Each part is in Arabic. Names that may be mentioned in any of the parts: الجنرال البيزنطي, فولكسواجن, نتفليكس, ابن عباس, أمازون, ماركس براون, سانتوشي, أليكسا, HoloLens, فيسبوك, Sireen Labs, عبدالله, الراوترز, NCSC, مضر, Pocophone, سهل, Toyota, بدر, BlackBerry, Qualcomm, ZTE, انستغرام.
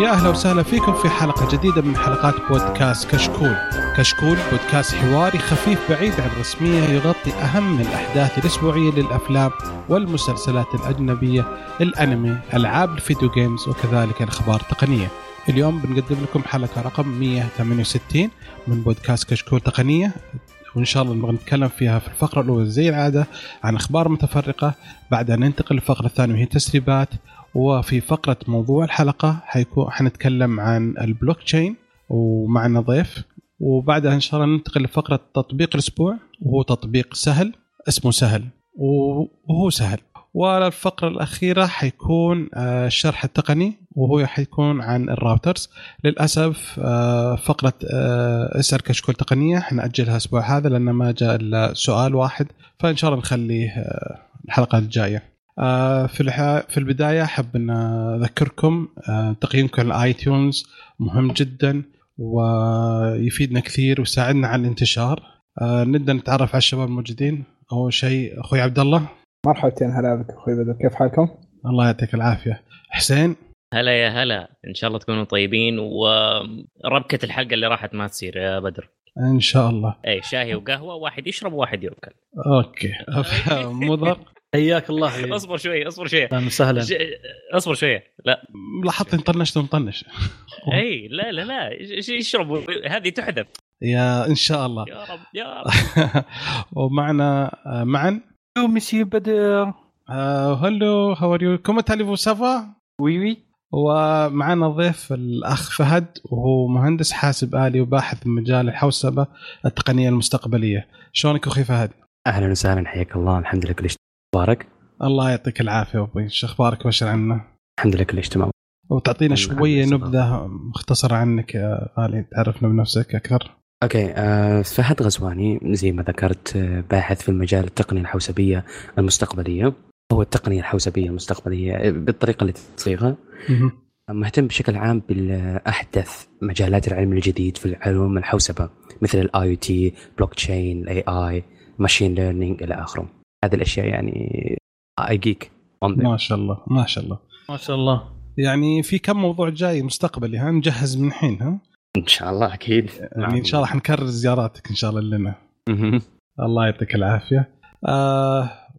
يا أهلا وسهلا فيكم في حلقة جديدة من حلقات بودكاست كشكول. كشكول بودكاست حواري خفيف بعيد عن الرسمية، يغطي أهم الأحداث الأسبوعية للأفلام والمسلسلات الأجنبية، الأنمي، ألعاب الفيديو جيمز، وكذلك الأخبار التقنية. اليوم بنقدم لكم حلقة رقم 168 من بودكاست كشكول تقنية، وإن شاء الله نتكلم فيها في الفقرة الأولى زي العادة عن أخبار متفرقة، بعدها ننتقل للفقرة الثانية وهي تسريبات، وفي فقرة موضوع الحلقة حنتكلم عن البلوكشين ومعنا ضيف، وبعدها إن شاء الله ننتقل لفقرة تطبيق الأسبوع وهو تطبيق سهل، اسمه سهل وهو سهل، والفقرة الأخيرة حيكون الشرح التقني وهو حيكون عن الراوترز. للأسف فقرة اسأل كشكول تقنية حنأجلها أسبوع هذا لأن ما جاء إلا سؤال واحد، فإن شاء الله نخليه الحلقة الجاية. في البداية حب أن أذكركم تقييمكم على آيتونز مهم جدا ويفيدنا كثير ويساعدنا على الانتشار. نبدأ نتعرف على الشباب الموجودين. أول شيء أخوي عبدالله، مرحبتين. هلا بك أخوي بدر، كيف حالكم؟ الله يعطيك العافية. حسين، هلا يا هلا، إن شاء الله تكونوا طيبين، وربكة الحلقة اللي راحت ما تصير يا بدر إن شاء الله. أي شاهي وقهوة، واحد يشرب واحد يأكل. أوكي مضر حياك الله. اصبر شويه سهلا، اصبر شويه. لا لاحظت نطنش اي لا يشربوا، هذه تحذف يا ان شاء الله يا رب يا رب. ومعنا معن ليو ميسي بدر، هلو هاو ار يو كومو تاليفو سافا وي. ومعنا ضيف الاخ فهد، وهو مهندس حاسب آلي وباحث في مجال الحوسبة التقنية المستقبلية. شلونك اخي فهد؟ اهلا وسهلا، حياك الله. الحمد لله كلش بارك. الله يعطيك العافية أبوي، شو أخبارك؟ وش عنا؟ الحمد لله كل اجتماع. وتعطينا شوية نبذة مختصرة عنك آلي، تعرفنا بنفسك أكثر. أوكي، فهد غزواني زي ما ذكرت، باحث في المجال التقنية الحوسبية المستقبلية، هو التقنية الحوسبية المستقبلية بالطريقة اللي تصيغها. مهتم بشكل عام بالأحدث مجالات العلم الجديد في العلوم الحوسبة مثل الIoT، بلوكشين، AI، ماشين ليرنينج إلى آخره. هذه الأشياء يعني أجيك. ما شاء الله يعني في كم موضوع جاي مستقبلي، ها نجهز من الحين. ها إن شاء الله أكيد، يعني إن شاء الله حنكرر زياراتك إن شاء الله لنا. الله يعطيك العافية.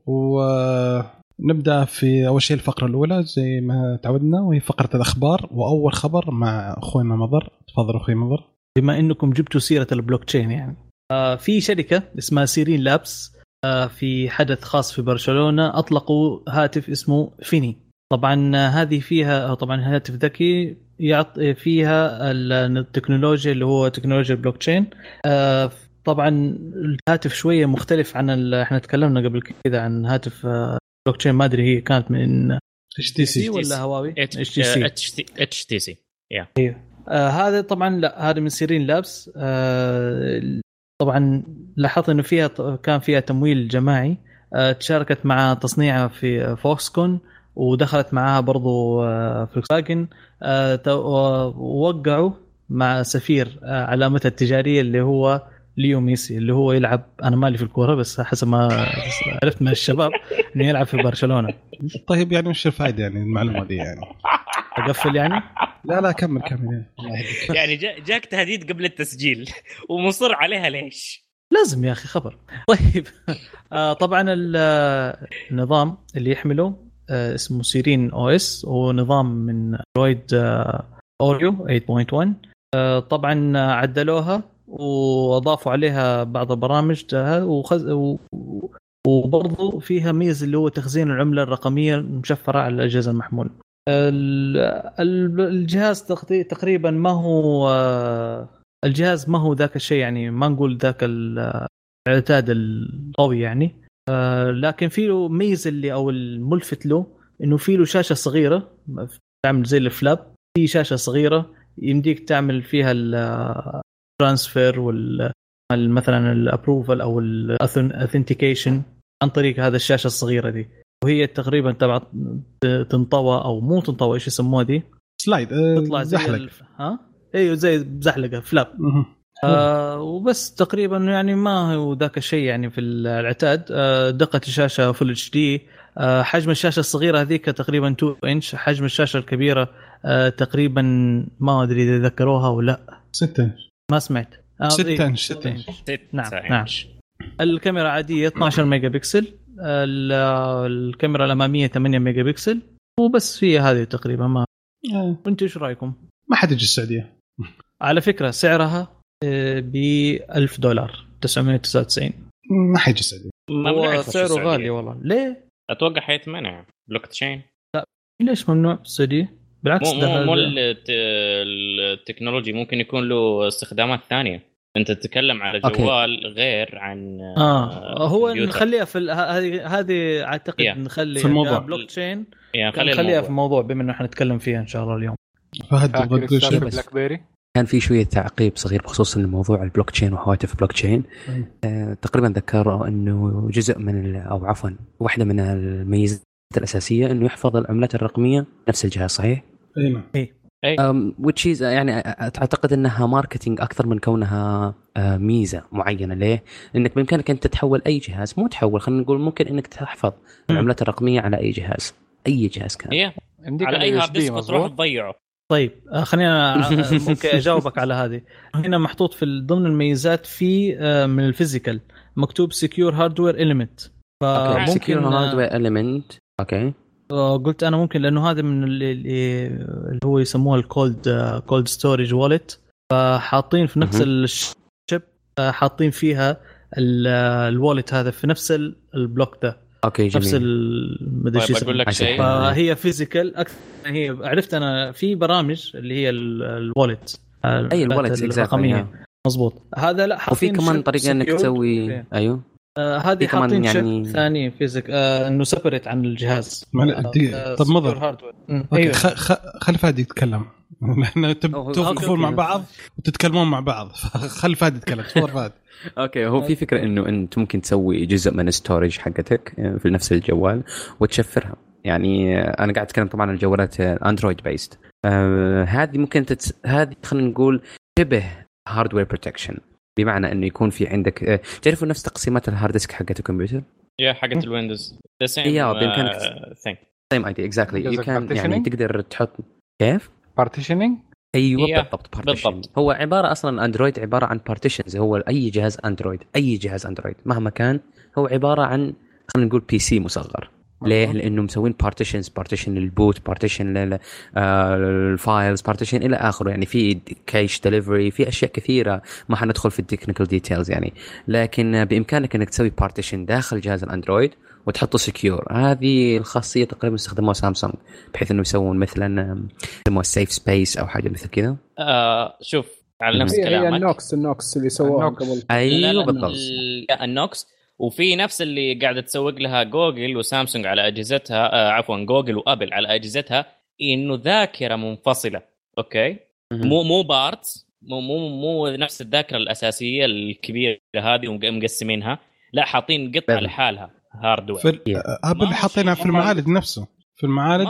ونبدأ في أول شيء الفقرة الأولى زي ما تعودنا، وهي فقرة الأخبار، وأول خبر مع أخونا مضر. تفضل أخوي مضر. بما أنكم جبتوا سيرة البلوكشين، يعني في شركة اسمها سيرين لابس، في حدث خاص في برشلونة أطلقوا هاتف اسمه فيني. طبعا هذه فيها طبعا هاتف ذكي يعطي فيها التكنولوجيا اللي هو تكنولوجيا البلوكشين. طبعا الهاتف شوية مختلف عن، احنا تكلمنا قبل كده عن هاتف بلوكشين، ما أدري هي كانت من HTC ولا هواوي، HTC. هذا طبعا لا، هذا من سيرين لابس. طبعا لاحظت انه فيها كان فيها تمويل جماعي، تشاركت مع تصنيعها في فوكسكون، ودخلت معها برضو فولكسواجن، ووقعوا مع سفير علامتها التجارية اللي هو ليو ميسي، اللي هو يلعب، انا مالي في الكورة بس حسب ما عرفت من الشباب انه يلعب في برشلونة. طيب يعني وش الفائدة يعني المعلومة دي؟ يعني أقفل يعني؟ لا كمل يعني جاك تهديد قبل التسجيل ومصر عليها، ليش لازم يا أخي خبر؟ طيب طبعا النظام اللي يحمله اسمه سيرين أو إس، هو نظام من أندرويد أوريو 8.1. طبعا عدلوها وأضافوا عليها بعض البرامج، وبرضو فيها ميزة اللي هو تخزين العملة الرقمية المشفرة على الأجهزة المحمولة. الجهاز تقريبا ما هو ذاك الشيء، يعني ما نقول ذاك العتاد القوي يعني، لكن فيه ميزة اللي او الملفت له انه فيه له شاشة صغيرة تعمل زي الفلاب، في شاشة صغيرة يمديك تعمل فيها الترانسفير مثلا الابروفال او الاثنتيكيشن عن طريق هذا الشاشة الصغيرة دي، وهي تقريبا تبع تنطوى او مو تنطوى، ايش يسموها دي، سلايد، تطلع زحلق ها ايوه زي زحلقه فلاب. وبس تقريبا يعني ما هو ذاك الشيء يعني في العتاد. دقه الشاشه فل اتش دي، حجم الشاشه الصغيره هذيك تقريبا 2 انش، حجم الشاشه الكبيره تقريبا ما ادري اذا ذكروها ولا 6 انش، ما سمعت 6 انش 6 انش نعم. الكاميرا عاديه 12 ميجا بكسل، الكاميرا الاماميه 8 ميجا بكسل وبس، هي هذه تقريبا. ما انتوا ايش رايكم؟ ما حد يجي السعوديه على فكره، سعرها $1000 $999. ما حد يجي السعوديه، سعره غالي والله. ليه؟ اتوقع حيتمنع بلوك تشين. لا ليش ممنوع السعوديه؟ بالعكس مو التكنولوجي، ممكن يكون له استخدامات ثانيه. انت تتكلم على جوال غير عن هو نخليها في هذه اعتقد نخلي بلوك تشين، نخليها في موضوع بما انه احنا نتكلم فيها ان شاء الله اليوم. بلاك بيري كان في شويه تعقيب صغير بخصوص الموضوع البلوك تشين وهواتف بلوك تشين. تقريبا ذكروا انه جزء من او عفوا واحده من الميزات الاساسيه انه يحفظ العملات الرقميه نفس الجهاز، صحيح؟ اي وتشيز يعني اعتقد انها ماركتينج اكثر من كونها ميزه معينه. ليه؟ انك بامكانك انت تحول اي جهاز، مو تحول، خلينا نقول ممكن انك تحفظ العملات الرقميه على اي جهاز، اي جهاز كان على اي هارد ديسك تروح تضيعه. طيب خلينا ممكن اجاوبك على هذه. هنا محطوط في ضمن الميزات في من الفيزيكال مكتوب سكيور هاردوير إليمنت، فممكن سكيور هاردوير إليمنت. اوكي قلت انا ممكن لانه هذا من اللي هو يسموها الكولد ستورج والت، فحاطين في نفس الشب، حاطين فيها الوالت هذا في نفس البلوك ده. اوكي جميل. نفس المدري ايش اسمه، فهي فيزيكال اكثر. هي عرفت انا في برامج اللي هي الوالت، اي الوالت الرقميه مظبوط. هذا لا حاطين كمان طريقه انك تسوي ايوه هذه حاطين يعني ثاني فيزيك انه سيبريت عن الجهاز. طب مضر أيوة. خل فادي يتكلم، احنا توقفون مع بعض وتتكلمون مع بعض، خل فادي يتكلم. فادي اوكي، هو في فكره انه انت ممكن تسوي جزء من ستورج حقتك في نفس الجوال وتشفرها. يعني انا قاعد اتكلم طبعا عن الجوالات اندرويد بيست، هذه ممكن هذه خلينا نقول شبه هاردوير بروتكشن، بمعنى انه يكون في عندك تعرفوا نفس تقسيمات الهارد ديسك حقه الكمبيوتر حقه الويندوز ذا سيم، بامكانك سيم اي دي اكزاكتلي يو كان يعني تقدر تحط كيف بارتيشنينج. ايوه بالضبط بارتيشن، هو عباره اصلا اندرويد عباره عن بارتيشنز. هو اي جهاز اندرويد، اي جهاز اندرويد مهما كان هو عباره عن خلينا نقول بي سي مصغر. ليه؟ لانه مسوين بارتيشنز، بارتيشن للبوت، بارتيشن للفايلز، بارتيشن الى اخره. يعني في كاش ديليفري، في اشياء كثيره ما حندخل في التكنيكال ديتيلز يعني، لكن بامكانك انك تسوي بارتيشن داخل جهاز الاندرويد وتحطه سكيور. هذه الخاصيه تقريبا استخدموها سامسونج، بحيث انه يسوون مثلا يسموها سيف سبيس او حاجه مثل كذا. شوف على نفس كلامك النوكس اللي سووها قبل. ايوه بالضبط النوكس، وفي نفس اللي قاعدة تسوق لها جوجل وسامسونج على أجهزتها، عفواً جوجل وأبل على أجهزتها، إنه ذاكرة منفصلة. أوكي مو بارت، مو نفس الذاكرة الأساسية الكبيرة هذه ومقسمينها، لا حاطين قطعة لحالها هاردوير. أبل حاطينها في المعالج نفسه، في المعالج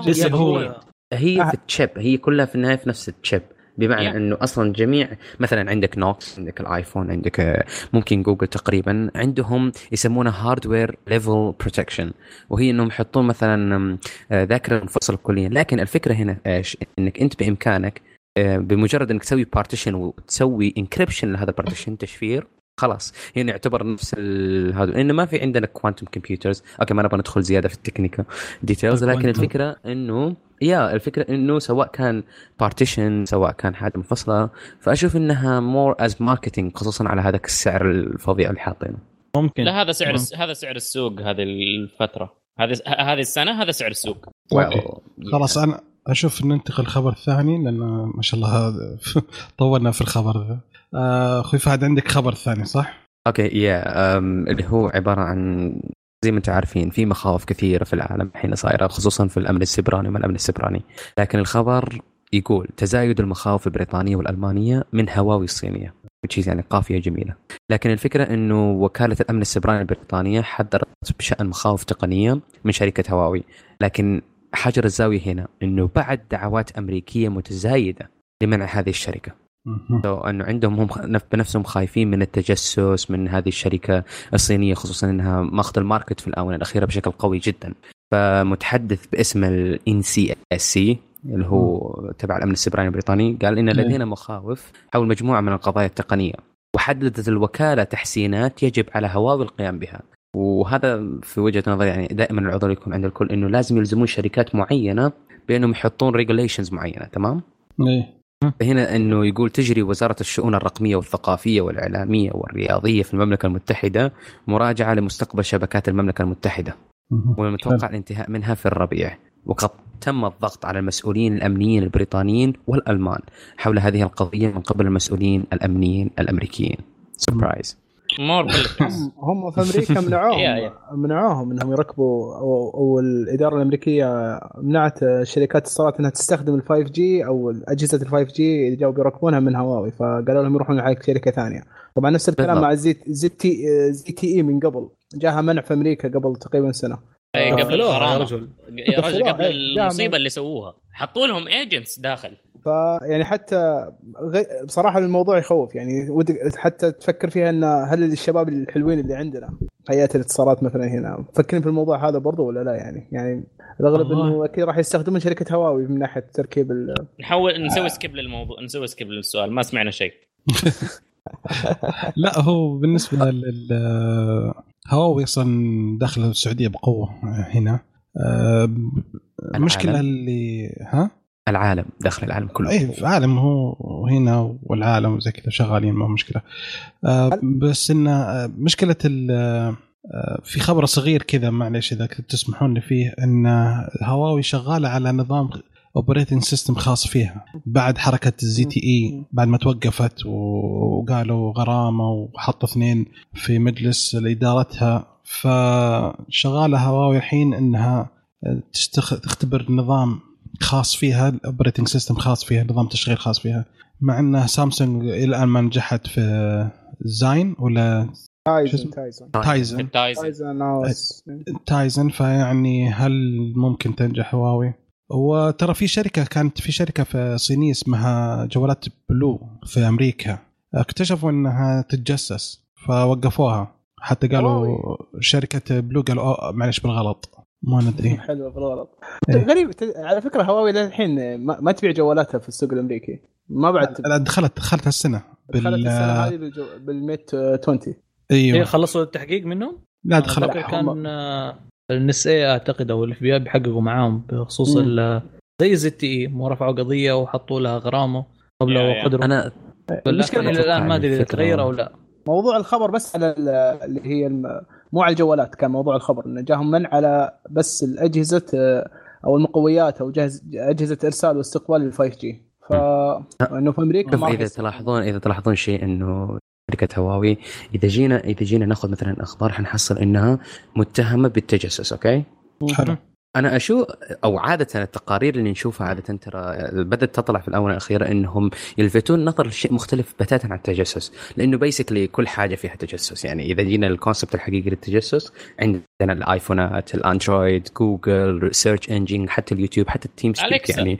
هي في الشيب، هي كلها في النهاية في نفس الشيب، بمعنى انه اصلا جميع مثلا عندك نوكس، عندك الايفون، عندك ممكن جوجل تقريبا عندهم يسمونه هاردوير ليفل بروتكشن، وهي انهم يحطون مثلا ذاكره منفصله كليا. لكن الفكره هنا ايش؟ انك انت بامكانك بمجرد انك تسوي بارتيشن وتسوي انكريبشن لهذا البارتيشن، تشفير، خلاص يعني يعتبر نفس هذا. لانه ما في عندنا كوانتم كمبيوترز. اوكي ما نبغى ندخل زياده في التكنيكال ديتيلز، لكن الفكره انه سواء كان بارتيشن سواء كان حاجه منفصله، فاشوف انها مور از ماركتينج، خصوصا على هذاك السعر الفظيع اللي حاطينه. ممكن لا هذا سعر هذا سعر السوق هذه الفتره، هذه السنه هذا سعر السوق. خلاص انا اشوف ننتقل الخبر الثاني، لان ما شاء الله طولنا في الخبر ذا. اخوي فهد عندك خبر ثاني صح؟ اوكي اللي هو عباره عن زي ما انتم عارفين في مخاوف كثيره في العالم الحين صايره، خصوصا في الامن السيبراني وما الامن السيبراني. لكن الخبر يقول تزايد المخاوف البريطانيه والالمانيه من هواوي الصينيه، وتشيز يعني قافيه جميله. لكن الفكره انه وكاله الامن السيبراني البريطانيه حذرت بشان مخاوف تقنيه من شركه هواوي، لكن حجر الزاويه هنا انه بعد دعوات امريكيه متزايده لمنع هذه الشركه، لأنه عندهم هم بنفسهم خايفين من التجسس من هذه الشركة الصينية، خصوصا أنها ماخذ الماركت في الآونة الأخيرة بشكل قوي جدا. فمتحدث باسم ال NCSC اللي هو تبع الأمن السيبراني البريطاني قال إن لدينا مخاوف حول مجموعة من القضايا التقنية، وحددت الوكالة تحسينات يجب على هواوي القيام بها. وهذا في وجهة نظري يعني دائما العذر يكون عند الكل، إنه لازم يلزمون شركات معينة بأنهم يحطون ريجوليشنز معينة، تمام؟ هنا إنه يقول تجري وزارة الشؤون الرقمية والثقافية والإعلامية والرياضية في المملكة المتحدة مراجعة لمستقبل شبكات المملكة المتحدة، والمتوقع الانتهاء منها في الربيع، وقد تم الضغط على المسؤولين الأمنيين البريطانيين والألمان حول هذه القضية من قبل المسؤولين الأمنيين الأمريكيين. سيربرايز. هم في أمريكا منعوهم إنهم يركبوا، أو الإدارة الأمريكية منعت شركات الصالات إنها تستخدم الفايف جي أو أجهزة الفايف جي اللي جاوا بيركبونها من هواوي، فقالوا لهم يروحون على شركة ثانية. طبعا نفس الكلام مع ZTE من قبل، جاها منع في أمريكا قبل تقريبا سنة. أي قبل يا رجل قبل المصيبة اللي سووها حطوا لهم ايجنتس داخل. يعني حتى بصراحة الموضوع يخوف، يعني حتى تفكر فيها أن هل الشباب الحلوين اللي عندنا هيئة الاتصالات مثلا هنا فكرين في الموضوع هذا برضو ولا لا؟ يعني الأغلب إنه أكيد راح يستخدمون شركة هواوي من ناحية تركيب نحاول نسوي سكيب للموضوع، نسوي سكيب للسؤال، ما سمعنا شيء. لا هو بالنسبة هواوي أصلا داخل السعودية بقوة هنا. المشكلة اللي العالم داخل العالم كله، العالم هو هنا والعالم زي كذا شغالين، ما مشكلة. بس إن مشكلة في خبر صغير كذا معليش إذا تسمحون لي فيه، إن هواوي شغالة على نظام operating system خاص فيها بعد حركة ZTE، بعد ما توقفت وقالوا غرامة وحطوا 2 في مجلس إدارتها. فشغالة هواوي الحين إنها تختبر نظام خاص فيها، الاوبريتنج سيستم خاص فيها، نظام تشغيل خاص فيها، مع ان سامسونج الى الان ما نجحت في زين ولا تايزن. فيعني هل ممكن تنجح هواوي؟ وترى في شركه صينيه اسمها جوالات بلو في امريكا، اكتشفوا انها تتجسس فوقفوها، حتى قالوا شركه بلو قالوا معلش بالغلط، ما ندري حلوه بالغلط. غريب على فكره هواوي للحين ما تبيع جوالاتها في السوق الامريكي، ما بعد دخلت هالسنه السنه هذه بالميت 20. ايوه خلصوا التحقيق منهم. لا دخلوا كان النس اي اعتقد او الاف بي اي بيحققوا معاهم بخصوص زي ZTE مو رفعوا قضيه وحطوا لها غرامه قبل وقدروا. انا المشكله الان ما ادري تغير او لا. موضوع الخبر بس على اللي هي مو على الجوالات، كان موضوع الخبر إنه جاهم منع على بس الأجهزة أو المقويات أو أجهزة إرسال واستقبال الفايف جي. فإنه في أمريكا إذا تلاحظون شيء إنه شركة هواوي إذا جينا نأخذ مثلاً أخبار حنحصل إنها متهمة بالتجسس، أوكي؟ حلو. أنا عادة التقارير اللي نشوفها عادة ترى بدأت تطلع في الآونة الأخيرة إنهم يلفتون نظر لشيء مختلف بتاتا عن التجسس، لأنه بيسكلي كل حاجة فيها تجسس. يعني إذا جينا للكونسبت الحقيقي للتجسس عندنا الآيفونات، الأندرويد، جوجل، سيرش إنجين، حتى اليوتيوب، حتى التيم سبيك، يعني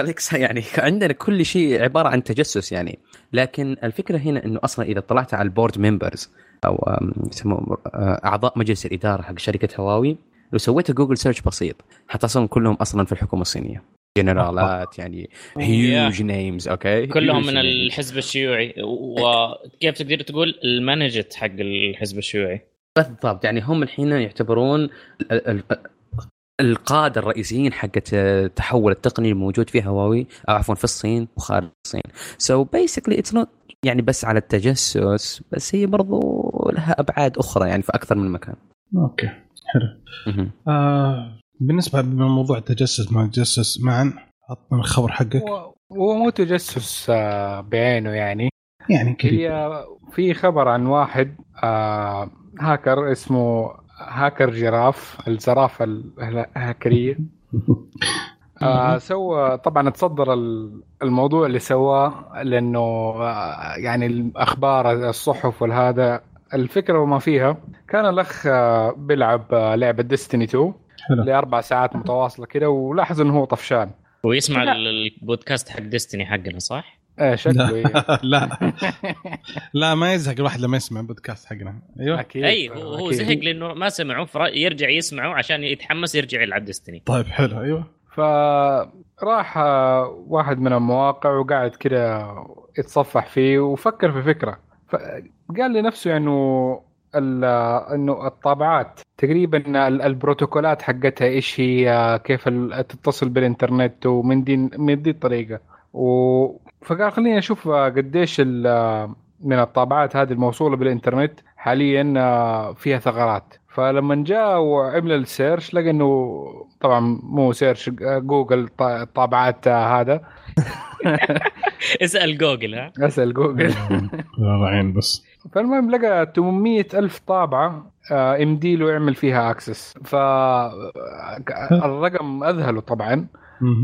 أليكسا، يعني عندنا كل شيء عبارة عن تجسس يعني. لكن الفكرة هنا إنه أصلا إذا طلعت على البورد ممبرز أو يسموه أعضاء مجلس الإدارة حق شركة هواوي، لو سويت جوجل سيرش بسيط حتصلهم كلهم أصلاً في الحكومة الصينية، جنرالات يعني huge names، أوكي، كلهم من الحزب الشيوعي. وكيف تقدر تقول المانجت حق الحزب الشيوعي بالضبط؟ يعني هم الحين يعتبرون القادة الرئيسيين حق التحول التقني الموجود في هواوي، عفوا في الصين وخارج الصين. So basically it's not يعني بس على التجسس، بس هي برضو لها أبعاد أخرى يعني في أكثر من مكان. أوكي حلو. بالنسبة لموضوع التجسس ما تجسس معا، عطنا الخبر حقك. ومو تجسس بعينه يعني في خبر عن واحد هاكر اسمه هاكر جراف، الزرافة الهاكرية. سوى طبعا تصدر الموضوع اللي سواه، لأنه يعني الأخبار الصحف والهذا الفكرة وما فيها. كان الأخ بيلعب لعبة ديستيني 2 ل4 ساعات متواصلة كده، ولاحظ إنه هو طفشان. ويسمع البودكاست حق ديستيني حقنا صح؟ شكله لا. لا لا ما يزهق الواحد لما يسمع بودكاست حقنا. ايوه اكيد اي هو زهق لانه ما سمعه يرجع يسمعه عشان يتحمس يرجع يلعب دستني. طيب حلو ايوه. فراح واحد من المواقع وقاعد كده يتصفح فيه وفكر في فكره، فقال لنفسه انه الطابعات تقريبا البروتوكولات حقتها ايش هي، كيف تتصل بالانترنت ومن دي الطريقه. فقال خليني اشوف قديش من الطابعات هذه الموصوله بالانترنت حاليا فيها ثغرات. فلما جاء وعمل السيرش لقى انه طبعا مو سيرش جوجل طابعات هذا اسال جوجل ها اسال جوجل والله عين بس. فالمهم لقى 800,000 طابعه امديله يعمل فيها اكسس، فالرقم اذهله طبعا.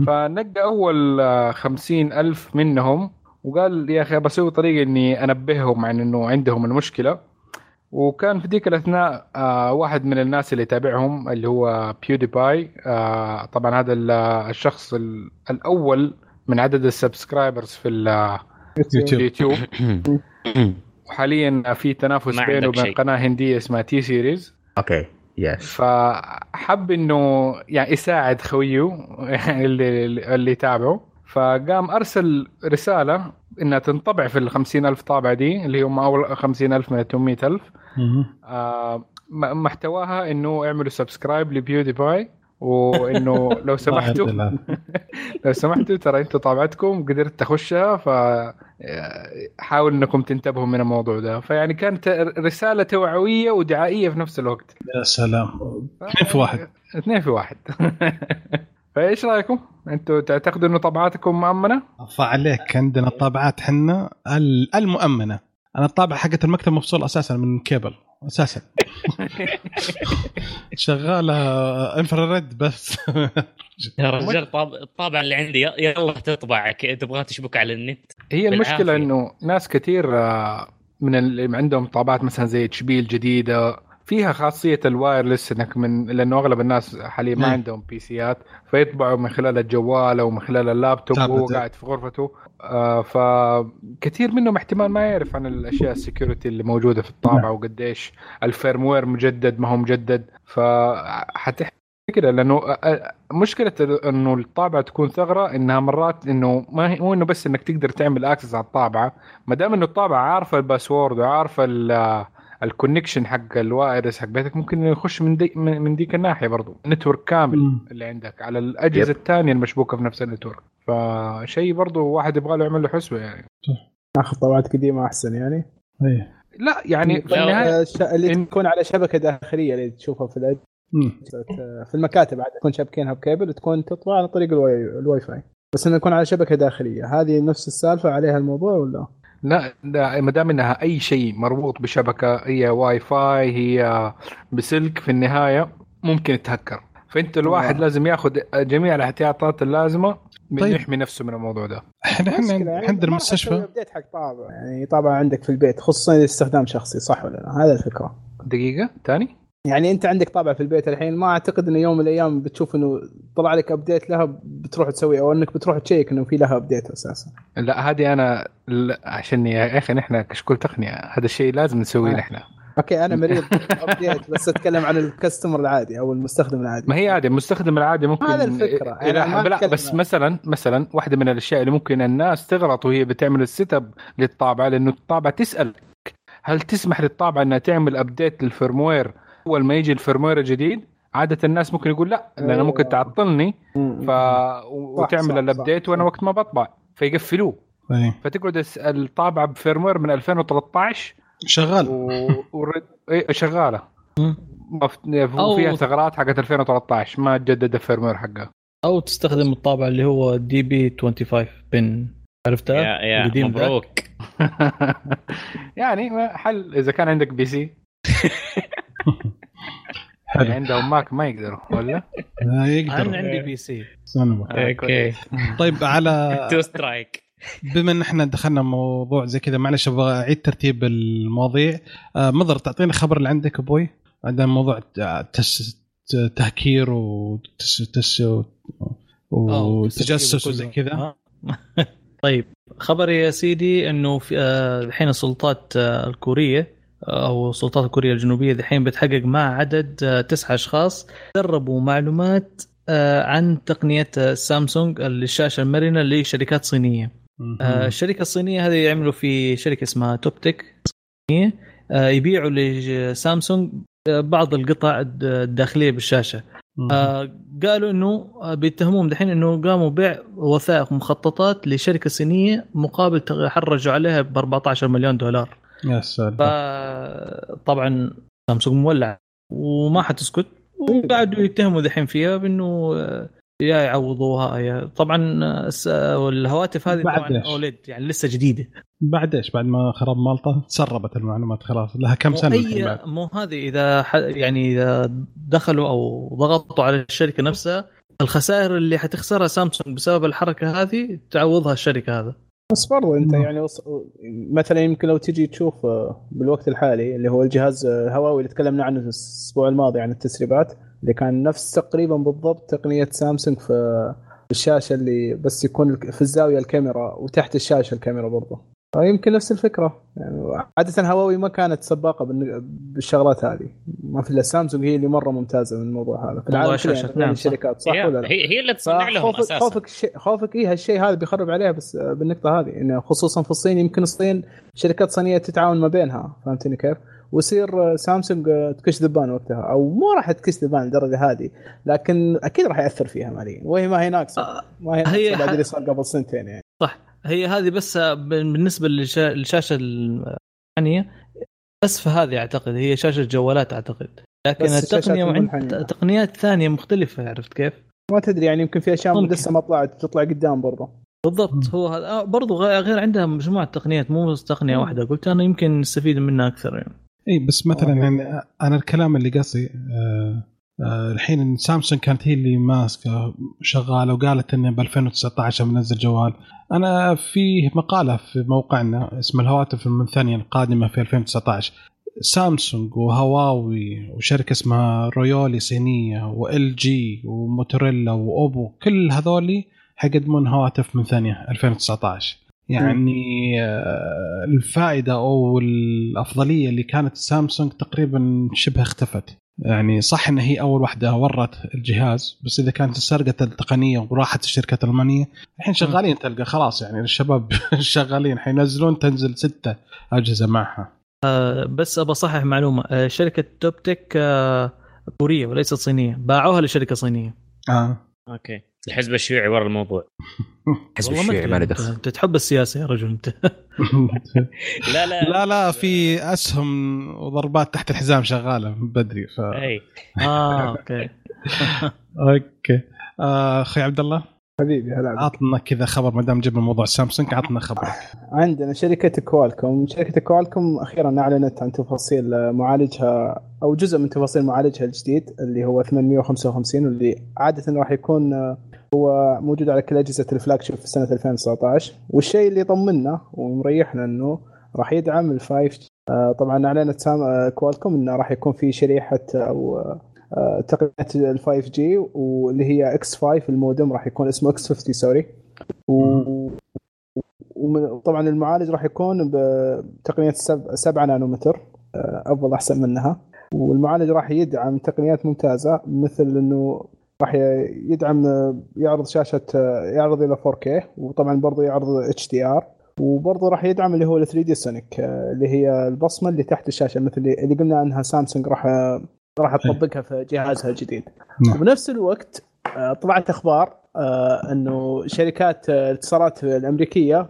فنقى اول 50,000 منهم وقال يا اخي بسوي طريقه اني انبههم عن انه عندهم المشكله. وكان في ذيك الاثناء واحد من الناس اللي تابعهم اللي هو بيودي باي، طبعا هذا الشخص الاول من عدد السبسكرايبرز في اليوتيوب وحاليا في تنافس بينه وبين قناه هنديه اسمها تي سيريز. اوكي يس. فحب انه يعني يساعد خويه اللي تابعه، فقام ارسل رساله انها تنطبع في ال50,000 طابعه دي اللي هم اول 50,000 من 800,000. محتواها انه اعملوا سبسكرايب لبيودي باي، وانه لو سمحتوا لو سمحتوا ترى انتوا طابعتكم قدرت تخشها، فحاول انكم تنتبهوا من الموضوع ده. فيعني كانت رساله توعويه ودعائيه في نفس الوقت. يا سلام، اثنين في واحد فايش رايكم؟ انتوا تعتقدوا انه طابعاتكم مؤمنه؟ الله عليك، عندنا الطابعات حنا المؤمنه. انا الطابعه حقت المكتب مفصول اساسا من كيبل اساسا شغاله انفراريد بس يا رجال الطابعه اللي عندي يلا تطبعك تبغى تشبك على النت. هي المشكله انه ناس كثير من اللي عندهم طابعات مثلا زي تشبيل جديده فيها خاصيه الوايرلس، انك من لانه اغلب الناس حاليا ما عندهم بي سيات فيطبعوا من خلال الجوال او من خلال اللابتوب وهو قاعد في غرفته. فكثير منهم احتمال ما يعرف عن الاشياء السكيورتي اللي موجوده في الطابعه وقديش الفيرموير مجدد ما هو مجدد. فحتحكي كده لانه مشكله انه الطابعه تكون ثغره انها مرات انه ما هو انه بس انك تقدر تعمل اكسس على الطابعه، ما دام انه الطابعه عارفه الباسورد وعارفه الكونكشن حق الوايرس حق بيتك ممكن يخش من ديك الناحيه برضو نتورك كامل اللي عندك على الاجهزه الثانيه المشبوكه في نفس النتورك. فشيء برضو واحد يبغى له يعمل له حسبه يعني اخذ طابعات قديمه احسن يعني ايه. لا يعني في النهايه اللي تكون على شبكه داخليه اللي تشوفها في المكاتب عاد تكون شابكينها بكابل وتكون تطلع على طريق الواي فاي، بس انه يكون على شبكه داخليه. هذه نفس السالفه عليها الموضوع ولا لا؟ ما دام انها اي شيء مربوط بشبكه هي واي فاي هي بسلك في النهايه ممكن يتهكر. فانت الواحد لازم ياخذ جميع الاحتياطات اللازمه من يحمي نفسه من الموضوع ده. احنا عند المستشفى بديت حق طابعه يعني طابعه عندك في البيت خصوصا لاستخدام شخصي، صح ولا لا؟ هذا الفكره. دقيقه ثاني، يعني انت عندك طابعه في البيت الحين، ما اعتقد انه يوم من الايام بتشوف انه طلع لك ابديت لها بتروح تسوي او انك بتروح تشيك انه في لها ابديت اساسا. لا هذه انا عشان يا اخي نحن كشكول تقنيه هذا الشيء لازم نسويه نحن. اوكي انا مريض ابديت بس اتكلم عن الكاستمر العادي او المستخدم العادي. ما هي عادي المستخدم العادي ممكن هذا الفكره يعني بس مثلا واحده من الاشياء اللي ممكن الناس تغلط وهي بتعمل السيت اب للطابعه، لانه الطابعه تسال هل تسمح للطابعه انها تعمل ابديت للفيرموير. أول ما يجي الفيرموير الجديد عادة الناس ممكن يقول لا لأنه ممكن تعطلني وتعمل الابديت وأنا وقت ما بطبع فيقفلوه. فتقعد الطابعة بفيرموير من 2013 شغال شغالة وفيها ثغرات حقت 2013 ما تجدد الفيرموير حقها. أو تستخدم الطابعة اللي هو دي بي 25 بن، عرفتها؟ يا مبروك يعني حل إذا كان عندك بي سي يعني عندهم ماك ما يقدروا ولا لا يقدروا. انا عندي بي سي اوكي. طيب على تو سترايك بما ان احنا دخلنا موضوع زي كذا معلش ابغى اعيد ترتيب المواضيع. مضر تعطينا خبر اللي عندك ابوي عندنا موضوع تهكير وتجسس وزي كذا. طيب خبري يا سيدي انه الحين السلطات الكورية او سلطات كوريا الجنوبية الحين بتحقق مع عدد 9 أشخاص دربوا معلومات عن تقنية سامسونج للشاشة المرنة لشركات صينية. الشركة الصينية هذه يعملوا في شركة اسمها توبتك صينية، يبيعوا لسامسونج بعض القطع الداخلية بالشاشة. قالوا انه بيتهموهم دحين انه قاموا بيع وثائق مخططات لشركة صينية مقابل حرجوا عليها ب 14 مليون دولار. يا سلام. طبعا سامسونج مولع وما حتسكت، وقعدوا يتهموا دحين فيها بانه يا يعوضوها يا. طبعا الهواتف هذه طبعا اوليد يعني لسه جديده، بعد ايش بعد ما خرب مالطه سربت المعلومات خلاص، لها كم سنه الحين. مو هذه اذا يعني اذا دخلوا او ضغطوا على الشركه نفسها الخسائر اللي حتخسرها سامسونج بسبب الحركه هذه تعوضها الشركه هذا. بس برضو انت يعني مثلا يمكن لو تجي تشوف بالوقت الحالي اللي هو الجهاز هواوي اللي تكلمنا عنه الاسبوع الماضي عن التسريبات اللي كان نفس تقريبا بالضبط تقنية سامسونج في الشاشة اللي بس يكون في الزاوية الكاميرا وتحت الشاشة الكاميرا برضه، يمكن نفس الفكرة. يعني عادة هواوي ما كانت سباقة بالشغلات هذه، ما في الا سامسونج هي اللي مرة ممتازة من الموضوع هذا في العالم كله يعني الشركات صح ولا لا؟ هي اللي تصنع لهم اساسا. خوفك ايه هالشيء هذا بيخرب عليها بس بالنقطة هذه انه خصوصا في الصين، يمكن الصين شركات صينية تتعاون ما بينها فهمتني كيف، ويصير سامسونج تكش ذبان وقتها، او مو راح تكش ذبان الدرجه هذه لكن اكيد راح ياثر فيها ماليا، وهي ما هي ناقصه ما هي ناقصه بعد اللي صار قبل سنتين يعني. صح هي هذه، بس بالنسبه للشاشه الثانيه بس فهذه اعتقد هي شاشه جوالات اعتقد، لكن التقنيه تقنيات ثانيه مختلفه عرفت كيف، ما تدري يعني يمكن في اشياء لسه ما طلعت تطلع قدام برضه. بالضبط هو هذا برضه، غير عندها مجموعه تقنيات مو تقنيه واحده، قلت انا يمكن نستفيد منها اكثر يعني. اي بس مثلا يعني انا الكلام اللي قصدي الحين سامسونج كانت هي اللي ماسكه شغاله وقالت ان ب 2019 بنزل جوال. انا في مقاله في موقعنا اسم الهواتف المنثنيه القادمه في 2019، سامسونج وهواوي وشركه اسمها رويولي صينيه وال جي وموتوريلا واوبو كل هذولي حيقدمون هواتف منثنيه 2019. يعني الفائدة أو الأفضلية اللي كانت سامسونج تقريبا شبه اختفت. يعني صح إن هي أول واحدة ورت الجهاز، بس إذا كانت سرقت التقنية وراحت الشركة الألمانية الحين شغالين تلقى خلاص يعني الشباب شغالين حينزلون تنزل 6 أجهزة معها. بس أبى صحح معلومة، شركة توبتك كورية وليست صينية، باعوها لشركة صينية. أوكي الحزب الشيوعي ورا الموضوع. حزب الشيوعي ما له دخل، انت تحب السياسه يا رجل انت. لا لا لا لا، في اسهم وضربات تحت الحزام شغاله من بدري ف اوكي اوكي اخي عبد الله حبيبي هلا عطنا كذا خبر ما دام جبنا موضوع سامسونج، عطنا خبرك. عندنا شركه كوالكوم، اخيرا اعلنت عن تفاصيل معالجها او جزء من تفاصيل معالجها الجديد اللي هو 855، واللي عاده راح يكون هو موجود على كل اجهزه الفلاج شيب في سنه 2019. والشيء اللي طمنا ومريحنا انه راح يدعم الفايف. طبعا اعلنت كوالكوم انه راح يكون في شريحه او تقنية ال 5G واللي هي X5، المودم راح يكون اسمه X50 سوري، وطبعا المعالج راح يكون بتقنية 7 نانومتر أفضل أحسن منها. والمعالج راح يدعم تقنيات ممتازة مثل أنه راح يدعم يعرض إلى 4K، وطبعا برضو يعرض HDR، وبرضه راح يدعم اللي هو ال 3D سونيك اللي هي البصمة اللي تحت الشاشة مثل اللي قلنا أنها سامسونج راح تطبقها في جهازها الجديد. وبنفس الوقت طلعت أخبار أنه شركات الاتصالات الأمريكية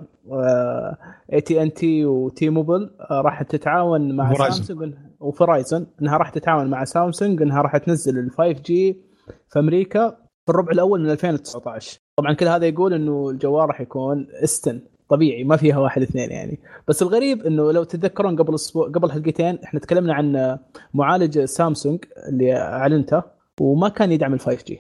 AT&T وتي موبل راح تتعاون مع سامسونج وفرايزن، أنها راح تتعاون مع سامسونج أنها راح تنزل ال 5G في أمريكا في الربع الأول من 2019. طبعا كل هذا يقول أنه الجوال راح يكون استن طبيعي ما فيها 1 2 يعني. بس الغريب انه لو تتذكرون قبل حلقتين احنا تكلمنا عن معالج سامسونج اللي اعلنته وما كان يدعم ال5G،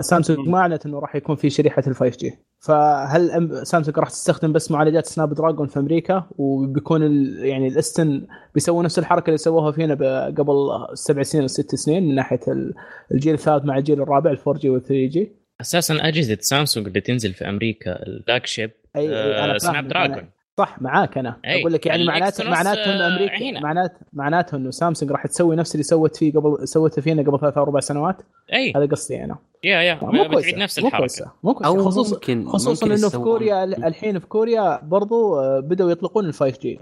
سامسونج ما اعلنت انه راح يكون في شريحه ال5G، فهل سامسونج راح تستخدم بس معالجات سناب دراجون في امريكا وبيكون يعني الاستن بيسووا نفس الحركه اللي سووها فينا قبل 7 سنين او 6 سنين من ناحيه الجيل الثالث مع الجيل الرابع ال4G وال3G؟ اساسا اجهزه سامسونج اللي تنزل في امريكا الفلاج شيب سناب دراجون. صح معاك أنا أقول لك يعني معناتهم أمريكا معناتهم إنه سامسونج راح تسوي نفس اللي سوت فيه قبل سوته فينا قبل 3 أو 4 سنوات. هذا قصدي أنا. ما بتعيد نفس الحركة. أو خصوصاً إنه في كوريا الحين في كوريا برضو بدأوا يطلقون الفايف جي.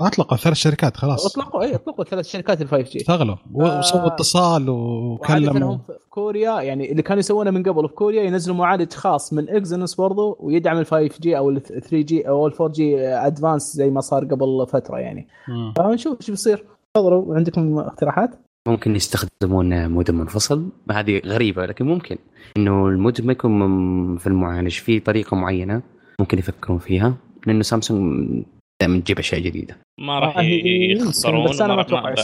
أطلقوا 3 شركات خلاص. أطلقوا 3 شركات الفايف جي. اشتغلوا وسووا اتصال وكلموا. في كوريا يعني اللي كانوا يسوونه من قبل في كوريا ينزلوا معالج خاص من إكسينوس برضو ويدعم الفايف جي أو 3G أو 4G أدفانس زي ما صار قبل فترة يعني. فنشوف إيش بيصير. تفضلوا عندكم اقتراحات؟ ممكن يستخدمون مودم منفصل، هذه غريبة لكن ممكن إنه المودم يكون في المعالج في طريقة معينة ممكن يفكرون فيها لأنه سامسونج دائما تجيب أشياء جديدة ما راح يخسرون. بس أنا ما أتوقع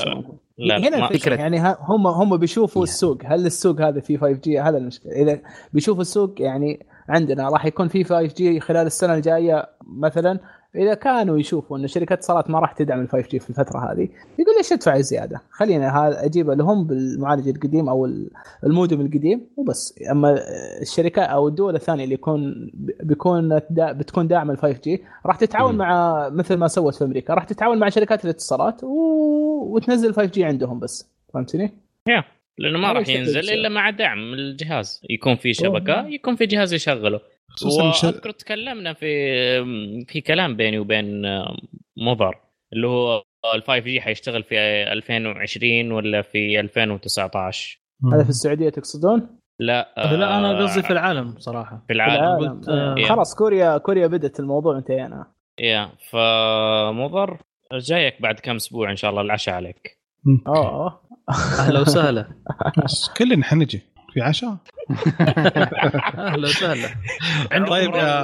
هنا الفكرة يعني هم بيشوفوا السوق، هل السوق هذا فيه 5G؟ هذا المشكلة. إذا بيشوفوا السوق يعني عندنا راح يكون فيه 5G خلال السنة الجاية مثلا، إذا كانوا يشوفوا أن شركات اتصالات ما راح تدعم ال 5G في الفترة هذه يقول ليش أدفع زيادة، خلينا أجيبه لهم بالمعالج القديم أو المودم القديم وبس. أما الشركة أو الدول الثانية اللي بتكون داعم ال 5G راح تتعاون مع مثل ما سوت في أمريكا، راح تتعاون مع شركات الاتصالات وتنزل 5G عندهم بس. فهمتني؟ لأنه ما راح ينزل إلا مع دعم الجهاز، يكون في شبكة يكون في جهاز يشغله. وأذكر تكلمنا في كلام بيني وبين مضر اللي هو الفايف جي حيشتغل في 2020 ولا في 2019. هذا في السعودية تقصدون؟ لا أنا قصدي في العالم صراحة. في العالم. خلاص كوريا بدأت الموضوع انتهى أنا. فمضر جايك بعد كم أسبوع إن شاء الله العشاء عليك. أهلا وسهلا. كلنا حنجي. في عشاء اهلا وسهلا.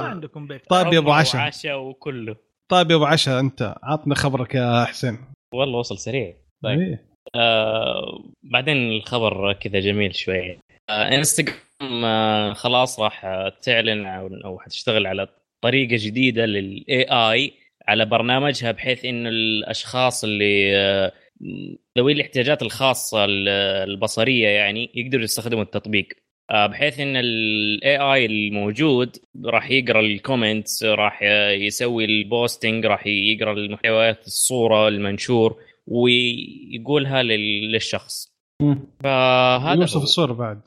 عندكم بيت طيب يا ابو عشاء وكله. طيب يا ابو عشاء انت عطنا خبرك يا حسين. والله وصل سريع. طيب بعدين الخبر كذا جميل شويه. انستغرام خلاص راح تعلن او حتشتغل على طريقه جديده للاي اي على برنامجها، بحيث انه الاشخاص اللي ذوي الاحتياجات الخاصة البصرية يعني يقدروا يستخدموا التطبيق، بحيث ان ال AI الموجود راح يقرأ الكومنتس، راح يسوي البوستينج، راح يقرأ المحتويات الصورة المنشور ويقولها للشخص. فهذا يوصف الصورة بعد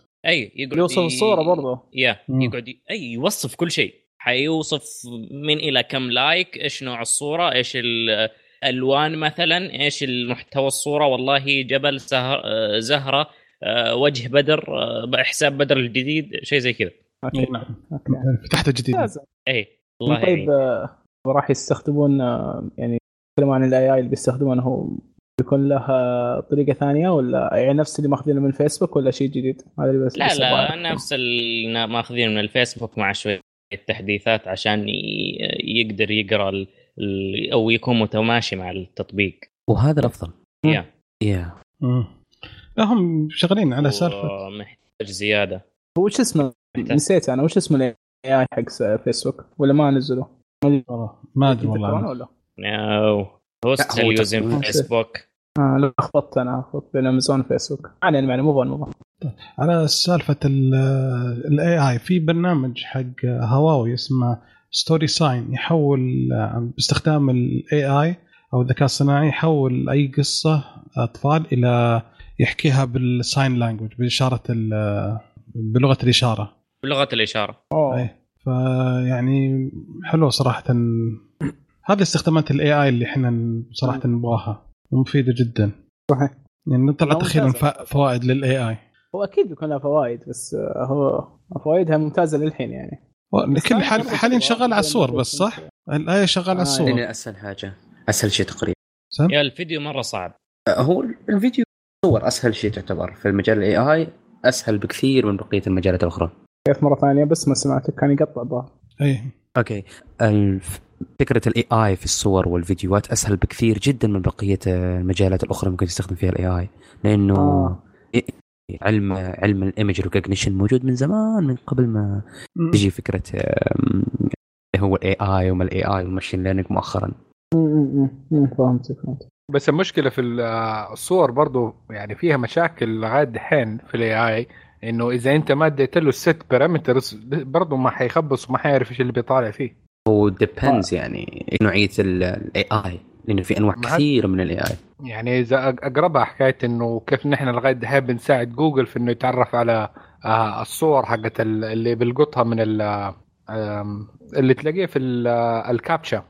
يقول يوصف الصورة برضه يقعد يوصف كل شيء، حيوصف من إلى كم لايك، إيش نوع الصورة، إيش الألوان مثلا، إيش المحتوى الصورة، والله جبل زهرة، وجه بدر، حساب بدر الجديد، شيء زي كذا. فتحت الجديد. والله طيب راح يستخدمون يعني يتكلموا عن الآي آي اللي بيستخدمونه بيكون لها طريقة ثانية ولا يعني نفس اللي ماخذينه من الفيسبوك ولا شيء جديد؟ هذا اللي بس لا نفس اللي ماخذينه من الفيسبوك مع شوية التحديثات عشان يقدر يقرأ أو يكون متماشي مع التطبيق، وهذا الأفضل. هم شغالين على سالفة محتاج زيادة. هو وش اسمه؟ نسيت أنا وش اسمه الإي حق فيسبوك ولا ما نزله؟ ما أدري والله. هوست اليوزين فيسبوك. لا خبطت أنا، خبطت بين أمازون فيسبوك. أنا معني مو على سالفة الإي في برنامج حق هواوي اسمه ستوري ساين، يحول باستخدام الاي اي او الذكاء الصناعي يحول اي قصه اطفال الى يحكيها بالساين لانجويج، باشاره بلغه الاشاره فيعني حلو صراحه. هذه استخدامات الاي اي اللي احنا صراحه نبغاها ومفيده جدا. صحيح يعني طلعت اخيرا فوائد للاي اي. هو اكيد بيكون لها فوائد بس هو فوائدها ممتازه للحين يعني. لكن حاليا شغال على الصور بس صح؟ الآية شغال على الصور. يعني أسهل حاجة، أسهل شيء تقريبا. يا الفيديو مرة صعب. هو الفيديو صور أسهل شيء تعتبر في المجال الإي آي، أسهل بكثير من بقية المجالات الأخرى. كيف مرة ثانية بس ما سمعتك كان يقطع ضوء. أوكي. فكرة الإي آي في الصور والفيديوهات أسهل بكثير جدا من بقية المجالات الأخرى ممكن تستخدم فيها الإي آي، لأنه علم الإيمج ريكوجنيشن موجود من زمان من قبل ما تجي فكرة هو الاي اي وما الاي اي والماشين ليرنينج مؤخرا. فهمت. بس المشكلة في الصور برضو يعني فيها مشاكل لغاية الحين في الاي اي، انه اذا انت ما اديت له الست بارامترز برضه ما حيخبص وما حيعرف ايش اللي بيطالع فيه. هو ديبندز يعني نوعيه الاي اي، لانه في انواع كثير من الاي اي. يعني اذا اقربها حكايه انه كيف نحن لغايه دحين بنساعد جوجل في انه يتعرف على الصور حقت اللي بلقطها من اللي تلاقيه في الكابتشا.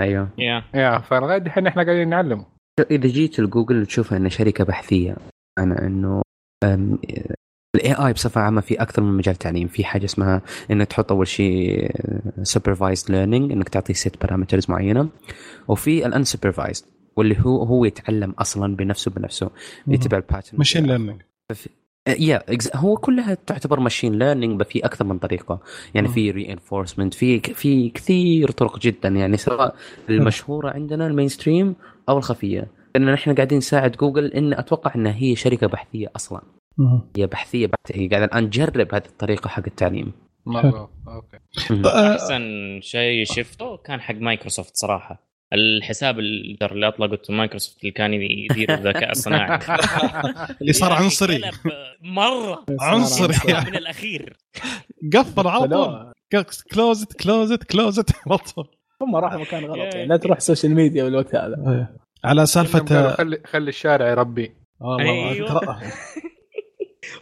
ايوه يا فلغايه دحين احنا قاعدين نعلمه. اذا جيت لجوجل تشوفها انها شركه بحثيه، انا انه الاي بصفه عامه في اكثر من مجال تعليم. في حاجه اسمها انك تحط اول شيء سوبرفايزد ليرنينج، انك تعطيه ست بارامترز معينه، وفي الان سوبرفايزد واللي هو يتعلم اصلا بنفسه يتبع الباترن ماشين ليرنينج. هو كلها تعتبر ماشين ليرنينج بفي اكثر من طريقه، يعني في ريانفورسمنت، في كثير طرق جدا، يعني سواء المشهوره عندنا المينستريم او الخفيه. لان احنا قاعدين نساعد جوجل، ان اتوقع انها هي شركه بحثيه اصلا، هي بحثية هي قاعدة الآن نجرب هذه الطريقة حق التعليم. مرة أوكي. أحسن شيء شفته كان حق مايكروسوفت صراحة، الحساب اللي أطلقته مايكروسوفت اللي كان يدير الذكاء الصناعي اللي صار عنصري مرة عنصري من الأخير، قفل على طول، كلوزت على طول، هم راحوا مكان غلط. يعني لا تروح سوشيال ميديا بالوقت هذا على سالفة خلي الشارع يربي. والله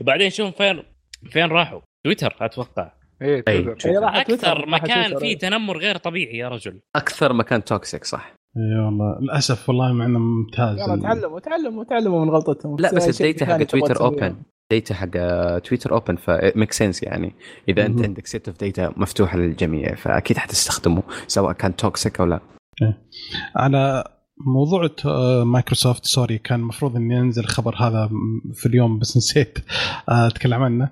وبعدين شوف فين راحوا، تويتر اتوقع. تويتر اكثر مكان فيه تنمر غير طبيعي يا رجل، اكثر مكان توكسيك صح. اي والله للاسف، والله معنا ممتاز. يلا تعلموا من غلطتهم. لا بس الداتا حق تويتر اوبن، داتا حق تويتر اوبن، فميك سنس. يعني اذا انت عندك سيت اوف داتا مفتوحه للجميع فاكيد حتستخدمه سواء كان توكسيك او لا. على موضوع مايكروسوفت، سوري كان مفروض أن ينزل خبر هذا في اليوم بس نسيت أتكلم عنه.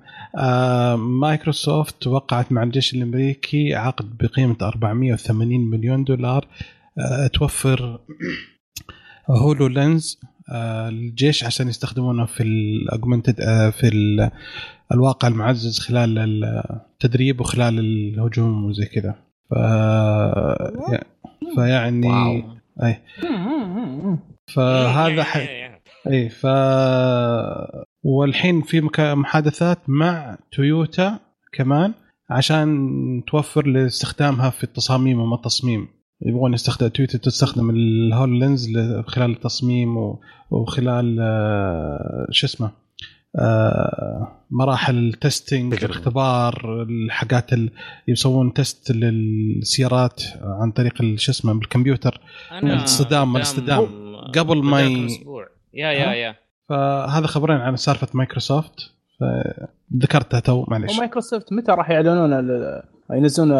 مايكروسوفت وقعت مع الجيش الأمريكي عقد بقيمة $480 مليون توفر هولو لينز الجيش عشان يستخدمونه في الأجمنتد في الواقع المعزز خلال التدريب وخلال الهجوم وزي كذا. فيعني واو. اي فهذا اي والحين في محادثات مع تويوتا كمان عشان توفر لاستخدامها في التصاميم وما التصميم. يبغون يستخدم تويوتا تستخدم الهول لينز خلال التصميم وخلال شو اسمه مراحل التستينج، الاختبار، الحاجات يسوون تست للسيارات عن طريق شو اسمه بالكمبيوتر، الاصطدام قبل ما يا فهذا خبرين عن سالفة مايكروسوفت ذكرتها تو، معلش. ومايكروسوفت متى راح يعلنون ينزلون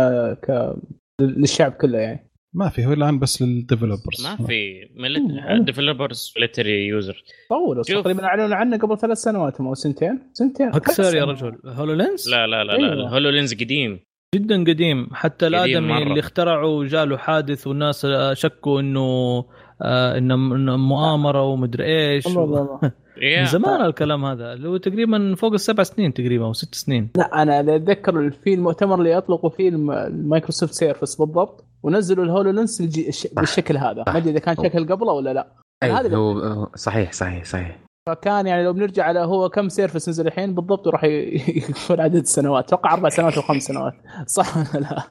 للشعب كله؟ يعني ما في، هو الآن بس للديفلوبرز، ما في الديفلوبرز لتري يوزر طولوا تقريبا اعلنوا عنه قبل 3 سنوات او سنتين اكثر يا رجل. هولولينز لا الهولولينز قديم جدا، قديم حتى الادمي اللي اخترعوا جاله حادث والناس شكوا انه مؤامره ومدري ايش من زمان الكلام هذا، اللي هو تقريبا فوق 7 سنين تقريبا او 6 سنين. لا انا اتذكر في المؤتمر اللي اطلقوا فيه المايكروسوفت سيرفس بالضبط، ونزلوا الهولولينس بالشكل هذا. ما ادري اذا كان شكل قبله ولا لا. هذا هو صحيح. فكان يعني لو بنرجع على هو كم سيرفس نزل الحين بالضبط وراح يكون عدد السنوات، اتوقع 4 سنوات و5 سنوات صح ولا لا؟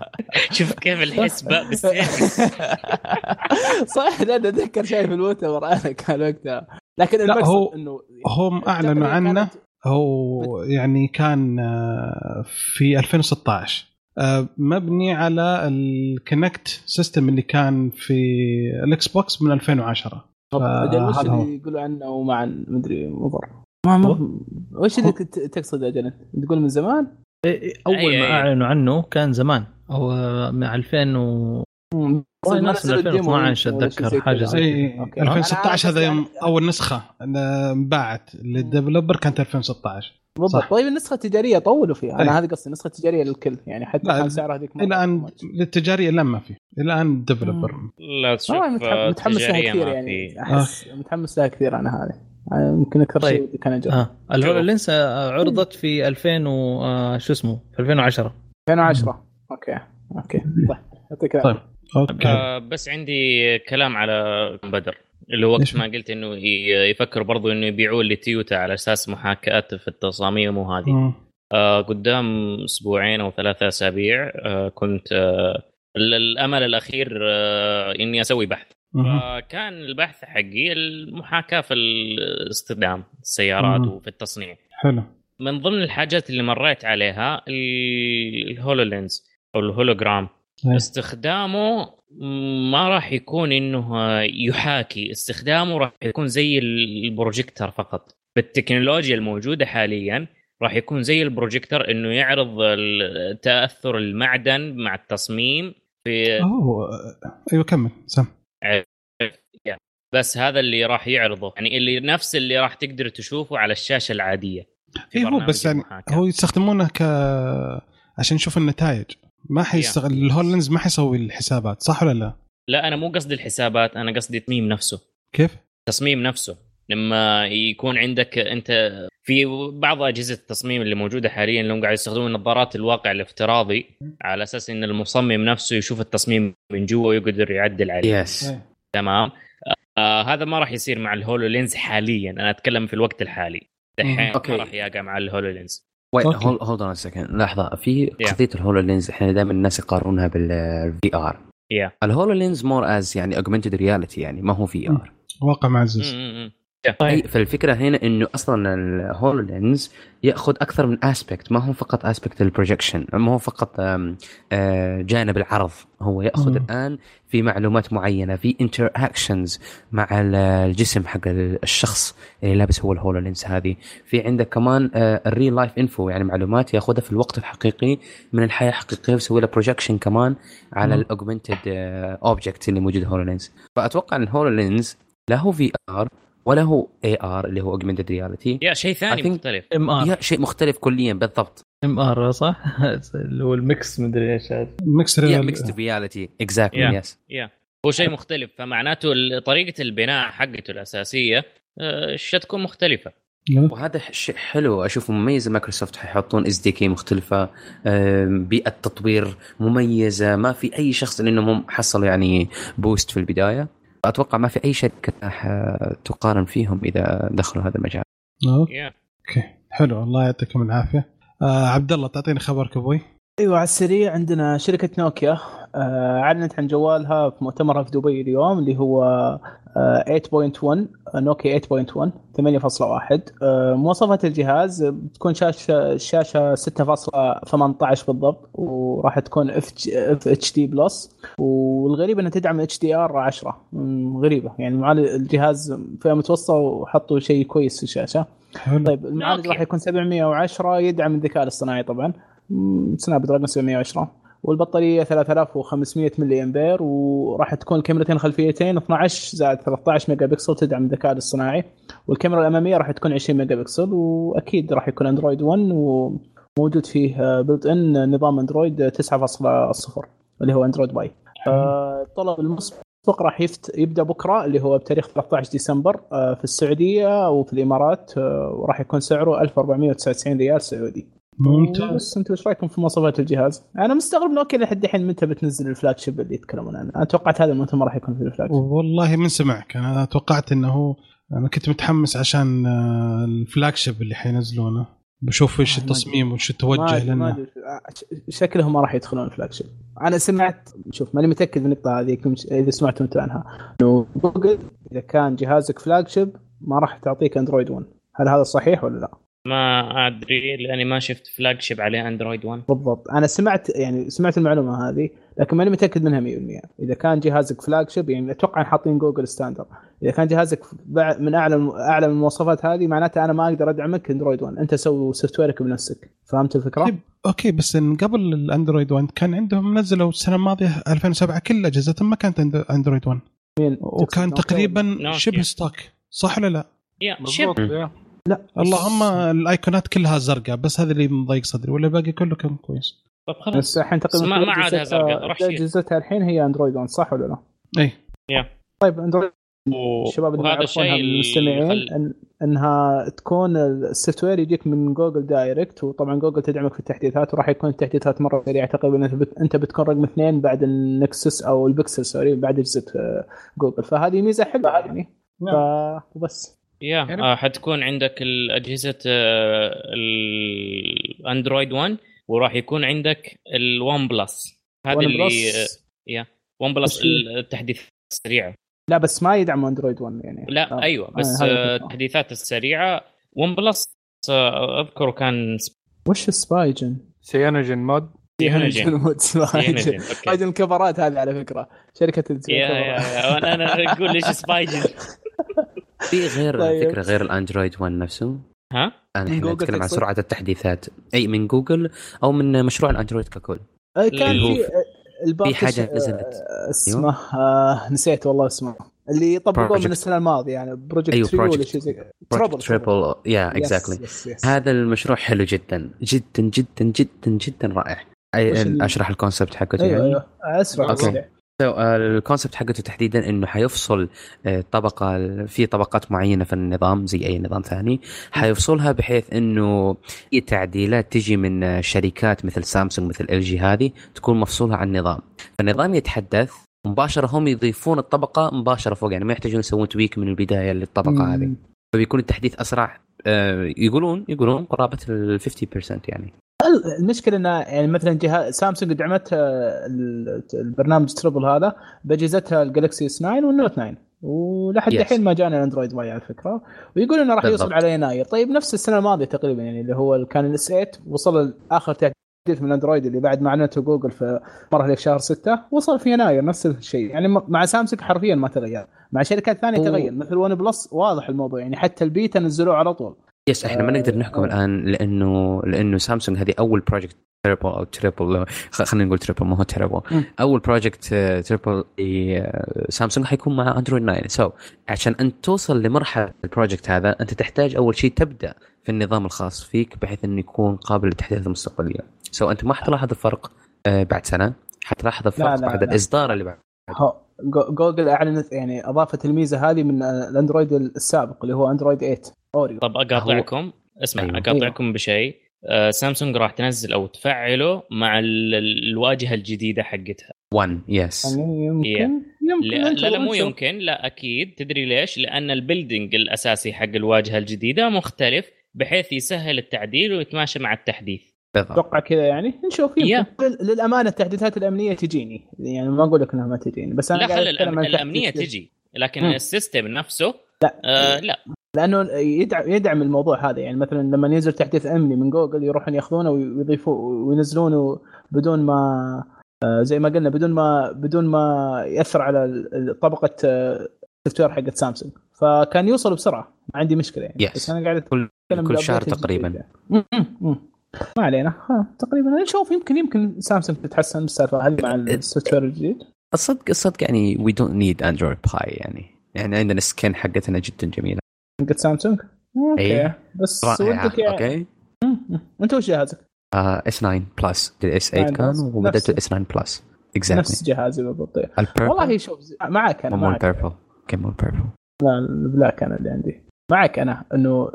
شوف كيف الحسبه بالسيرفس صح. لا اتذكر شايف المؤتمر انا كان وقتها، لكن المقصد انه هم اعلنوا عنه هو يعني كان في 2016 مبني على الكونكت سيستم اللي كان في الاكس بوكس من 2010. طب ايش اللي يقولوا عنه ومع مدري مضر وش اللي تقصد اجل تقول من زمان؟ اول ما اعلنوا عنه كان زمان او مع 2000 و الناس 2012 اتذكر حاجه زي 2016. هذا يوم اول نسخه انباعت للديفلوبر كانت 2016 بالضبط. طيب النسخه التجاريه طولوا فيها. انا هذه قصدي النسخه التجاريه للكل، يعني حتى كان سعره هذيك الان للتجاريه لما في الان ديفلوبر لا تشوف متحمس لها كثير، يعني احس متحمس لها كثير انا هذه، يمكن اكثر شيء كان اجرب. الهولولينس عرضت في 2000 وشو اسمه 2010 اوكي. طيب بس عندي كلام على بدر. اللي هو ما قلت انه يفكر برضو انه يبيعوه لتويوتا على اساس محاكاه في التصاميم وهذه. قدام اسبوعين او 3 أسابيع كنت الامل الاخير اني اسوي بحث. كان البحث حقي المحاكاه في استخدام السيارات وفي التصنيع. حلو. من ضمن الحاجات اللي مريت عليها الهولولينز او الهولوجرام، استخدامه ما راح يكون انه يحاكي، استخدامه راح يكون زي البروجيكتر فقط. بالتكنولوجيا الموجوده حاليا راح يكون زي البروجيكتر، انه يعرض تاثر المعدن مع التصميم في ايوه كمل سام. بس هذا اللي راح يعرضه، يعني اللي نفس اللي راح تقدر تشوفه على الشاشه العاديه. ايوه بس يعني هو يستخدمونه عشان نشوف النتائج. ما حيستغل الهولنز، ما حيسوي الحسابات صح ولا لا؟ لا انا مو قصدي الحسابات، انا قصدي التصميم نفسه. كيف التصميم نفسه؟ لما يكون عندك انت في بعض اجهزه التصميم اللي موجوده حاليا لهم قاعد يستخدمون نظارات الواقع الافتراضي على اساس ان المصمم نفسه يشوف التصميم من جوا ويقدر يعدل عليه. تمام. هذا ما راح يصير مع الهولولينز حاليا، انا اتكلم في الوقت الحالي الحين. ما راح يقع مع الهولولينز. wait hold on a second لحظة. في قضية الهولولينز احنا دائما الناس يقارنونها بالفي ار. الهولولينز مور از يعني augmented reality، يعني ما هو في ار، واقع معزز. طيب فالفكرة هنا انه اصلا الهولولينز ياخذ اكثر من اسبكت، ما هو فقط اسبكت البروجكشن، ما هو فقط جانب العرض، هو ياخذ الان في معلومات معينة، في interactions مع الجسم حق الشخص اللي لابس هو الهولولينز هذه. في عندك كمان الريل لايف انفو، يعني معلومات ياخذها في الوقت الحقيقي من الحياة الحقيقية، ويسوي لها بروجكشن كمان على الاوجمنتد اوبجكت اللي موجود هولولينز. فاتوقع ان الهولولينز لا هو في ار ولا هو AR اللي هو augmented reality، يا شيء ثاني مختلف، يا شيء مختلف كليا. بالضبط MR صح، اللي هو الميكس مدري ايش هذا، ميكس reality exactly yes هو شيء مختلف، فمعناته طريقة البناء حقته الأساسية تكون مختلفة. وهذا شيء حلو أشوفه مميز. مايكروسوفت حيحطون SDK مختلفة، بيئة تطوير مميزة، ما في أي شخص، لأنهم حصلوا يعني بوست في البداية، أتوقع ما في أي شركة تقارن فيهم إذا دخلوا هذا المجال. أوكي حلو، الله يعطيكم العافية. عبدالله تعطيني خبرك أبوي. أيوة على السريع، عندنا شركة نوكيا أعلنت عن جوالها في مؤتمرها في دبي اليوم، اللي هو 8.1 نوكيا 8.1 8.1. مواصفات الجهاز بتكون شاشة 6.18 بالضبط، وراح تكون FHD+، والغريب أنها تدعم HDR10. غريبة يعني، مع الجهاز فيها متوسطة وحطوا شيء كويس في الشاشة. طيب المعالج راح يكون 710، يدعم الذكاء الاصطناعي طبعا، سنابدراجون 710، والبطارية 3500 ملي أمبير، وراح تكون كاميرتين خلفيتين 12-13 ميجا بكسل، تدعم الذكاء الاصطناعي، والكاميرا الأمامية راح تكون 20 ميجا بكسل، وأكيد راح يكون أندرويد 1، وموجود فيه بلت إن نظام أندرويد 9.0 اللي هو أندرويد باي. طلب المسبق راح يبدأ بكرة اللي هو بتاريخ 13 ديسمبر في السعودية وفي الإمارات، وراح يكون سعره 1499 ريال سعودي. ممتاز. انتوا ايش رايكم في مواصفات الجهاز؟ انا مستغرب نوكيا لحد الحين متى بتنزل الفلاج شيب اللي يتكلمون عنه. انا توقعت هذا المؤتمر راح يكون في الفلاج. والله من سمعك انا توقعت انه، انا كنت متحمس عشان الفلاج شيب اللي حينزلونه، بشوف ايش التصميم وش التوجه لنا. شكلهم ما راح يدخلون الفلاج شيب. انا سمعت، شوف ماني متاكد من النقطه هذه، اذا سمعتم انتوا عنها، انه جوجل اذا كان جهازك فلاج شيب ما راح تعطيك اندرويد 1. هل هذا صحيح ولا لا؟ ما أدري لأني ما شفت فلاج شيب عليه أندرويد 1 بالضبط. أنا سمعت المعلومة هذه لكن ماني متأكد منها 100%. إذا كان جهازك فلاج شيب، يعني أتوقع حاطين جوجل ستاندر، إذا كان جهازك من أعلى من المواصفات هذه، معناته أنا ما أقدر أدعمك أندرويد 1، أنت سوي سوفت ويرك بنفسك. فهمت الفكرة؟ أوكي بس قبل الأندرويد 1 كان عندهم نزلوا السنة الماضية 2007 كل أجهزتهم ما كانت أندرويد 1، وكان تقريبا شبه ستوك صح ولا لا؟ بالضبط. لا اللهم الايقونات كلها زرقاء، بس هذا اللي مضايق صدري، ولا باقي كله كان كويس. طب خلاص بس الحين تقريبا ما عاد زرقاء، راح جزتها الحين هي اندرويد 1 صح ولا لا؟ اي طيب اندرويد الشباب اللي يعرفونها المستمعين انها تكون السوفت وير يجيك من جوجل دايركت، وطبعا جوجل تدعمك في التحديثات، وراح يكون التحديثات مره سريعه. تقريبا انت بتكون رقم 2 بعد النكسس او البكسل سوري بعد اجهزه جوجل، فهذه ميزه حلوه يعني. وبس يا حتكون عندك الاجهزه الاندرويد 1، وراح يكون عندك ال1 بلس. هذا اللي يا 1 بلس التحديث السريعه. لا بس ما يدعم اندرويد 1 يعني. لا ايوه بس التحديثات السريعه 1 بلس اذكر كان وش السبايجن سيانوجين مود سيانوجين الكفرات هذه على فكره شركه الكفرات. انا اقول ليش سبايجن في غير فكره غير الاندرويد 1 نفسه. ها انا اتكلم عن سرعه التحديثات اي من جوجل او من مشروع الاندرويد ككل. كان في حاجه نزلت اسمها نسيت والله اسمها اللي طبقوه من السنه الماضيه يعني بروجكت تريبل شيء زي تريبل يا اكزاكتلي. هذا المشروع حلو جدا جدا جدا جدا جدا رائع. اشرح الكونسبت حقته يعني اسرع. الكونسبت حقته تحديدا انه حيفصل طبقه في طبقات معينه في النظام زي اي نظام ثاني، حيفصلها بحيث انه اي تعديلات تجي من شركات مثل سامسونج مثل ال جي هذه تكون مفصوله عن النظام، فالنظام يتحدث مباشره هم يضيفون الطبقه مباشره فوق يعني ما يحتاجون يسوون تويك من البدايه للطبقه هذه، فبيكون التحديث اسرع. يقولون قرابه ال 50% يعني. المشكله ان يعني مثلا جهاز سامسونج دعمت البرنامج تريبل هذا باجهزتها الجالكسي اس 9 والنوت 9 ولحد الحين ما جانا الاندرويد واي على فكره، ويقولوا انه راح يوصل على يناير. طيب نفس السنه الماضيه تقريبا يعني اللي هو كان الاس 8 وصل اخر تحديث من اندرويد اللي بعد ما اعلنته جوجل في مره في شهر 6 وصل في يناير. نفس الشيء يعني مع سامسونج حرفيا ما تغير، مع شركات ثانيه تغير مثل ون بلس. واضح الموضوع يعني حتى البيتا نزلوه على طول. يس احنا ما نقدر نحكم الان لانه سامسونج هذه اول بروجكت تريبل او تريبل خلينا نقول تريبل ما هو تريبل اول بروجكت تريبل سامسونج حيكون مع اندرويد 9. سو عشان ان توصل لمرحله البروجكت هذا انت تحتاج اول شيء تبدا في النظام الخاص فيك بحيث انه يكون قابل للتحديثات المستقبليه. سو انت ما حتلاحظ الفرق بعد سنه، حتلاحظ الفرق بعد الاصدار اللي بعد. جوجل اعلنت يعني اضافت الميزه هذه من الاندرويد السابق اللي هو اندرويد 8 أوريو. طب اقاطعكم اسمع اقاطعكم بشيء. سامسونج راح تنزل او تفعله مع الواجهه الجديدة حقتها 1 يس يعني يمكن لا مو يمكن لا اكيد. تدري ليش؟ لان البيلدينج الاساسي حق الواجهه الجديدة مختلف بحيث يسهل التعديل ويتماشى مع التحديث. اتوقع كذا يعني نشوف. للامانه التحديثات الامنيه تجيني يعني ما اقول لك انها ما تجيني بس انا قاعد اتكلم عن الامنيه تجي لكن السيستم نفسه لا لا لانه يدعم الموضوع هذا يعني مثلا لما ينزل تحديث امني من جوجل يروحون ياخذونه ويضيفوه وينزلونه بدون ما زي ما قلنا بدون ما ياثر على طبقه السوفت وير حقت سامسونج، فكان يوصل بسرعه ما عندي مشكله يعني. بس انا قاعد اتكلم كل شهر تقريبا ما علينا تقريبا نشوف يمكن سامسونج تتحسن بالسالفه هذه مع السوفت وير الجديد. الصدق يعني we don't need Android Pie يعني عندنا سكين حقتنا جدا جميله حقت سامسونج. اوكي بس ودك اوكي انت وش جهازك؟ اس 9 بلس الاس 8 كان وبدت الاس 9 بلس اكزاكتلي نفس جهازي بالضبط والله. شوف معك انا مو بيربل لا البلاك انا اللي عندي معك انا انه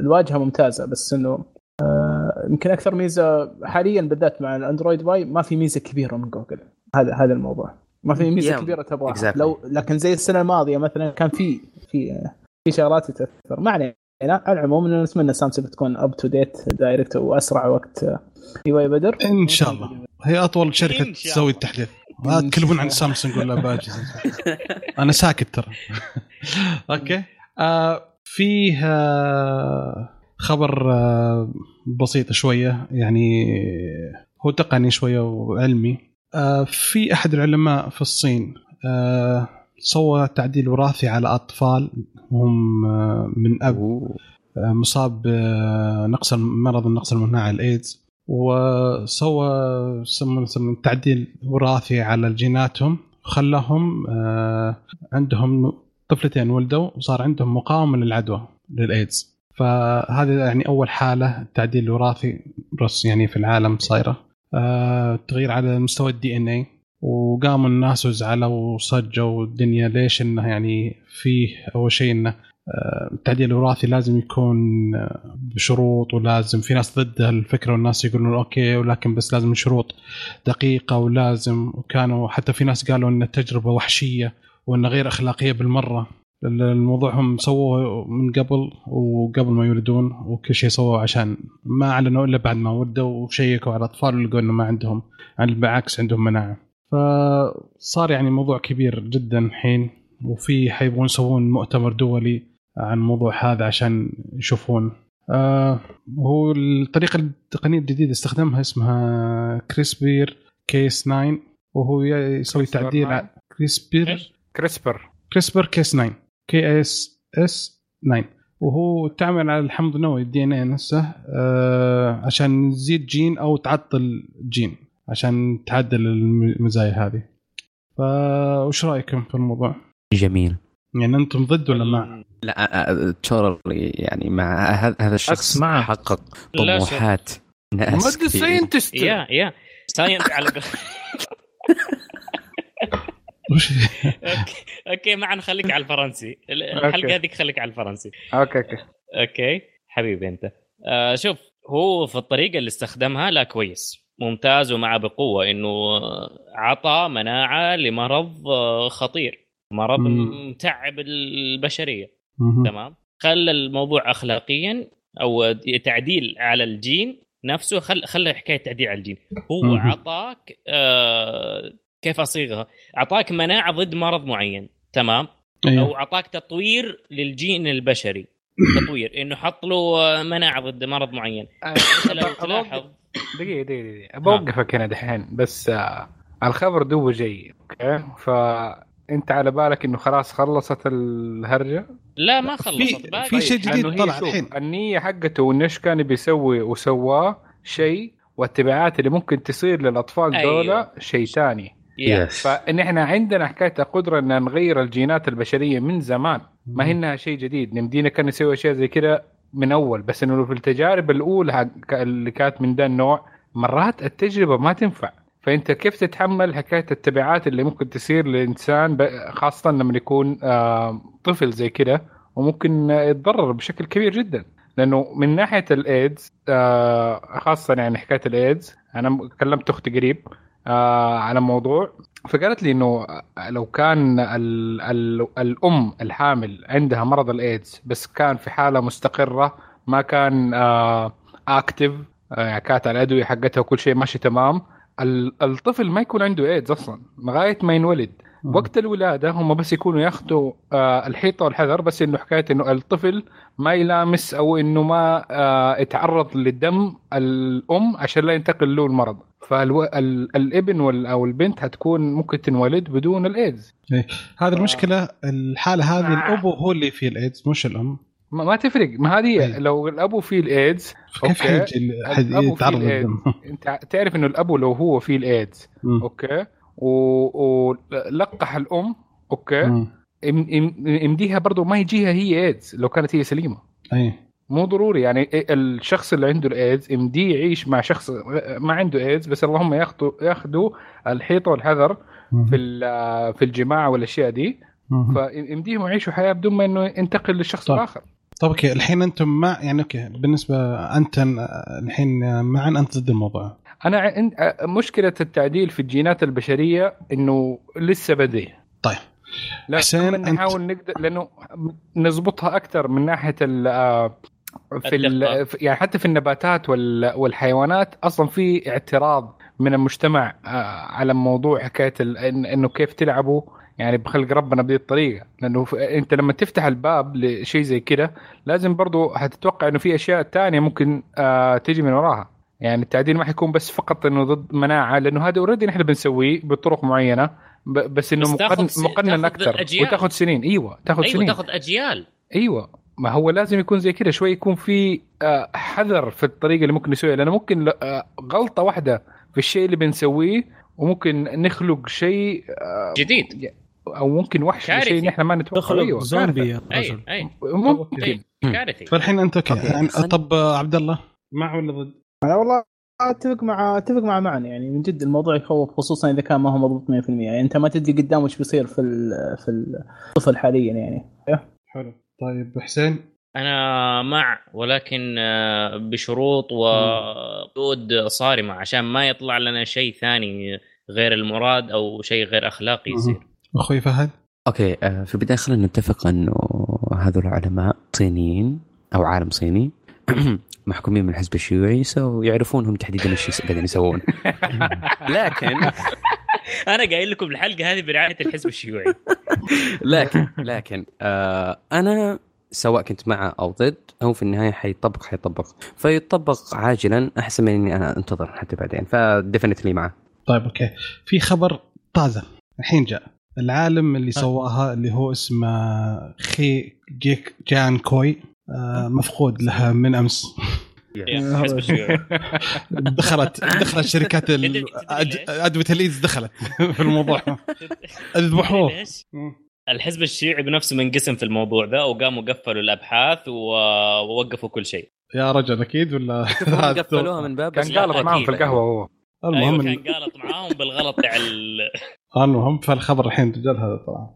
الواجهه ممتازه بس انه يمكن اكثر ميزه حاليا بالذات مع الاندرويد باي ما في ميزه كبيره من جوجل. هذا الموضوع ما في ميزه كبيره تبغاها لو لكن زي السنه الماضيه مثلا كان في شغلات تتاثر ما علينا. على العموم نتمنى سامسونج تكون اب تو ديت دايركت واسرع وقت ايوه بدر ان شاء الله. هي اطول شركه تسوي التحديث ما تكلمون عن سامسونج ولا باجز انا ساكت ترى. اوكي فيها خبر بسيط شوية يعني هو تقني شوية وعلمي. في أحد العلماء في الصين سوى تعديل وراثي على أطفال هم من أب مصاب بنقص مرض النقص المناعي الإيدز، وسوى يسمون تعديل وراثي على جيناتهم خلهم عندهم طفلتين ولدوا وصار عندهم مقاومة للعدوى للإيدز. فهذا يعني أول حالة تعديل الوراثي يعني في العالم صايرة. تغيير على مستوى الدي إن إيه وقاموا الناس وزعلوا وصجوا الدنيا. ليش؟ إنه يعني فيه أول شيء إنه التعديل الوراثي لازم يكون بشروط، ولازم في ناس ضد الفكرة والناس يقولون أوكي ولكن بس لازم شروط دقيقة، ولازم وكانوا حتى في ناس قالوا إن التجربة وحشية وإن غير أخلاقية بالمرة. الموضوع هم سووه من قبل وقبل ما يولدون، وكل شيء سووه عشان ما أعلنوا إلا بعد ما ولدوا وشيكوا على الأطفال ولقوا إنه ما عندهم، على العكس عندهم مناعة. فصار يعني موضوع كبير جدا الحين، وفي حيبون يسوون مؤتمر دولي عن الموضوع هذا عشان يشوفون. هو الطريقة التقنية الجديدة استخدمها اسمها كريسبير كيس 9، وهو يسوي تعديل على كريسبر كيس 9 KSS9، وهو تعمل على الحمض النووي DNA نفسه عشان تزيد جين أو تعطل جين عشان تعدل المزايا هذه. فايش رايكم في الموضوع؟ جميل. يعني انتم ضد ولا مع؟ لا تشارلي يعني مع هذا الشخص ما حقق طموحات ناس كثير. يا ساينت على اوكي معن خليك على الفرنسي الحلقه هذيك، خليك على الفرنسي. اوكي حبيبي انت. شوف هو في الطريقه اللي استخدمها لا كويس ممتاز ومع بقوة، إنه عطى مناعة لمرض خطير، مرض متعب البشرية. تمام، خلى الموضوع أخلاقيا أو تعديل على الجين نفسه، خلى حكاية تعديل على الجين. هو عطاك كيف أصيغها، عطاك مناعة ضد مرض معين. تمام أيه. أو عطاك تطوير للجين البشري، تطوير إنه حط له مناعة ضد مرض معين. لو تلاحظ دقيقة بوقفك هنا دحين بس. الخبر دوبه جاي اوكي، فانت على بالك انه خلاص خلصت الهرجه؟ لا ما خلصت، باقي في شيء جديد طلع الحين. النيه حقته والنش كان بيسوي وسواه شيء، والتبعات اللي ممكن تصير للاطفال دول شيء ثاني. فان احنا عندنا حكايه قدره ان نغير الجينات البشريه من زمان، ما هي شيء جديد. نمدينا كان نسوي اشياء زي كده من أول، بس إنه في التجارب الأولى اللي كانت من ده النوع مرات التجربة ما تنفع. فأنت كيف تتحمل حكاية التبعات اللي ممكن تصير للإنسان، خاصة لما يكون طفل زي كده، وممكن يتضرر بشكل كبير جدا. لأنه من ناحية الإيدز خاصة يعني حكاية الإيدز، أنا كلمت أختي قريب على موضوع، فقالت لي إنه لو كان الأم الحامل عندها مرض الإيدز بس كان في حالة مستقرة، ما كان أكتيف، كانت على الأدوية حقتها وكل شيء ماشي تمام، الطفل ما يكون عنده إيدز أصلاً لغاية ما ينولد. وقت الولادة هم بس يكونوا ياخدوا الحيطة والحذر، بس إنه حكاية إنه الطفل ما يلامس أو إنه ما يتعرض للدم الأم عشان لا ينتقل له المرض. فالابن أو البنت هتكون ممكن تنولد بدون الإيدز. هذه المشكلة، الحالة هذه الأب هو اللي فيه الإيدز مش الأم. ما تفرق، ما هذه لو الأب فيه الإيدز كيف يتعرض للدم؟ أنت تعرف إنه الأب لو هو فيه الإيدز أوكي ولقح الأم أوكي امديها برضو ما يجيها هي إيدز لو كانت هي سليمة. أي مو ضروري يعني الشخص اللي عنده الإيدز امديه يعيش مع شخص ما عنده إيدز، بس اللهم ياخدوا الحيطة والحذر في الجماعة والأشياء دي، فامديهم يعيشوا حياة بدون ما إنه ينتقل للشخص الآخر. طب أوكي الحين أنتم ما يعني أوكي بالنسبة أنت الحين معن أنت ضد الموضوع. أنا مشكلة التعديل في الجينات البشرية إنه لسه بديه. طيب حسين أنت نحاول نقدر لأنه نضبطها أكتر من ناحية يعني حتى في النباتات والحيوانات أصلاً في اعتراض من المجتمع على موضوع حكاية إنه كيف تلعبوا يعني بخلق ربنا بهذه الطريقة. لأنه أنت لما تفتح الباب لشيء زي كده لازم برضو هتتوقع إنه في أشياء تانية ممكن تيجي من وراها. يعني التعديل ما حيكون بس فقط إنه ضد مناعة، لأنه هذا أوريدي نحن بنسويه بطرق معينة، بس إنه مقنن أكثر وتأخذ سنين. أيوة تأخذ سنين، تأخذ أجيال. أيوة ما هو لازم يكون زي كده شوي، يكون في حذر في الطريقة اللي ممكن نسويها، لأنه ممكن غلطة واحدة في الشيء اللي بنسويه وممكن نخلق شيء جديد أو ممكن وحش شيء نحن ما نتوقعه. أيوة زومبي ممكن كارثي. فالحين أنت كده. طب عبدالله مع ولا ضد؟ أنا والله اتفق مع معن يعني من جد الموضوع يخوف خصوصا اذا كان ما هو مضبوط 100%. يعني انت ما تدري قدام وش بيصير في الطفل حاليا يعني. حلو طيب حسين. انا مع ولكن بشروط وحدود صارمه عشان ما يطلع لنا شيء ثاني غير المراد او شيء غير اخلاقي يصير. اخوي فهد. اوكي في البدايه خلينا نتفق انه هذول العلماء صينيين او عالم صيني محكومين من الحزب الشيوعي ويعرفونهم تحديدا ايش قاعدين يسوون. لكن انا قايل لكم الحلقه هذه برعايه الحزب الشيوعي. لكن انا سواء كنت معه او ضد هو في النهايه حيطبق فيطبق عاجلا احسن من اني انا انتظر حتى بعدين، فديفينتلي معه. طيب اوكي في خبر طازه الحين جاء. العالم اللي سواها اللي هو اسمه خي جيك جان كوي مفقود لها من امس. دخلت شركات ادوية الايدز دخلت في الموضوع. اذبحوه. الحزب الشيوعي بنفسه منقسم في الموضوع ذا وقاموا قفلوا الابحاث ووقفوا كل شيء. يا رجل اكيد ولا قفلوها من باب كان قالط معهم في القهوه هو. المهم أيوة كان قالط معاهم بالغلط تاع المهم فالخبر الحين رجال هذا طبعا.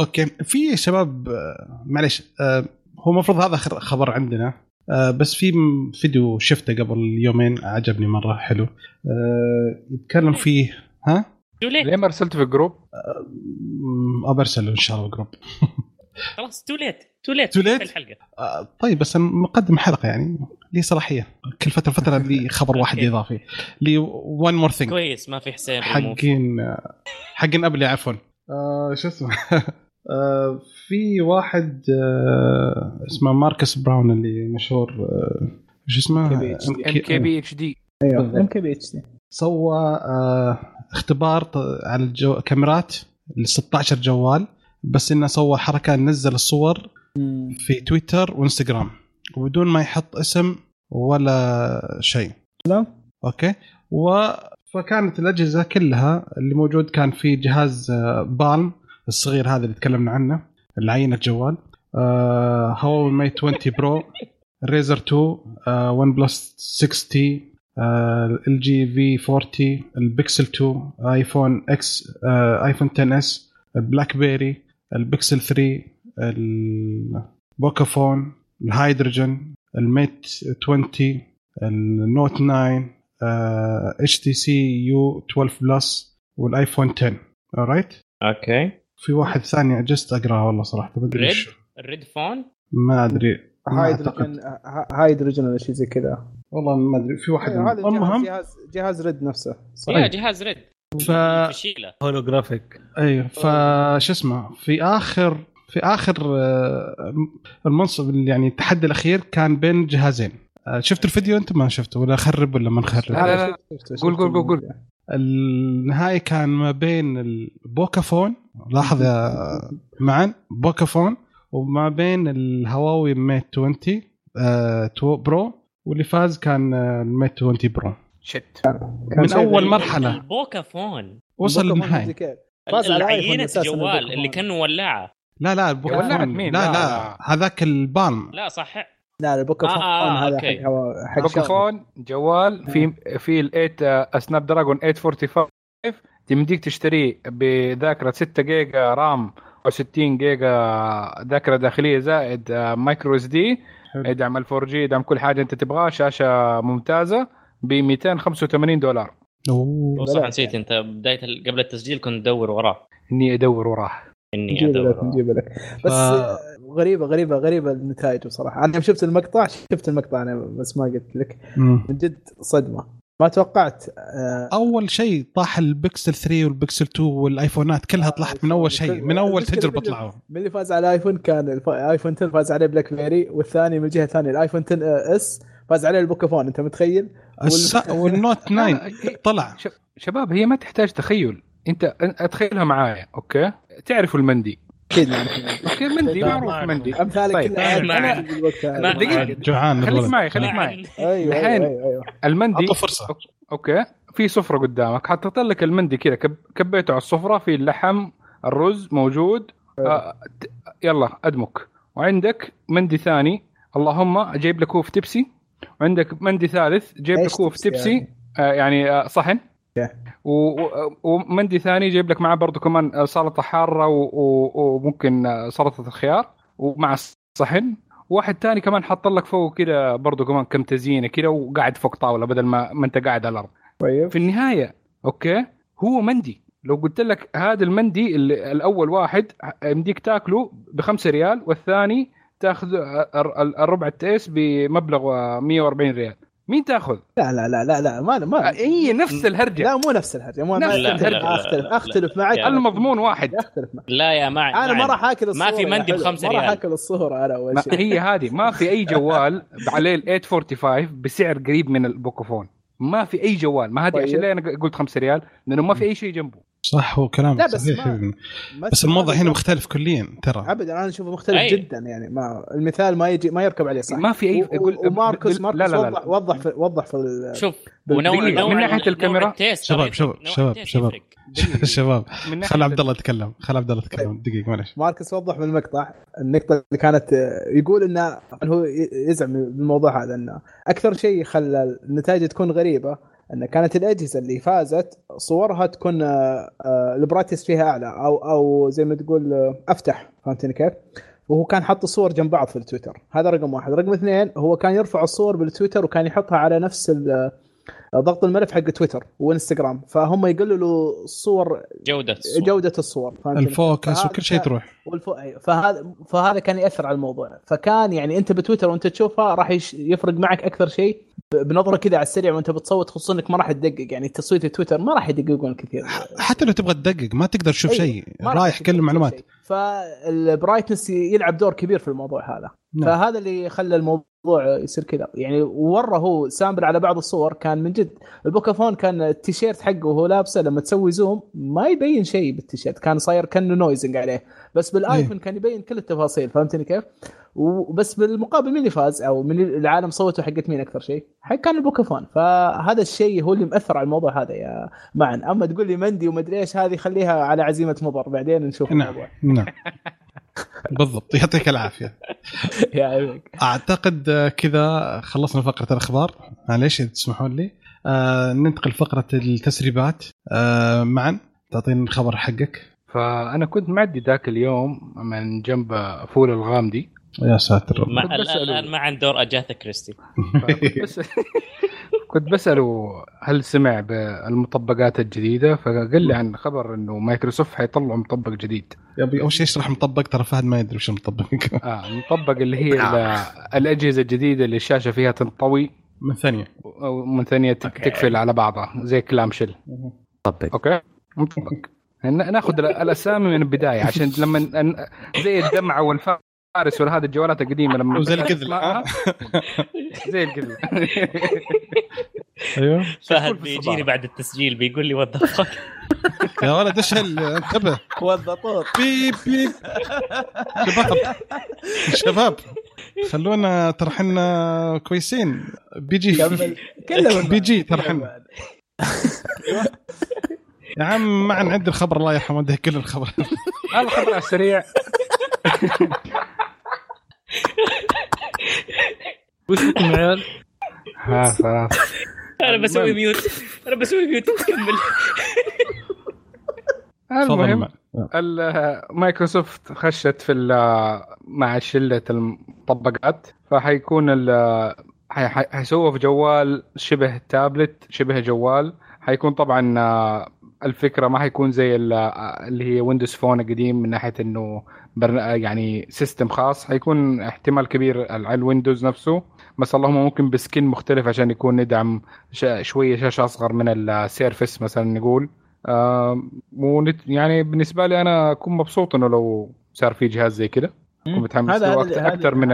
اوكي في شباب معلش هو المفروض هذا خبر عندنا بس في فيديو شفته قبل يومين عجبني مره حلو يتكلم فيه. ها ليه ما ارسلت في الجروب؟ ابرسله ان شاء الله الجروب. خلاص توليت الحلقه. طيب بس مقدم حلقه يعني لي صلاحيه كل فتره لي خبر واحد اضافي لي وان مور ثينج. كويس ما في حسين حقين قبل عفوا شو اسمه في واحد اسمه ماركس براون اللي مشهور شو اسمه MKBHD. ايوه MKBHD سوى اختبار على كاميرات ال 16 جوال بس انه سوى حركه نزل الصور في تويتر وانستغرام وبدون ما يحط اسم ولا شيء. لا اوكي فكانت الاجهزه كلها اللي موجود كان في جهاز بالم الصغير هذا اللي تكلمنا عنه العينه الجوال هواوي ميت 20 برو ريزر 2 ون بلس 60 LG V40 البيكسل 2 ايفون اكس ايفون 10s البلاك بيري البيكسل 3 البوكافون الهيدروجين الميت 20 النوت 9 HTC U12 بلس والايفون 10. alright اوكي في واحد ثاني جست اقراه والله صراحه ما ادري ايش الريد فون ما ادري هيدروجين ولا شيء زي كذا والله ما ادري في واحد المهم جهاز ريد نفسه صحيح جهاز ريد فشيله هولوجرافيك. ايوه فش اسمه في اخر المنصب يعني التحدي الاخير كان بين جهازين. شفت الفيديو انت ما شفته ولا خرب ولا ما نخرب؟ لا قول النهاية كان ما بين البوكافون لاحظ معا بوكافون وما بين الهواوي ميت 20 برو واللي فاز كان الميت 20 برو. شت من اول مرحله البوكافون وصل للنهايه فاز على عينه الجوال اللي كان ولاعه. لا البوكافون لا هذاك البالم لا صح لا البوكافون هذا حق بوكافون جوال في سناب دراجون 845 تمديك تشتريه بذاكره 6 جيجا رام و60 جيجا ذاكره داخليه زائد مايكرو اس دي يدعم ال4G يدعم كل حاجه انت تبغاها شاشه ممتازه ب $285. صح نسيت انت بدايه قبل التسجيل كنت ادور وراه بس غريبه النتائج بصراحه. انا شفت المقطع انا بس ما قلت لك من جد صدمه ما توقعت. اول شيء طاح البكسل 3 والبكسل 2 والايفونات كلها طلعت من اول شيء من اول تجربه طلعوا. من اللي فاز على الايفون كان الايفون 10 فاز عليه بلاك بيري والثاني من الجهه الثانيه الايفون 10 اس فاز عليه البوكافون. انت متخيل والنوت 9 طلع. شباب هي ما تحتاج تخيل انت اتخيلها معايا. اوكي تعرفوا المندي اكيد اوكي مندي معروف مندي امثالك كلها دقيقه جوعان خليك معي ايوه المندي اوكي في سفره قدامك حطيت لك المندي كذا كبيته على السفره في اللحم الرز موجود يلا ادمك وعندك مندي ثاني اللهم جايب لك هو في تبسي وعندك مندي ثالث جيب لك هو في تبسي يعني, صحن ومندي ثاني جيب لك معه برضو كمان سلطة حارة وممكن سلطة الخيار ومع الصحن. واحد تاني كمان حط لك فوق كده برضو كمان كم تزيينه كده وقاعد فوق طاولة بدل ما انت قاعد على الأرض. في النهاية اوكي هو مندي. لو قلت لك هذا المندي الأول واحد يمديك تاكله ب5 ريال والثاني تاخذ الربع التيس بمبلغ 140 ريال. مين تاخذ؟ لا لا لا لا لا ما اي نفس الهرجه. لا مو نفس الهرجه. مو نفس الهرجه. اختلف معك. المضمون واحد. لا يا معن انا ما راح اكل الصوره. ما في مندي ب5 ريال. ما راح اكل الصوره انا اول شيء. هي هذه ما في اي جوال عليه ال 845 بسعر قريب من البوكوفون. ما في اي جوال. ما هذه عشان ليه انا قلت 5 ريال لانه ما في اي شيء جنبه. صح هو كلامك صحيح بس الموضوع هنا مختلف كليا ترى ابدا. انا اشوفه مختلف جدا يعني ما المثال ما يجي ما يركب عليه صح. ما في اي ماركوس وضح في شوف من ناحيه الكاميرا. شباب خل عبدالله يتكلم دقيقه معلش. ماركوس وضح من المقطع النقطه اللي كانت يقول انه هو يزعم بالموضوع هذا انه اكثر شيء خلى النتائج تكون غريبه أن كانت الأجهزة اللي فازت صورها تكون البرايتنس فيها أعلى أو زي ما تقول أفتح. فهمتني كيف؟ وهو كان حط الصور جنب بعض في التويتر. هذا رقم واحد. رقم اثنين هو كان يرفع الصور بالتويتر وكان يحطها على نفس ضغط الملف حق تويتر وإنستغرام فهم يقللوا الصور جودة الصور الفوكس وكل شيء تروح فهذا كان يأثر على الموضوع. فكان يعني أنت بتويتر وأنت تشوفها راح يفرق معك أكثر شيء بنظرة كذا على السريع وأنت بتصوت خصوصا إنك ما راح تدقق. يعني التصويت في تويتر ما راح يدققون كثير حتى لو تبغى تدقق ما تقدر تشوف شيء رايح كل المعلومات. فالبرايتنس يلعب دور كبير في الموضوع هذا. فهذا اللي خلى الموضوع يصير كذا يعني. وره هو سامبل على بعض الصور كان من جد البوكافون كان التيشيرت حقه وهو لابسه لما تسوي زوم ما يبين شيء بالتيشيرت كان صاير كأنه نويزنج عليه بس بالايفون كان يبين كل التفاصيل. فهمتني كيف؟ وبس بالمقابل مين فاز او من العالم صوته حقت مين اكثر شيء كان البوكافون. فهذا الشيء هو اللي مأثر على الموضوع هذا يا معن. اما تقول لي مندي وما ادري ايش هذه خليها على عزيمة مضر بعدين نشوف الموضوع. نعم بالضبط. يعطيك العافيه يا عمي. اعتقد كذا خلصنا فقره الاخبار. معليش تسمحون لي ننتقل فقره التسريبات. معن تعطيني الخبر حقك. فانا كنت معدي ذاك اليوم من جنب فول الغامدي. يا ساتر الان معن دور أجاثا كريستي. كنت بسأله هل سمع بالمطبقات الجديدة فقال لي عن خبر إنه مايكروسوفت حيطلعوا مطبق جديد. يبي أول شيء يشرح مطبق ترى فهد ما يدري وش مطبق. مطبق اللي هي الأجهزة الجديدة اللي الشاشة فيها تنطوي من ثانية أو من ثانية تقفل على بعضها زي كلامشل. مطبق. أوكي مطبق. نأخذ الأسامي من البداية عشان لما زي الدمعة والفم عارس ولا هذه الجوالات القديمة لما زي الكذل زي الكذل. أيوة فهد بيجيني بعد التسجيل بيقول لي وضفك يا ولد إيش انتبه وضطوط بيب بيب. شباب خلونا ترحنا كويسين بيجي ترحنا يا عم معن عند الخبر. الله يرحمه ده كل الخبر. الخبر السريع وش معيال؟ ها خلاص أنا بسوي ميوت تكمل. المهم مايكروسوفت خشت في مع شلة المطبقات فحيكون حيسووا في جوال شبه تابلت شبه جوال. حيكون طبعا الفكرة ما هيكون زي اللي هي ويندوز فون قديم من ناحية إنه يعني سيستم خاص. هيكون احتمال كبير على الويندوز نفسه بس اللهم ممكن بسكين مختلف عشان يكون ندعم شوية شاشة أصغر من السيرفس مثلا نقول. يعني بالنسبة لي أنا أكون مبسوط إنه لو صار في جهاز زي كده أكون متحمس له أكثر من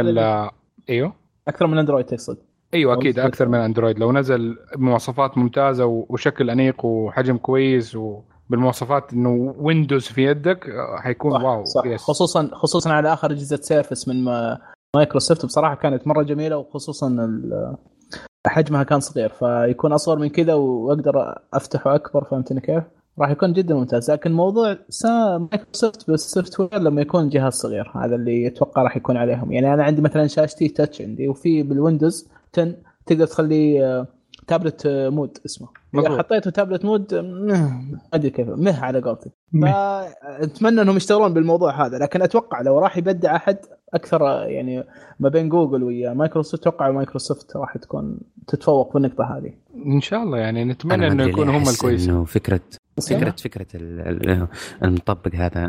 أيوه أكثر من أندرويد تقصد؟ ايوه اكيد اكثر من اندرويد لو نزل بمواصفات ممتازه وشكل انيق وحجم كويس وبالمواصفات انه ويندوز في يدك حيكون صح واو صح. خصوصا على اخر اجهزه سيرفس من مايكروسوفت بصراحه كانت مره جميله وخصوصا حجمها كان صغير فيكون اصغر من كذا واقدر افتحه اكبر. فهمتني كيف؟ راح يكون جدا ممتاز. لكن موضوع مايكروسوفت بالسوفت وير لما يكون جهاز صغير هذا اللي يتوقع راح يكون عليهم. يعني انا عندي مثلا شاشتي تاتش عندي وفي بالويندوز تقدر تخلي تابلت مود اسمه. إذا حطيته تابلت مود ما أدري كيف مه على قولتك. فأتمنى إنهم يشتغلون بالموضوع هذا، لكن أتوقع لو راح يبدع أحد أكثر يعني ما بين جوجل ويا مايكروسوفت، أتوقع مايكروسوفت راح تكون تتفوق بالنقطة هذه إن شاء الله. يعني نتمنى إنه يكون هم الكويسين. فكرة المطبق هذا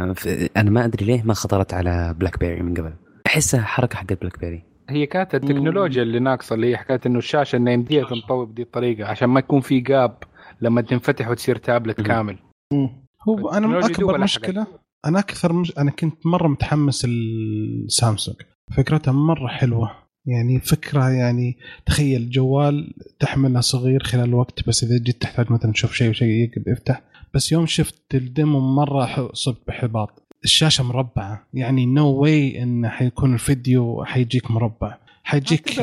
أنا ما أدري ليه ما خطرت على بلاك بيري من قبل، أحسها حركة حق بلاك بيري. هي كانت التكنولوجيا اللي ناقصه، اللي هي حكايه انه الشاشه انه يمديها تنطوي بدي الطريقه عشان ما يكون في جاب لما تنفتح وتصير تابلت كامل. هو انا اكبر مشكله، انا كنت مره متحمس السامسونج، فكرتها مره حلوه يعني، فكره يعني تخيل جوال تحمله صغير خلال الوقت، بس اذا جيت تحتاج مثلا تشوف شيء افتح. بس يوم شفت الديمو مره صبت بحباط، الشاشه مربعه يعني نو واي ان حيكون الفيديو حيجيك مربع، حيجيك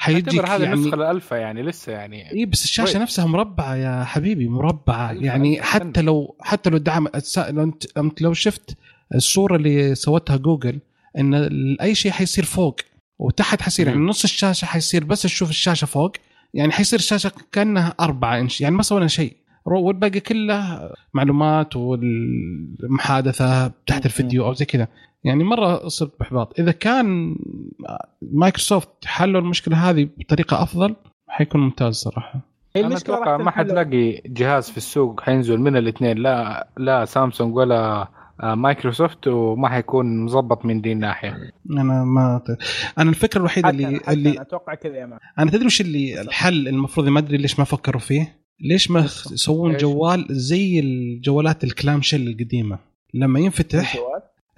هذا يعني النسخه الالفا يعني لسه يعني اي، بس الشاشه نفسها مربعه يا حبيبي، مربعه يعني حتى لو دعم لو شفت الصوره اللي سوتها جوجل ان اي شيء حيصير فوق وتحت، حيصير يعني نص الشاشه حيصير بس تشوف الشاشه فوق، يعني حيصير الشاشه كانها 4 انش يعني ما سوينا شيء، والباقي كله معلومات والمحادثة تحت الفيديو أو زي كذا. يعني مرة صرت بحباط. إذا كان مايكروسوفت حلوا المشكلة هذه بطريقة أفضل حيكون ممتاز صراحة. أنا أتوقع ما حتلاقي جهاز في السوق حينزل من الاثنين، لا سامسونج ولا مايكروسوفت، وما حيكون مزبط من دي الناحية. أنا الفكرة الوحيدة اللي أتوقع كذا يا معلم. أنا تدري وش اللي الحل المفروض، ما أدري ليش ما فكروا فيه، ليش ما يسوون جوال زي الجوالات الكلامشل القديمة لما ينفتح؟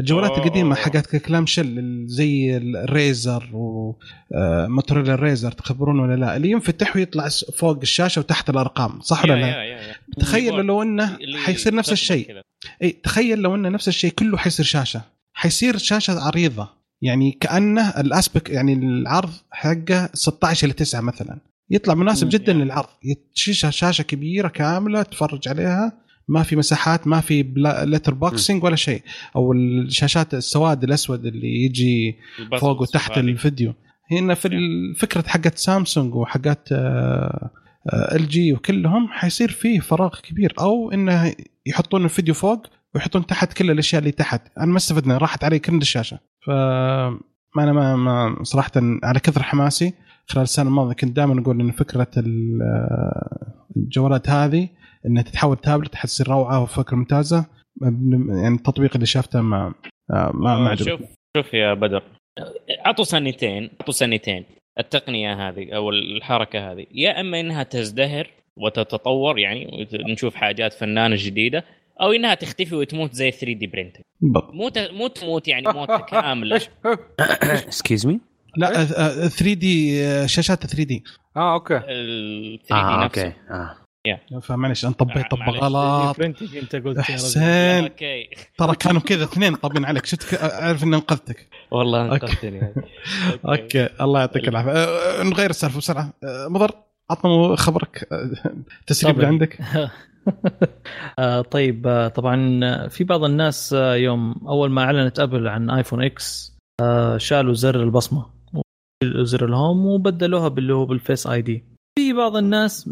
الجوالات القديمة حقت الكلامشل زي الريزر وماتوريلا الريزر، تخبرون ولا لا؟ اللي ينفتح ويطلع فوق الشاشة وتحت الأرقام، صح ولا لا؟ تخيل لو إنه حيصير نفس الشيء. أي تخيل لو إنه نفس الشيء كله حيصير شاشة، حيصير شاشة عريضة يعني كأنه الأسبك يعني العرض حقه 16:9 مثلا، يطلع مناسب جدا للعرض، شاشة كبيرة كاملة تفرج عليها، ما في مساحات، ما في لتر بوكسينج ولا شيء، أو الشاشات السواد الأسود اللي يجي فوق وتحت الفيديو. هنا في الفكرة حقت سامسونج وحقت LG وكلهم حيصير فيه فراغ كبير، أو إنه يحطون الفيديو فوق ويحطون تحت كل الأشياء اللي تحت. أنا ما استفدنا، راحت علي كل الشاشة. فأنا ما صراحة على كثر حماسي خلال السنة الماضية كنت دائما نقول إن فكرة الجوالات هذه إنها تتحول تابلت حتصير روعة وفكرة ممتازة، يعني التطبيق اللي شافته ما عجبني. شوف يا بدر، عطوا سنتين التقنية هذه أو الحركة هذه، يا إما إنها تزدهر وتتطور يعني نشوف حاجات فنانة جديدة، أو إنها تختفي وتموت زي 3D printing. مو تموت يعني موت كاملة. Excuse me. لا 3D شاشات 3D اوكي 3D اوكي فمعلش انا طبق غلط انت قلت حسين اوكي ترى كانوا كذا اثنين طابين عليك، شفت اعرف اني انقذتك والله انقذتني. اوكي الله يعطيك العافيه، نغير السالفه بسرعه. مضر عطنا خبرك، تسريب اللي عندك. طيب طبعا في بعض الناس يوم اول ما اعلنت ابل عن ايفون اكس شالوا زر البصمه، زر الهوم، وبدلوها باللي هو بالفيس اي دي. في بعض الناس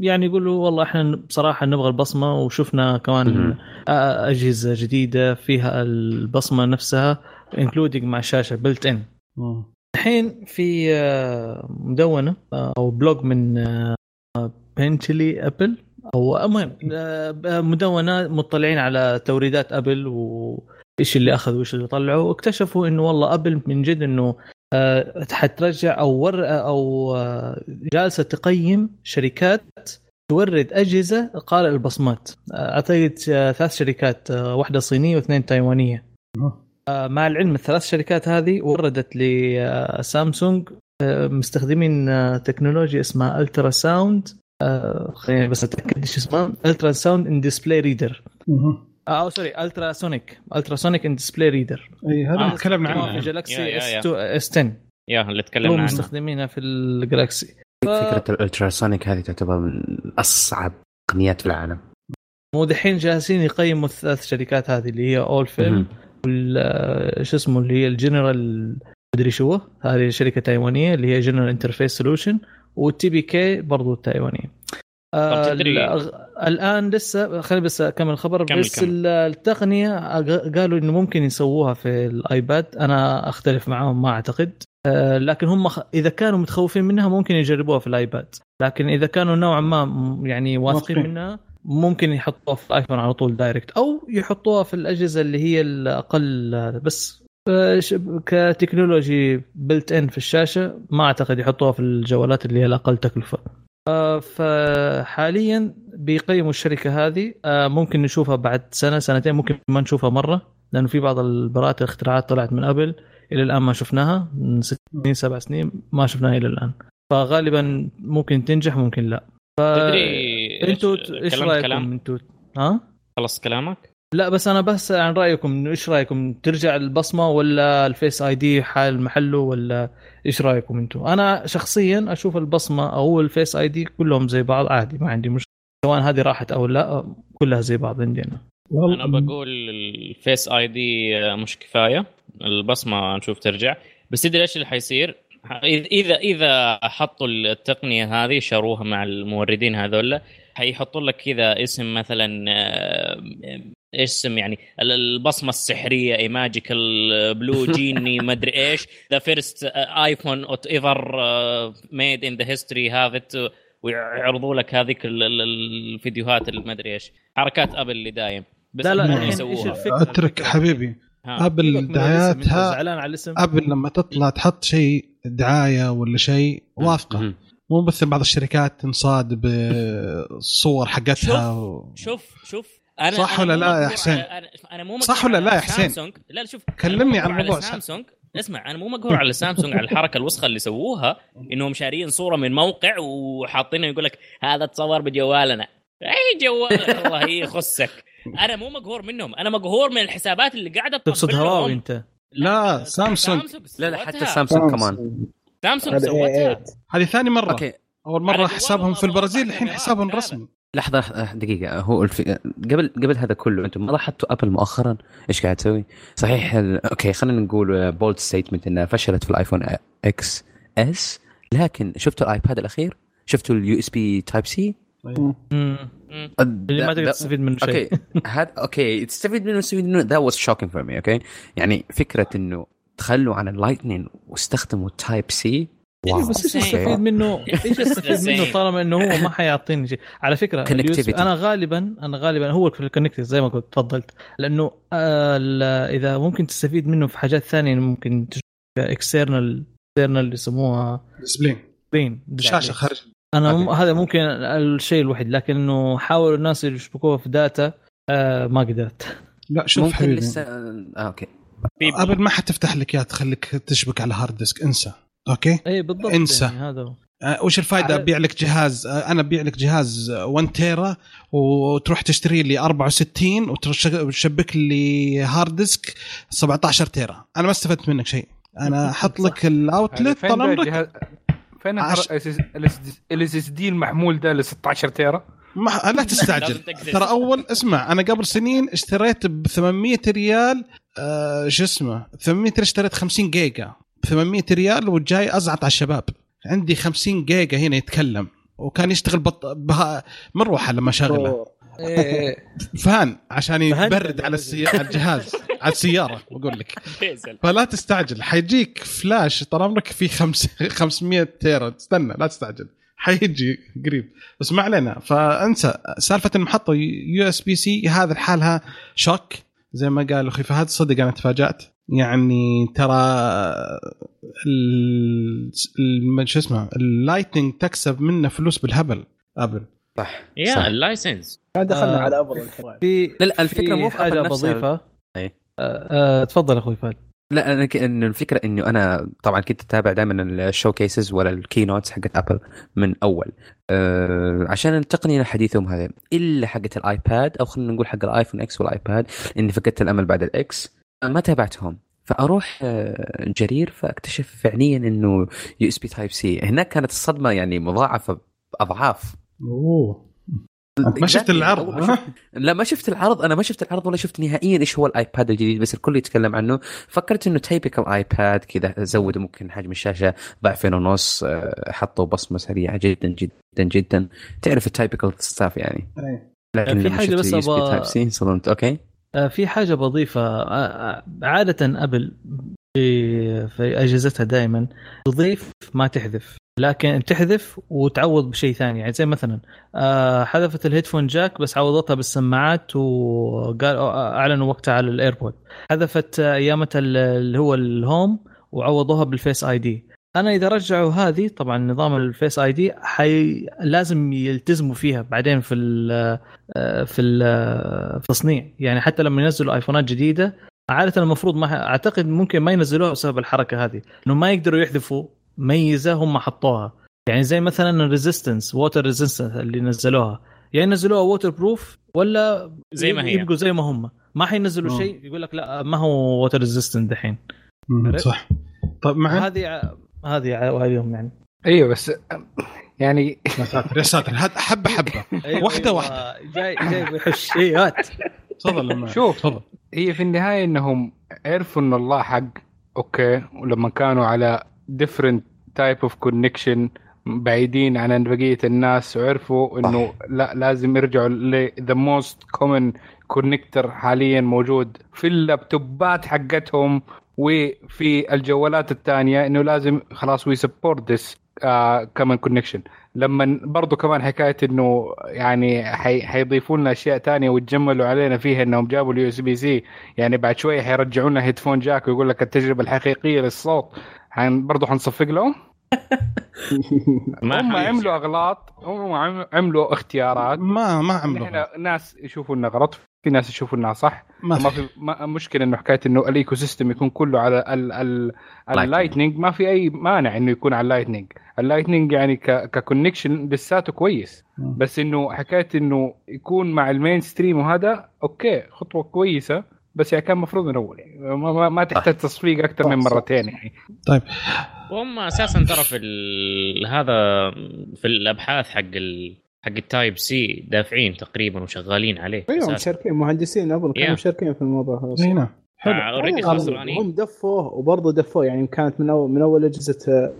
يعني يقولوا والله احنا بصراحه نبغى البصمه، وشفنا كمان اجهزه جديده فيها البصمه نفسها انكلودينج مع شاشه بلت ان. الحين في مدونه او بلوج من بنتلي ابل او المهم مدونه مطلعين على توريدات ابل وايش اللي اخذوا وايش اللي طلعوا، واكتشفوا انه والله ابل من جد انه حترجع أو جالسة تقيم شركات تورد أجهزة قارئ البصمات. أعطيت 3 شركات، 1 صينية و2 تايوانية. مع العلم ال3 شركات هذه وردت لسامسونج مستخدمين تكنولوجيا اسمها ألترا ساوند، خليني بس أتأكد إيش اسمها، ألترا ساوند إن ديسبلاي ريدر أو سوري ألترا سونيك إن ديسبلاي ريدر. أي هذا اللي تكلمنا عنه في جالاكسي S10، اللي تكلمنا عنه مستخدمينها في الجالاكسي. فكرة الألترا سونيك هذه تعتبر من أصعب تقنيات في العالم، مو دحين جالسين يقيموا 3 شركات هذه اللي هي أول فيلم وال شو اسمه اللي هي الجنرال مدري شو هذه الشركة تايوانية اللي هي جنرال انترفيس سولوشن، والتي بي كي برضو تايوانية. الآن لسه خلي بس أكمل الخبر. بس التقنية قالوا إنه ممكن يسووها في الآيباد، أنا أختلف معهم ما أعتقد، لكن هم إذا كانوا متخوفين منها ممكن يجربوها في الآيباد، لكن إذا كانوا نوعا ما يعني واثقين منها ممكن يحطوها في الآيفون على طول دايركت، أو يحطوها في الأجهزة اللي هي الأقل. بس كتكنولوجي بلت إن في الشاشة ما أعتقد يحطوها في الجوالات اللي هي الأقل تكلفة. فحاليا بيقيموا الشركة هذه، ممكن نشوفها بعد سنة سنتين، ممكن ما نشوفها مرة، لأنه في بعض البراءات الاختراعات طلعت من قبل إلى الآن ما شفناها، من 6-7 سنين ما شفناها إلى الآن، فغالبا ممكن تنجح ممكن لا. تدري انتوا ايش رايكم انتوا؟ ها خلص كلامك؟ لا بس انا بس عن رايكم، انه ايش رايكم ترجع البصمه ولا الفيس اي دي حال محله، ولا ايش رايكم انتوا؟ انا شخصيا اشوف البصمه او الفيس اي دي كلهم زي بعض عادي، ما عندي مشكله سواء هذه راحت او لا، كلها زي بعض عندي. انا بقول الفيس اي دي مش كفايه، البصمه نشوف ترجع. بس تدري ايش اللي حيصير؟ اذا حطوا التقنيه هذه شروها مع الموردين هذول، حيحطوا لك كذا اسم مثلا، اسم يعني البصمه السحريه، اي ماجيكال بلو جيني ما ادري ايش، ذا فيرست ايفون اوت ايفر ميد ان ذا هيستوري هاف ات، ويعرضوا لك هذيك الفيديوهات اللي ما ادري ايش، حركات ابل اللي دايم. بس لا لا يسووها، اترك حبيبي قبل دعاياتها. قبل لما تطلع تحط شيء دعاية ولا شيء وافقة، مو مثل بعض الشركات تنصاد بالصور حقتها. شوف أنا صح ولا لا يا حسين؟ أنا مو صح ولا لا يا حسين؟ لا شوف، كلمني عن موضوع سامسونج. اسمع، أنا مو مقهور على سامسونج على الحركة الوسخة اللي سووها، إنهم شاريين صورة من موقع وحاطينه يقولك هذا تصور بجوالنا. أي جوال والله يخصك. أنا مو مقهور منهم، أنا مقهور من الحسابات اللي قاعدة تقصد هواوي أنت؟ لا سامسونج، لا حتى سامسونج كمان، سامسونج سوتها هذه ثاني مرة. أوكي. أول مرة حسابهم في البرازيل، الحين حسابهم رسمي. لحظة دقيقة، هو قبل هذا كله أنتم ما لاحظتوا أبل مؤخرا إيش قاعد تسوي؟ صحيح أوكي خلينا نقول بولد ستيتمنت إنها فشلت في الآيفون إكس إس، لكن شفتوا الآيباد الأخير؟ شفتوا USB Type C؟ اللي ما تقدر تستفيد منه شيء. اوكي تستفيد منه that was shocking for me. okay يعني فكرة انه تخلوا عن اللايتنين واستخدموا تايب سي، بس ايش استفيد منه؟ طالما انه هو ما حيعطيني شيء. على فكرة انا غالبا هو في الكونكتيف زي ما كنت تفضلت، لانه اذا ممكن تستفيد منه في حاجات ثانية، ممكن اكسترنال يسموها ديسبلين شاشة خارج. هذا ممكن الشيء الوحيد، لكن انه حاولوا الناس يشبكوها في داتا، ما قدرت. لا شوف حبيبي لسه اوكي قبل ما حتفتح لك اياها تخليك تشبك على هارد ديسك، انسى. اوكي اي بالضبط، انسى يعني هذا وش الفائده؟ ابيع لك جهاز، انا ابيع لك جهاز 1 تيرا وتروح تشتري لي 64 وتشبك لي هارد ديسك 17 تيرا، انا ما استفدت منك شيء. انا احط لك الاوتلت طال عمرك. فين SSD المحمول ده ل 16 تيرا؟ لا تستعجل ترى. أول اسمع، أنا قبل سنين اشتريت ب 800 ريال شو اسمه 800 ريال، اشتريت 50 جيجا ب 800 ريال وجاي أزعط على الشباب، عندي 50 جيجا هنا يتكلم، وكان يشتغل بها مروحة لما شغله فان عشان يبرد على الجهاز على السيارة. بقول لك فلا تستعجل، حيجيك فلاش طال عمرك في 500 تيرا، استنى لا تستعجل، حيجي قريب. بس ما علينا، فانسى سالفة المحطة USB C هذا الحالها شوك زي ما قالوا أخي فهد. صدق أنا تفاجأت يعني، ترى شو اسمه اللايتنينج تكسب منه فلوس بالهبل قبل. صح يا اللايسنس دخلنا على ابل الحين. الفكره مو حاجه بضيفه. تفضل اخوي فهد. لا انا ان الفكره انه انا طبعا كنت اتابع دائما الشو كيسز ولا الكينوتس حقت ابل من اول، عشان التقنيه الحديثه هذه، الا حقت الايباد او خلينا نقول حق الايفون اكس والايباد، اني فقدت الامل بعد الاكس ما تابعتهم. فاروح جرير فاكتشف فعليا انه USB Type C. هناك كانت الصدمه يعني مضاعفه اضعاف. ما شفت العرض؟ لا ما شفت العرض، انا ما شفت العرض ولا شفت نهائيا ايش هو الايباد الجديد، بس الكل يتكلم عنه. فكرت انه تايبيكال ايباد كذا، زودوا ممكن حجم الشاشه ضعفين ونص، حطوا بصمه سريعه جدا جدا جدا، تعرف التايبيكال ستاف يعني. لكن في حاجه بس صدمت. اوكي في حاجه بضيفها، عاده ابل في اجهزتها دائما تضيف ما تحذف، لكن تحذف وتعوض بشيء ثاني. يعني زي مثلا حذفت الهيدفون جاك بس عوضتها بالسماعات، وقال اعلنوا وقتها على الايربود. حذفت ايامتها اللي هو الهوم وعوضوها بالفيس اي دي. انا اذا رجعوا هذه، طبعا نظام الفيس اي دي لازم يلتزموا فيها بعدين في التصنيع. يعني حتى لما ينزلوا ايفونات جديده عاده المفروض، ما اعتقد ممكن ما ينزلوها بسبب الحركه هذه، انه ما يقدروا يحذفوا ميزه هم حطوها. يعني زي مثلا الريزيستنس، ووتر ريزيستنس اللي نزلوها، يعني نزلوها ووتر بروف ولا زي ما هي، يبقوا زي ما هم، ما حينزلوا شيء يقول لك لا ما هو ووتر ريزيستنت دحين. صح. طب مع هذه يعني ايوه، بس يعني رساتر حبه حبه واحده جاي بحشيات. تفضل. شوف هي في النهايه انهم عرفوا ان الله حق اوكي، ولما كانوا على different type of connection بعيدين عن بقية الناس، وعرفوا إنه لا لازم يرجعوا ل the most common connector حاليا موجود في اللابتوبات حقتهم وفي الجوالات الثانية، إنه لازم خلاص we support this common connection. لما برضو كمان حكاية إنه يعني حيضيفوا لنا أشياء تانية ويتجملوا علينا فيها، إنهم جابوا اليو اس بي سي، يعني بعد شوية حيرجعوا لنا هيدفون جاك ويقول لك التجربة الحقيقية للصوت، برضو حنصفق لهم. هم عملوا أغلاط، هم عملوا اختيارات، ما عملوا. إحنا ناس يشوفوا إنه غلط، في ناس يشوفوا إنه صح. ما في مشكلة إنه حكاية إنه الإيكو سيستم يكون كله على اللايتنينج، ما في أي مانع إنه يكون على اللايتنينج يعني ككونكشن لساته كويس. بس إنه حكاية إنه يكون مع المين ستريم وهذا أوكي، خطوة كويسة، بس يعني كان مفروض من أول، يعني ما تحتاج تصفيق أكثر من مرتين يعني. طيب وهم أساساً ترى في هذا في الأبحاث حق التايب سي دافعين تقريباً وشغالين عليه. أيوة مشاركين، مهندسين أبل كانوا مشاركين في الموضوع هذا. هنا حلو. هم دفوه وبرضه دفوه، يعني كانت من أول أجهزة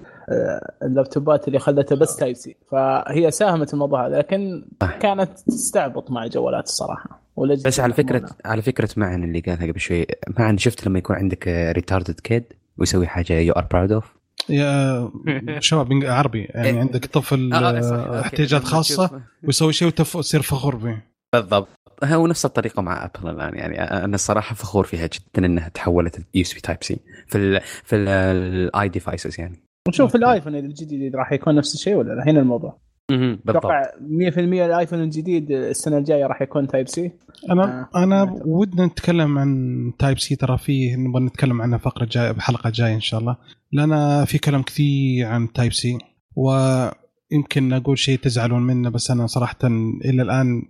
اللابتوبات اللي خلتها بس تايب سي، فهي ساهمت الموضوع هذا، لكن كانت تستعبط مع الجوالات الصراحة. بس على فكرة معن اللي قالها قبل شوي، معن شفت لما يكون عندك ريتاردد كيد ويسوي حاجة you are proud of، يا شباب عربي يعني عندك طفل احتياجات خاصة ويسوي شيء وتصير فخور به. بالضبط، هو نفس الطريقة مع أبل الآن. يعني أنا الصراحة فخور فيها جدا إنها تحولت USB Type C في ال iDevices. يعني ونشوف الآيفون الجديد راح يكون نفس الشيء ولا لا؟ هنا الموضوع اتوقع 100% الايفون الجديد السنه الجايه راح يكون تايب سي. انا ودنا نتكلم عن تايب سي، ترى فيه نبغى نتكلم عنها فقره جايه بحلقه جايه ان شاء الله، لان في كلام كثير عن تايب سي، ويمكن اقول شيء تزعلون منه، بس انا صراحه الى الان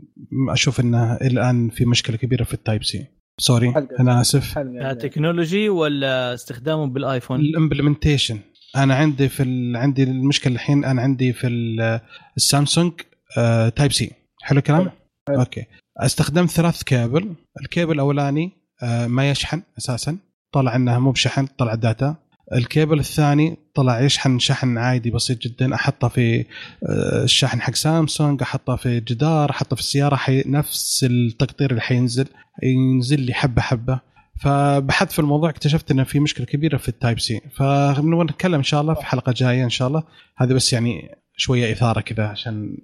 اشوف انه الان في مشكله كبيره في التايب سي. سوري انا اسف. التكنولوجي ولا استخدامه بالايفون؟ الامبلمنتيشن. انا عندي عندي المشكله الحين، انا عندي في السامسونج تايب سي. حلو كلام. اوكي استخدمت 3 كابل، الكابل الاولاني ما يشحن اساسا، طلع انها مو بشحن، طلع داتا. الكابل الثاني طلع يشحن شحن عادي بسيط جدا، احطه في الشحن حق سامسونج، احطه في جدار، احطه في السياره، نفس التقطير اللي ينزل لي حبه حبه. فبحثت في الموضوع اكتشفت أن في مشكلة كبيرة في التايب سي، فنبغى نتكلم إن شاء الله في حلقة جاية إن شاء الله. هذا بس يعني شوية إثارة كذا عشان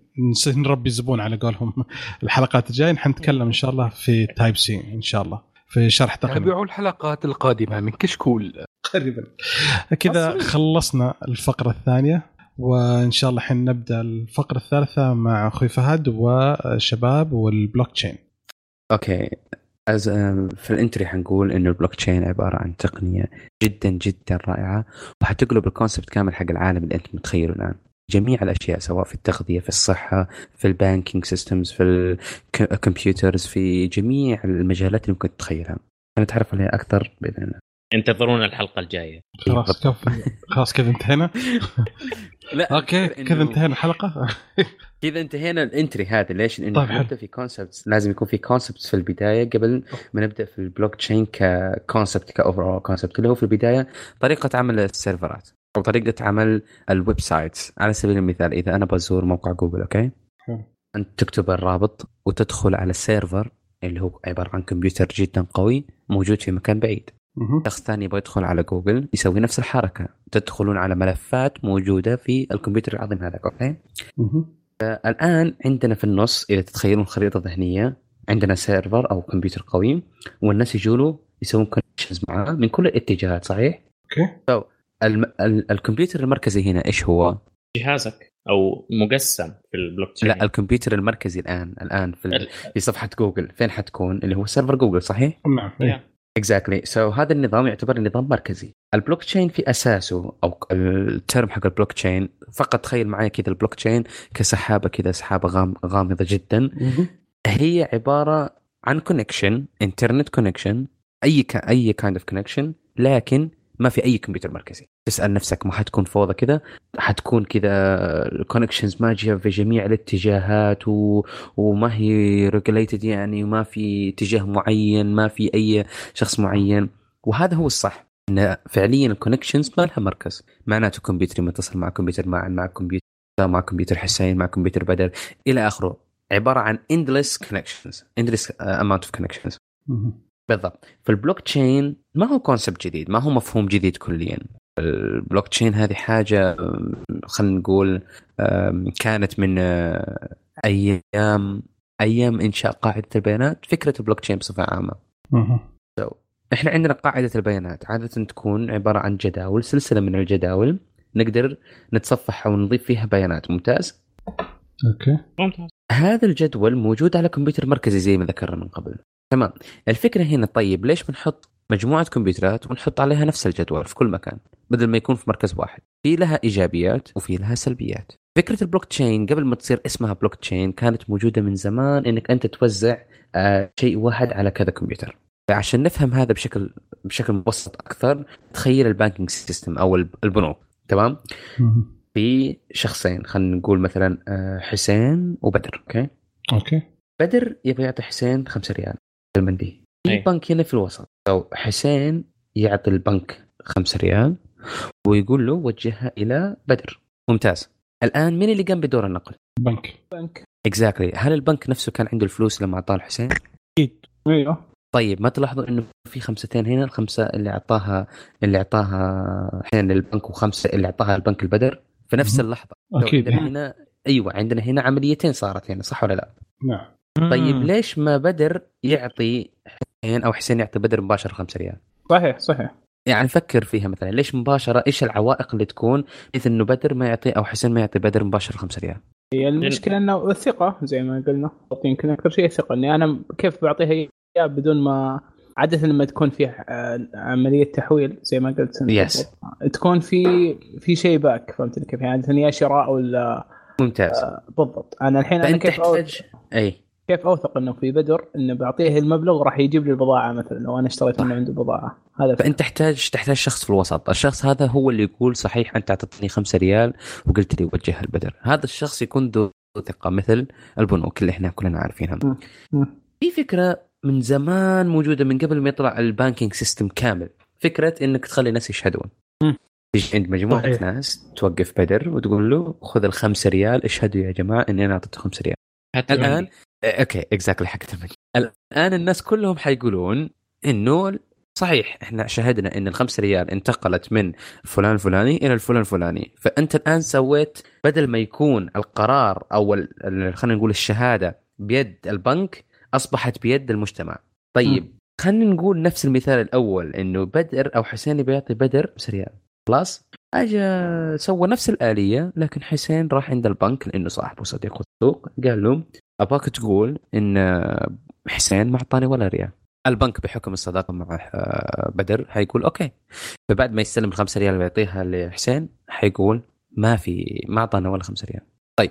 نربي الزبون على قولهم. الحلقات الجاية حنتكلم إن شاء الله في تايب سي إن شاء الله في شرح تقني. تابعوا الحلقات القادمة من كشكول قريبا كذا. خلصنا الفقرة الثانية، وإن شاء الله حنبدأ الفقرة الثالثة مع أخوي فهد والشباب والبلوكشين. أوكي في الانتري حنقول إنه البلوكشين عبارة عن تقنية جدا جدا رائعة، وحتقلب الكونسبت كامل حق العالم اللي أنت متخيله الآن. جميع الأشياء، سواء في التغذية، في الصحة، في البانكينج سيستمز، في الكمبيوترز، في جميع المجالات اللي ممكن تتخيلها. هنتعرف عليها أكثر بإذن الله. انتظرونا الحلقة الجاية. خلاص كيف انتهينا. لا اوكي كذا انتهينا الحلقه. كذا انتهينا الانتري هذا. ليش؟ لانه نبدا في كونسبتس، لازم يكون في كونسبتس في البدايه قبل ما نبدا في البلوك تشين ككونسبت كاوفر كونسبت، اللي هو في البدايه طريقه عمل السيرفرات او طريقه عمل الويب سايتس. على سبيل المثال اذا انا بزور موقع جوجل، اوكي، انت تكتب الرابط وتدخل على السيرفر اللي هو عباره عن كمبيوتر جدا قوي موجود في مكان بعيد. شخص ثاني يبغى يدخل على جوجل يسوي نفس الحركه، تدخلون على ملفات موجوده في الكمبيوتر العظيم هذا. اوكي، الان عندنا في النص، اذا تتخيلون خريطه ذهنيه، عندنا سيرفر او كمبيوتر قوي والناس يجوا له يسوون كونكشنز معاه من كل الاتجاهات، صحيح؟ اوكي، الكمبيوتر المركزي هنا ايش هو؟ جهازك او مقسم في البلوكشين؟ لا، الكمبيوتر المركزي الان في صفحه جوجل فين حتكون؟ اللي هو سيرفر جوجل، صحيح؟ نعم. Exactly. So هذا النظام يعتبر نظام مركزي. البلوكشين في أساسه أو الترم حق البلوكشين، فقط تخيل معي كذا البلوكشين كسحابة كذا، سحابة غامضة جدا. هي عبارة عن connection، internet connection، أي kind of connection، لكن ما في أي كمبيوتر مركزي. تسأل نفسك ما حتكون فوضى كذا؟ حتكون كذا connections ماجية في جميع الاتجاهات وما هي regulated، يعني ما في اتجاه معين، ما في أي شخص معين. وهذا هو الصح، إن فعليا الconnections ما لها مركز. معناته كمبيوتر متصل مع كمبيوتر معن، مع كمبيوتر مع كمبيوتر حسين، مع كمبيوتر بدر، إلى آخره. عبارة عن endless connections، endless amount of connections. بالضبط. فالبلوكشين ما هو كونسبت جديد، ما هو مفهوم جديد كليا. البلوكشين هذه حاجة، خلينا نقول، كانت من أيام إنشاء قاعدة البيانات، فكرة البلوكشين بصفة عامة. إحنا عندنا قاعدة البيانات عادة تكون عبارة عن جداول، سلسلة من الجداول نقدر نتصفح أو نضيف فيها بيانات. ممتاز؟ أوكي. هذا الجدول موجود على كمبيوتر مركزي زي ما ذكرنا من قبل. تمام. الفكرة هنا، طيب ليش بنحط مجموعة كمبيوترات ونحط عليها نفس الجدول في كل مكان بدل ما يكون في مركز واحد؟ في لها إيجابيات وفي لها سلبيات. فكرة البلوكتشين قبل ما تصير اسمها بلوكتشين كانت موجودة من زمان، إنك أنت توزع شيء واحد على كذا كمبيوتر. فعشان نفهم هذا بشكل مبسط أكثر، تخيل البانكينج سيستم أو البنوك. تمام. في شخصين، خلينا نقول مثلا حسين وبدر. أوكي. بدر يبغى يعطي حسين 5 ريال المندي. البنك هنا في الوسط، أو حسين يعطي البنك 5 ريال ويقول له وجهها إلى بدر. ممتاز. الآن مين اللي قام بدور النقل؟ البنك. Exactly. هل البنك نفسه كان عنده الفلوس لما أعطاه حسين؟ أكيد. طيب ما تلاحظوا إنه في 5 هنا، الخمسة اللي أعطاها حسين للبنك، و5 اللي أعطاها البنك البدر في نفس اللحظة؟ أكيد. هنا أيوة، عندنا هنا عمليتين صارت هنا، صح ولا لا؟ نعم. طيب ليش ما بدر يعطي حسين أو حسين يعطي بدر مباشرة 5 ريال؟ صحيح. يعني فكر فيها مثلا، ليش مباشرة؟ إيش العوائق اللي تكون بحيث إنه بدر ما يعطي أو حسين ما يعطي بدر مباشرة 5 ريال؟ هي المشكلة إنه الثقة، زي ما قلنا، يمكن أكثر شيء ثقة، إني أنا كيف بعطيها إياه بدون ما عادة لما تكون في عملية تحويل زي ما قلت تكون في شيء باك، فهمت كيف؟ يعني هي شراء ولا. ممتاز. بالضبط. أنا الحين أنا كيف أوثق إنه في بدر إنه بعطيه المبلغ راح يجيب لي البضاعة مثلاً، لو أنا اشتريت منه عنده بضاعة. هذا فأنت تحتاج شخص في الوسط. الشخص هذا هو اللي يقول صحيح أنت أعطتني 5 ريال وقلت لي وجهها البدر. هذا الشخص يكون ذو ثقة، مثل البنوك اللي إحنا كلنا عارفينها. في فكرة من زمان موجودة من قبل ما يطلع البانكينج سيستم كامل، فكرة إنك تخلي الناس يشهدون. عند مجموعة ناس توقف بدر وتقول له خذ 5 ريال، اشهدوا يا جماعة إن أنا أعطيت 5 ريال. الآن أوكي إكزاكتلي حكتمك. الآن الناس كلهم حيقولون إنه صحيح إحنا شهدنا إن 5 ريال انتقلت من فلان الفلاني إلى الفلان الفلاني. فأنت الآن سويت، بدل ما يكون القرار أو خلينا نقول الشهادة بيد البنك، أصبحت بيد المجتمع. طيب خلينا نقول نفس المثال الأول، إنه بدر أو حسين بيعطي بدر 5 ريال. خلاص، أجا سوى نفس الآلية، لكن حسين راح عند البنك لأنه صاحبه صديقه السوق، قال له أباك تقول إن حسين ما أعطاني ولا ريال. البنك بحكم الصداقة مع بدر هيقول أوكي. فبعد ما يستلم 5 ريال اللي يعطيها لحسين هيقول ما أعطانا ولا 5 ريال. طيب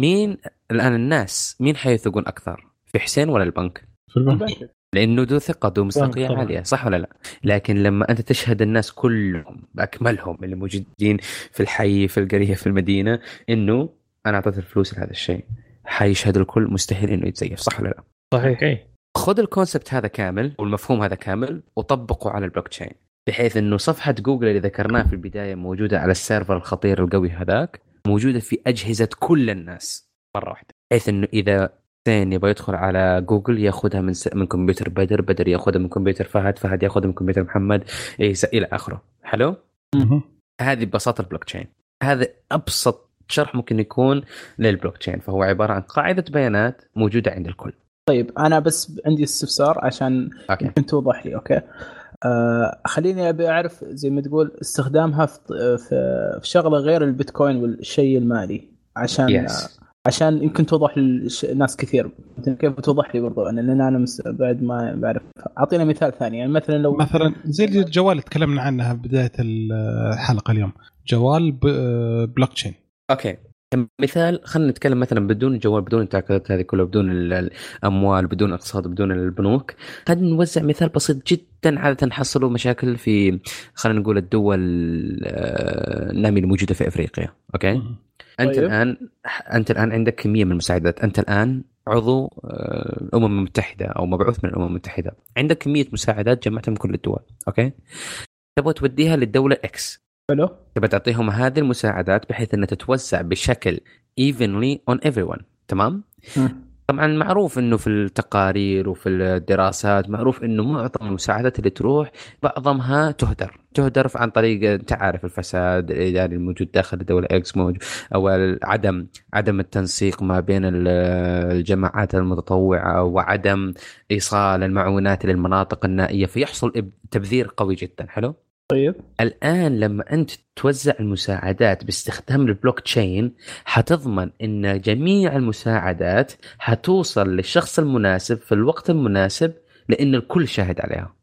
مين الآن الناس مين حيثقون أكثر، في حسين ولا البنك؟ في البنك. لأنه ذو ثقة ذو مصداقية عالية صح ولا لا؟ لكن لما أنت تشهد الناس كلهم بأكملهم اللي موجودين في الحي في القرية في المدينة إنه أنا أعطيت الفلوس لهذا الشيء، حيشهد الكل، مستحيل إنه يتزيف صح ولا لا؟ صحيح. خذ الكونسبت هذا كامل والمفهوم هذا كامل وطبقه على البلوكشين، بحيث إنه صفحة جوجل اللي ذكرناها في البداية موجودة على السيرفر الخطير القوي هذاك، موجودة في أجهزة كل الناس مرة واحدة، بحيث إنه إذا ثاني يبغى يدخل على جوجل ياخذها من كمبيوتر بدر، بدر ياخذها من كمبيوتر فهد، فهد ياخذها من كمبيوتر محمد، الى اخره. حلو. هذه ببساطه البلوكشين. هذا ابسط شرح ممكن يكون للبلوكشين، فهو عباره عن قاعده بيانات موجوده عند الكل. طيب انا بس عندي استفسار عشان ممكن توضح لي. اوكي خليني ابي اعرف زي ما تقول استخدامها في شغله غير البيتكوين والشيء المالي، عشان yes. عشان يمكن توضح للناس كثير كيف توضح لي برضو أنا بعد ما بعرف. أعطينا مثال ثاني، يعني مثلا لو مثلا زي الجوال تكلمنا عنها بداية الحلقة اليوم، جوال بلوكشين. أوكي مثال، خلنا نتكلم مثلا بدون جوال، بدون التعاقدات هذه كلها، بدون الأموال، بدون اقتصاد، بدون البنوك. خلينا نوزع مثال بسيط جدا عادة نحصلوا مشاكل في خلينا نقول الدول النامية الموجودة في أفريقيا. أوكي أنت الآن عندك كمية من المساعدات، أنت الآن عضو الأمم المتحدة أو مبعوث من الأمم المتحدة، عندك كمية مساعدات جمعتها من كل الدول. أوكي تبغى توديها للدولة إكس، حلو، تبغى تعطيهم هذه المساعدات بحيث أنها تتوزع بشكل evenly on everyone. تمام. طبعا معروف أنه في التقارير وفي الدراسات معروف أنه معظم المساعدات اللي تروح بعضمها تهدر عن طريق تعارف الفساد الإداري الموجود داخل الدولة إكس، أو عدم التنسيق ما بين الجماعات المتطوعة، وعدم إيصال المعونات للمناطق النائية، فيحصل تبذير قوي جدا. حلو. طيب الآن لما أنت توزع المساعدات باستخدام البلوك تشين، حتضمن أن جميع المساعدات حتوصل للشخص المناسب في الوقت المناسب، لأن الكل شاهد عليها.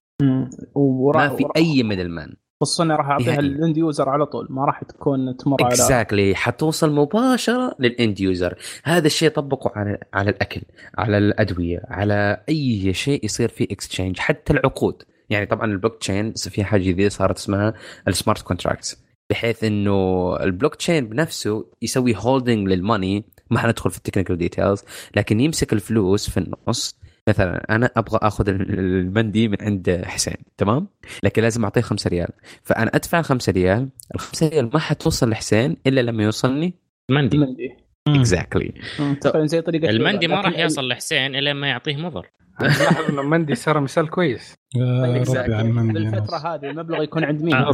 ما في أي ميدلمان، خصوصا راح أعطيها للإند يوزر على طول، ما راح تكون تمر على exactly. حتوصل مباشرة للإند يوزر. هذا الشيء طبقه على الأكل، على الأدوية، على أي شيء يصير فيه exchange، حتى العقود. يعني طبعا البلوك تشين في حاجه جديده صارت اسمها السمارت كونتراكتس، بحيث انه البلوك تشين بنفسه يسوي هولدنج للماني. ما حندخل في التكنيكال ديتيلز، لكن يمسك الفلوس في النص. مثلا انا ابغى اخذ المندي من عند حسين، تمام، لكن لازم اعطيه 5 ريال، فانا ادفع 5 ريال. ال5 ريال ما حتوصل لحسين الا لما يوصلني المندي. اكزاكتلي المندي ما راح يوصل لحسين الا ما يعطيه مضر. لاحظ ان المندي صار مثال كويس. بالفترة هذه المبلغ يكون عند مين؟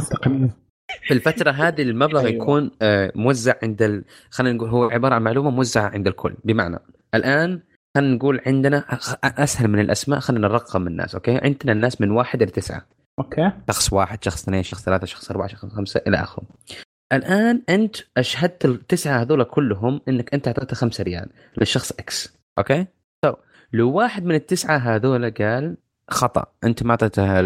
في الفترة هذه المبلغ يكون موزع عند، خلينا نقول هو عبارة عن معلومة موزعة عند الكل. بمعنى الآن خلينا نقول عندنا أسهل من الأسماء، خلينا نرقم الناس. أوكي عندنا الناس من 1 إلى 9. أوكي شخص 1، شخص 2، شخص 3، شخص 4، شخص 5 إلى آخره. الآن أنت أشهدت ال9 هذول كلهم إنك أنت أعطيت 5 ريال للشخص إكس. أوكي لو واحد من ال9 هذول قال خطأ، أنت ما أعطيتها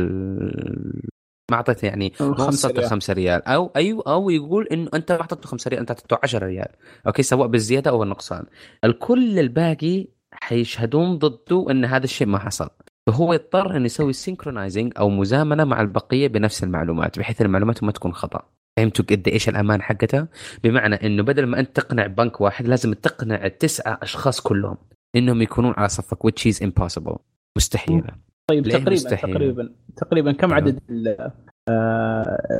ما أعطيته يعني 5 ريال، أو أو يقول إنه أنت ما أعطيته 5 ريال، أنت أعطيته 10 ريال. أوكي سواء بالزيادة أو النقصان، الكل الباقي حيشهدون ضده إن هذا الشيء ما حصل، فهو يضطر إنه يسوي سينكرونايزينج أو مزامنة مع البقية بنفس المعلومات، بحيث المعلومات ما تكون خطأ. فهمتوا قد إيش الأمان حقتها؟ بمعنى إنه بدل ما أنت تقنع بنك واحد، لازم تقنع ال9 أشخاص كلهم إنهم يكونون على صفك، which is impossible، مستحيلة. طيب تقريبا كم عدد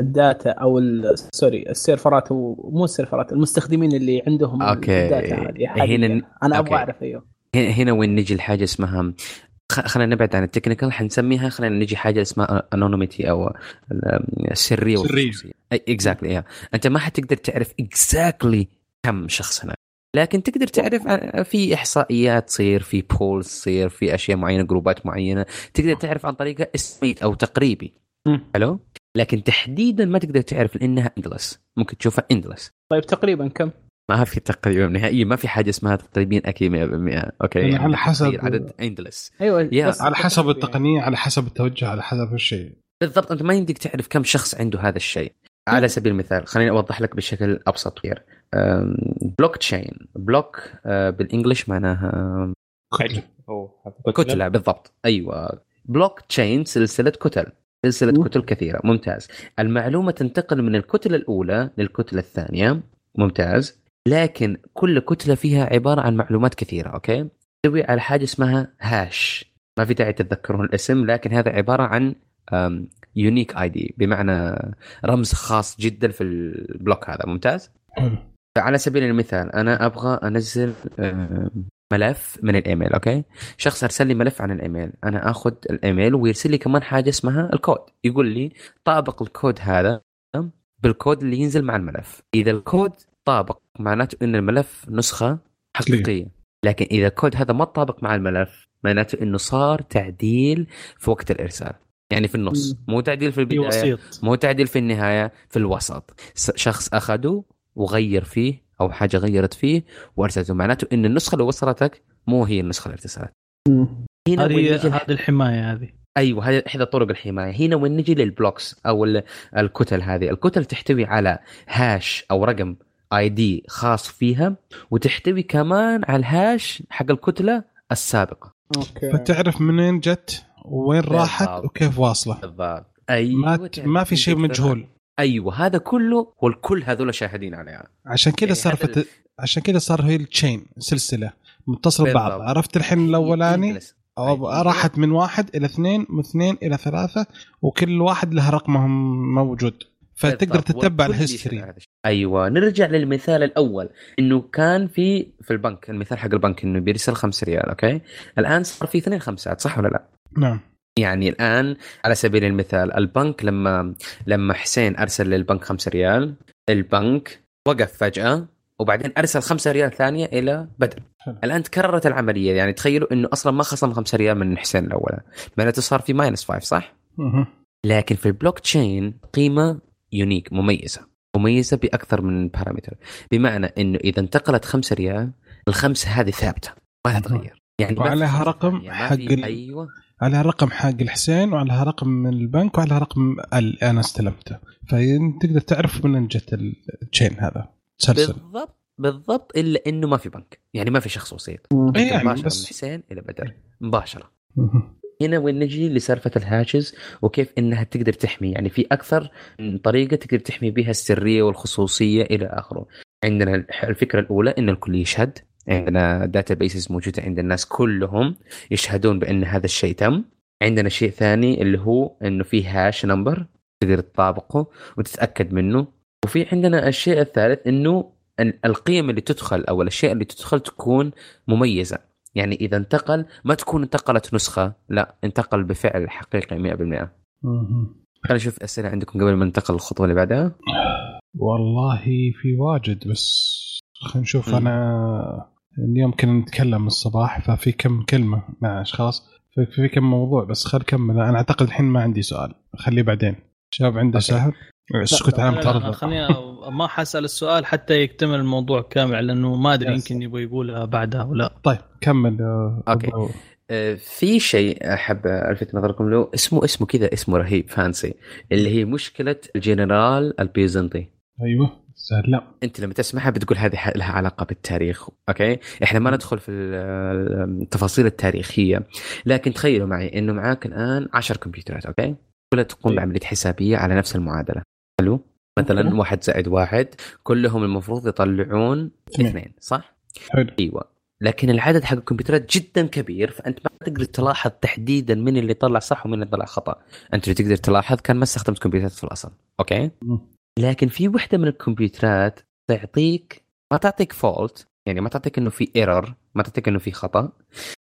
الداتا او السيرفرات، ومو السيرفرات، المستخدمين اللي عندهم الداتا هذه؟ انا ابغى اعرف. ايوه هنا وين نجي لحاجه اسمها، خلينا نبعد عن التكنيكال، حنسميها خلينا نجي حاجه اسمها انونيميتي او السريه والخصوصيه. اكزاكتلي انت ما حتقدر تعرف اكزاكتلي كم شخص هناك، لكن تقدر تعرف في إحصائيات، تصير في بولز، تصير في أشياء معينة، جروبات معينة تقدر تعرف عن طريقة اسميت أو تقريبي. حلو. لكن تحديدا ما تقدر تعرف لأنها إندلس، ممكن تشوفها إندلس. طيب تقريبا كم؟ ما في تقريبا نهائي، ما في حاجة اسمها تقريبا أكيد 100%. أوكي يعني على حسب عدد إندلس. أيوة على حسب التقنية، على حسب التوجه، على حسب الشيء بالضبط. أنت ما يمديك تعرف كم شخص عنده هذا الشيء. على سبيل المثال خليني أوضح لك بشكل أبسط. غير بلوك تشين، بلوك بالإنجليش معناها كتلة. بالضبط أيوة، بلوك تشين سلسلة كتل، سلسلة كتل كثيرة. ممتاز. المعلومة تنتقل من الكتلة الأولى للكتلة الثانية. ممتاز. لكن كل كتلة فيها عبارة عن معلومات كثيرة. أوكي. تسوي على حاجة اسمها هاش. ما في داعي تتذكرون الاسم، لكن هذا عبارة عن يونيك اي دي، بمعنى رمز خاص جدا في البلوك هذا. ممتاز. فعلى سبيل المثال أنا أبغى أنزل ملف من الايميل. اوكي، شخص ارسل لي ملف عن الايميل، انا اخذ الايميل ويرسل لي كمان حاجه اسمها الكود، يقول لي طابق الكود هذا بالكود اللي ينزل مع الملف. اذا الكود طابق معناته ان الملف نسخه حقيقيه، لكن اذا الكود هذا ما طابق مع الملف معناته انه صار تعديل في وقت الارسال، يعني في النص، مو تعديل في البدايه، مو تعديل في النهايه، في الوسط شخص اخده وغير فيه أو حاجة غيرت فيه وارسلته، معناته إن النسخة اللي وصلتك مو هي النسخة اللي ارتسلت. هنا هذه الحماية هذه. أيوة، هذا طرق الحماية. هنا وين نجي للبلوكس أو الكتل هذه. الكتل تحتوي على هاش أو رقم آي دي خاص فيها، وتحتوي كمان على الهاش حق الكتلة السابقة. أوكي. فتعرف منين جت وين راحت وكيف واصلة. بالضبط. أيوة. ما في شيء مجهول. ايوه، هذا كله والكل هذول شاهدين عليها، عشان كذا يعني صارت، عشان كذا صار هي التشين سلسله متصله ببعض. عرفت الحين الاولاني راحت من واحد الى اثنين، من اثنين الى ثلاثه، وكل واحد له رقمهم موجود، فتقدر تتبع الهيستوري. ايوه، نرجع للمثال الاول انه كان في البنك، المثال حق البنك انه بيرسل 5 ريال. اوكي، الان صار في 2 5، صح ولا لا؟ نعم. يعني الآن على سبيل المثال البنك لما حسين أرسل للبنك 5 ريال، البنك وقف فجأة وبعدين أرسل 5 ريال ثانية إلى بدر. الآن تكررت العملية، يعني تخيلوا إنه أصلا ما خصم 5 ريال من حسين الأول، معناته صار في -5، صح؟ لكن في البلوك تشين قيمة يونيك، مميزة بأكثر من بارامتر، بمعنى إنه إذا انتقلت 5 ريال، ال 5 هذه ثابتة ما تتغير، يعني وعليها رقم حق أيوة، على رقم حق الحسين وعلى رقم من البنك وعلى رقم أنا استلمته، فتقدر تعرف من جت التشين هذا. بالضبط، إلا إنه ما في بنك، يعني ما في شخص وسيط، يعني مباشرة من حسين إلى بدر مباشرة. هنا وين نجي لسالفة الهاشز وكيف إنها تقدر تحمي، يعني في أكثر من طريقة تقدر تحمي بها السرية والخصوصية إلى آخره. عندنا الفكرة الأولى إن الكل يشهد، عندنا داتابيسز موجودة عند الناس كلهم يشهدون بأن هذا الشيء تم. عندنا شيء ثاني اللي هو أنه فيه هاش نمبر تقدر تطابقه وتتأكد منه. وفي عندنا الشيء الثالث أنه القيم اللي تدخل أو الأشياء اللي تدخل تكون مميزة، يعني إذا انتقل ما تكون انتقلت نسخة، لا، انتقل بفعل حقيقي 100%. خلينا نشوف أسئلة عندكم قبل ما ننتقل الخطوة اللي بعدها. والله في واجد، بس خلينا نشوف. أنا اليوم كنا نتكلم من الصباح، ففي كم كلمة مع أشخاص، في كم موضوع، بس خل كمل. أنا أعتقد الحين ما عندي سؤال، خليه بعدين. شاب عنده سهل، اسكت عم ترضى. خليني ما حسأل السؤال حتى يكتمل الموضوع كامل، لأنه ما أدري يمكن يبغى يقولها بعدها ولا. طيب كمل. أوكي. في شيء أحب ألفت نظركم له، اسمه كذا، اسمه رهيب فانسي، اللي هي مشكلة الجنرال البيزنطي. أيوه. لا، انت لما تسمعها بتقول هذه لها علاقه بالتاريخ. اوكي، احنا ما ندخل في التفاصيل التاريخيه، لكن تخيلوا معي انه معاك الان 10 كمبيوترات. اوكي، كلها تقوم بعمليه حسابيه على نفس المعادله. حلو، مثلا 1 زائد 1 كلهم المفروض يطلعون 2، صح؟ حلو. ايوه، لكن العدد حق الكمبيوترات جدا كبير، فانت ما تقدر تلاحظ تحديدا من اللي طلع صح ومن اللي طلع خطا. انت اللي تقدر تلاحظ كان ما استخدمت كمبيوترات في الاصل. اوكي، لكن في وحده من الكمبيوترات تعطيك، ما تعطيك فولت، يعني ما تعطيك انه في ايرور، ما تعطيك انه في خطا،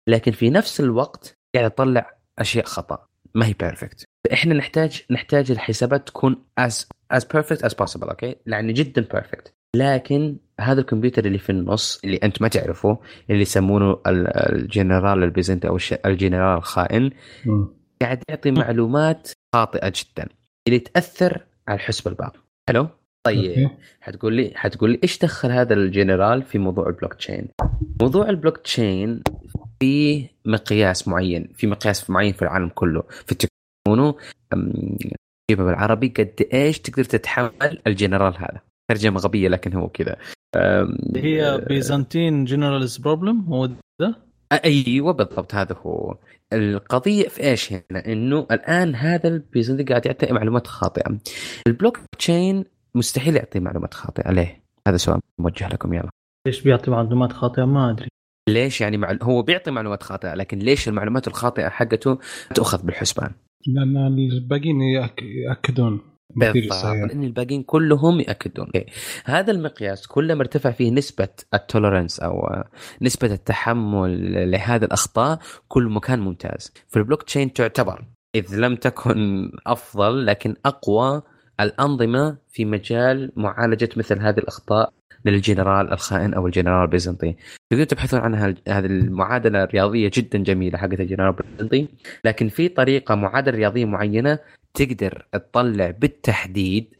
لكن في نفس الوقت قاعد تطلع اشياء خطا، ما هي بيرفكت. فاحنا نحتاج الحسابات تكون as perfect as possible. اوكي، يعني جدا بيرفكت، لكن هذا الكمبيوتر اللي في النص اللي انت ما تعرفه، اللي يسمونه الجنرال البيزنطي او الجنرال الخائن، قاعد يعطي معلومات خاطئه جدا اللي تاثر على الحسبه الباقي. حلو. طيب حتقول لي ايش دخل هذا الجنرال في موضوع البلوك تشين؟ موضوع البلوك تشين في مقياس معين في العالم كله، في تكوينه بالعربي قد ايش تقدر تتحمل الجنرال هذا. ترجمه غبيه لكن هو كذا. هي بيزنطين جنرالز بروبلم، هو ده. ايوه بالضبط. هذا هو القضيه في ايش هنا، انه الان هذا البيزنس قاعد يعطي معلومات خاطئه. البلوك تشين مستحيل يعطي معلومات خاطئه. ليه؟ هذا سؤال موجه لكم. يلا ليش بيعطي معلومات خاطئه؟ ما ادري ليش يعني هو بيعطي معلومات خاطئه، لكن ليش المعلومات الخاطئه حقته تأخذ بالحسبان؟ لأن الباقين يأكدون بالضبط، لأن الباقين كلهم يأكدون. هذا المقياس كلما ارتفع فيه نسبة التولرنس أو نسبة التحمل لهذا الأخطاء كل مكان ممتاز. في البلوك تشين تعتبر إذ لم تكن أفضل لكن أقوى الأنظمة في مجال معالجة مثل هذه الأخطاء للجنرال الخائن أو الجنرال البيزنطي. تقدروا تبحثون عنها، هذه المعادلة الرياضية جدا جميلة حقت الجنرال البيزنطي، لكن في طريقة معادلة رياضية معينة تقدر تطلع بالتحديد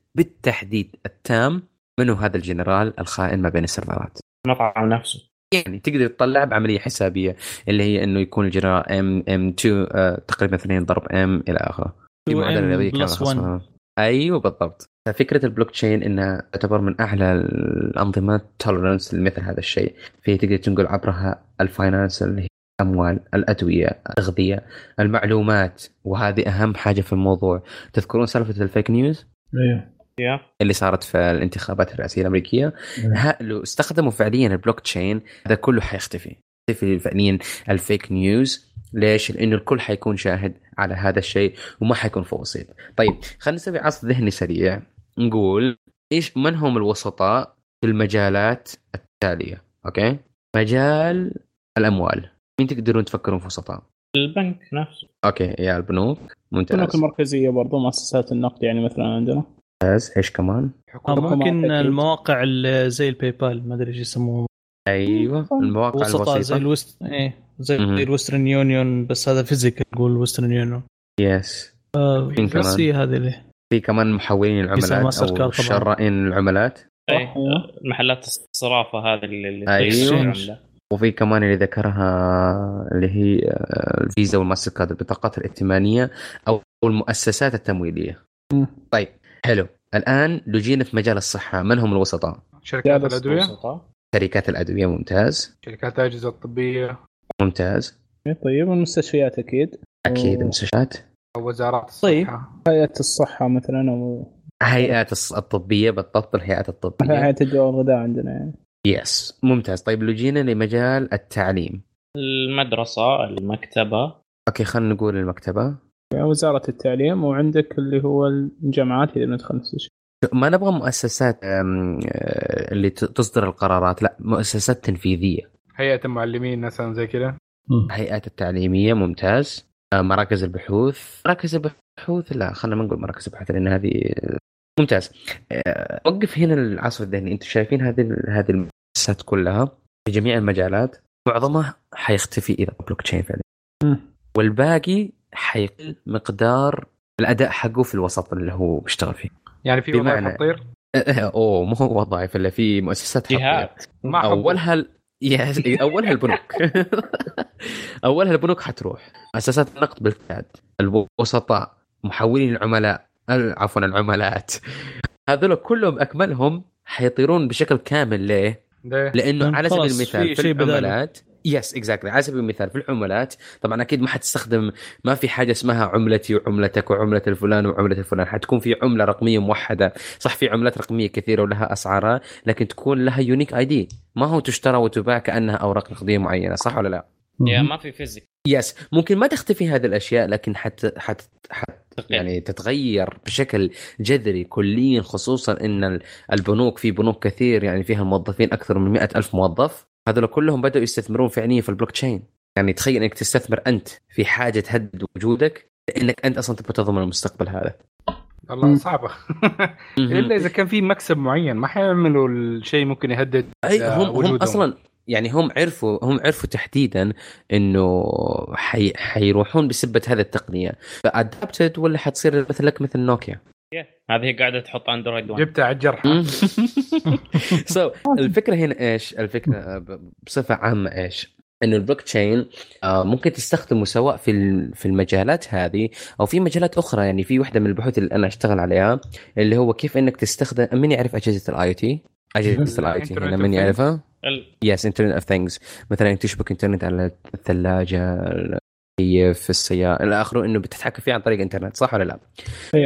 التام منو هذا الجنرال الخائن ما بين السيرفرات. نفعه نفسه يعني تقدر تطلع بعملية حسابية اللي هي إنه يكون الجنرال M2 تقريبا 2 ضرب M إلى آخره. معادلة رياضية كاملة. أيوة بالضبط. فكرة البلوكشين إنها تعتبر من أعلى الأنظمة تولرنس لمثل هذا الشيء، فهي تقدر تنقل عبرها الفاينانس اللي هي الأموال، الأدوية، الأغذية، المعلومات، وهذه أهم حاجة في الموضوع. تذكرون سالفة الفيك نيوز؟ أيوة. اللي صارت في الانتخابات الرئاسية الأمريكية. لو استخدموا فعليا البلوكشين هذا كله حيختفي. يختفي فعليا الفيك نيوز. ليش؟ لأنه الكل حيكون شاهد على هذا الشيء وما حيكون فوق بسيط. طيب خلينا نسوي عصف ذهني سريع، نقول إيش من هم الوسطاء في المجالات التالية؟ أوكي، مجال الأموال مين تقدرون تفكرون في وسطاء؟ البنك نفسه. أوكي يا البنوك، ممتاز. البنوك المركزية برضو، مؤسسات النقد يعني مثلا عندنا. ممتاز. إيش كمان؟ ممكن المواقع زي الباي بال، ما أدري إيش يسموه. أيوة المواقع الوسطاء زي الوست، زي الوسترن يونيون، بس هذا فيزيكال. قول الوسترن يونيون. يس. في هذا اللي في كمان محولين العملات أو شرائين العملات. أي محلات الصرافة هذا اللي. أيوة. وفي كمان اللي ذكرها اللي هي الفيزا والماستر كارد، البطاقات الائتمانية أو المؤسسات التمويلية. طيب حلو. الآن لجينا في مجال الصحة، من هم الوسطاء؟ شركات الأدوية. شركات الأدوية ممتاز. شركات الأجهزة الطبية ممتاز. طيب المستشفيات أكيد. أكيد المستشفيات. وزارات الصحة. طيب هيئات الصحة مثلاً أو. هيئات الطبية بالضبط، الهيئات الطبية. هيئة الدواء والغذاء عندنا يعني. يس ممتاز. طيب لو جينا لمجال التعليم. المدرسة، المكتبة. أوكي خلنا نقول المكتبة. وزارة التعليم، وعندك اللي هو الجامعات اللي ندخل نفس الشيء. ما نبغى مؤسسات اللي تصدر القرارات، لا مؤسسات تنفيذية. هيئة المعلمين مثلا زي كده. هيئات التعليمية ممتاز. مراكز البحوث. مراكز البحوث لا خلنا ما نقول مراكز البحوث لأن هذه ممتاز. أوقف هنا العصف الذهني. أنتم شايفين هذه المؤسسات كلها في جميع المجالات، معظمها حيختفي إذا بلوكشين فعلا، والباقي حيقل مقدار الأداء حقه في الوسط اللي هو بيشتغل فيه. يعني في وظائف حطير؟ أوه مو وظائف، إلا في مؤسسات حطير. أولها البنوك. أولها البنوك حتروح. مؤسسات النقد بالكاد. الوسطاء، محولين العملاء، عفوا العملات، هذول كلهم أكملهم حيطيرون بشكل كامل. ليه؟ لأنه على سبيل المثال في العملات. يس اكزاكتلي. على سبيل المثال في العملات طبعا اكيد ما حتستخدم، ما في حاجه اسمها عملتي وعملتك وعمله الفلان وعمله الفلان. حتكون في عمله رقميه موحده. صح في عملات رقميه كثيره ولها اسعارها، لكن تكون لها يونيك اي دي، ما هو تشترى وتباع كانها اوراق نقديه معينه. صح ولا لا؟ يا ما في فيزيك. يس ممكن ما تختفي هذه الاشياء، لكن يعني تتغير بشكل جذري كليا، خصوصا ان البنوك في بنوك كثير يعني فيها الموظفين اكثر من 100,000 موظف. هذول كلهم بدأوا يستثمرون فعليا في البلوكشين. يعني تخيل انك تستثمر انت في حاجه تهدد وجودك، لانك انت اصلا تبغى تضمن المستقبل هذا. والله صعبه. الا اذا كان في مكسب معين، ما حيعملوا الشيء ممكن يهدد. هم اصلا يعني هم عرفوا تحديدا انه حيروحون بسبه هذا التقنيه، فادابتد ولا حتصير مثلك مثل نوكيا. هذه قاعده تحط اندرويد 1. جبتها على الجرح. سو الفكره هنا ايش؟ الفكره بصفه عامه ايش؟ انه البلوكشين ممكن تستخدمه سواء في المجالات هذه او في مجالات اخرى. يعني في واحده من البحوث اللي انا اشتغل عليها اللي هو كيف انك تستخدم، من يعرف اجهزه الاي او تي، اجهزه الاي او تي هنا من يعرفها؟ يس انترنت اوف ثينجز، مثلا تشبك انترنت على الثلاجه هي في السياره الى اخره، انه بتتحكم فيه عن طريق انترنت، صح ولا لا؟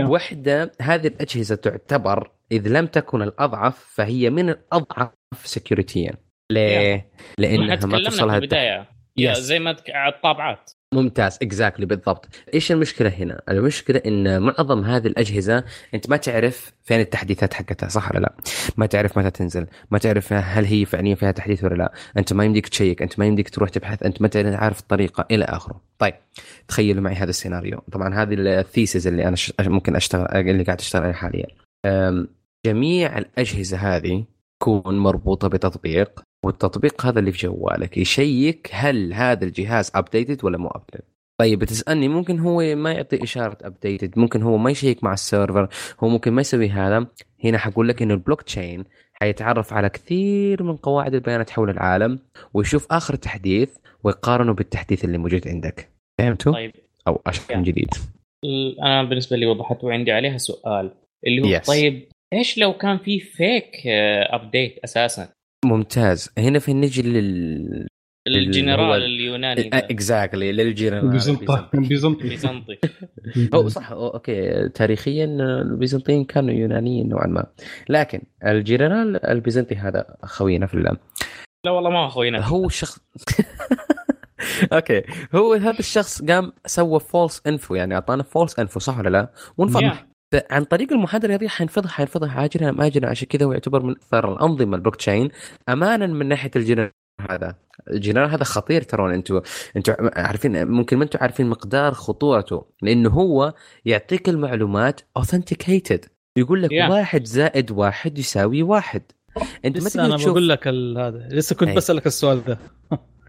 وحده هذه الاجهزه تعتبر اذا لم تكن الاضعف فهي من الاضعف سكيورتيا. ليه؟ لانها ما توصلها البدايه زي ما الطابعات. ممتاز، اكزاكتلي بالضبط. ايش المشكله هنا؟ المشكله ان معظم هذه الاجهزه انت ما تعرف فين التحديثات حقتها، صح ولا لا؟ ما تعرف متى تنزل، ما تعرف هل هي فعليا فيها تحديث ولا لا، انت ما يمديك تشيك، انت ما يمديك تروح تبحث، انت ما تعرف الطريقه الى اخره. طيب تخيلوا معي هذا السيناريو، طبعا هذه الثيسز اللي انا ممكن اشتغل، اللي قاعد اشتغل عليه حاليا. جميع الاجهزه هذه تكون مربوطه بتطبيق، والتطبيق هذا اللي في جوالك يشيك هل هذا الجهاز أبديتد ولا مو أبديتد. طيب بتسألني ممكن هو ما يعطي إشارة أبديتد، ممكن هو ما يشيك مع السيرفر، هو ممكن ما يسوي هذا. هنا حقول لك إنه البلوك تشين حيتعرف على كثير من قواعد البيانات حول العالم، ويشوف آخر تحديث ويقارنه بالتحديث اللي موجود عندك. فهمتوا؟ طيب. أو أشكال يعني. جديد. أنا بالنسبة لي وضحت وعندي عليها سؤال اللي هو yes. طيب إيش لو كان في فيك أبديت أساساً؟ ممتاز. هنا في نجي للجنرال اليوناني. اكزاكتلي للجنرال بيزنطي. هو صح، اوكي تاريخيا البيزنطيين كانوا يونانيين نوعا ما، لكن الجنرال البيزنطي هذا خوينا في الله. لا والله ما خوينا، هو شخص اوكي، هو هذا الشخص قام سوى فولس انفو، يعني اعطانا فولس انفو، صح ولا لا؟ ونفضح عن طريق المحاضرة هذه، حنفضح عاجلا أم آجلا، عشان كذا ويعتبر من أكثر الأنظمة البلوكتشين أمانا من ناحية الجنرال. هذا الجنرال هذا خطير، ترون أنتوا عارفين، ممكن ما أنتوا عارفين مقدار خطورته، لأنه هو يعطيك المعلومات authenticated، يقول لك 1+1=1. أنت ما أنا بقول لك هذا لسه كنت بسألك السؤال ذا.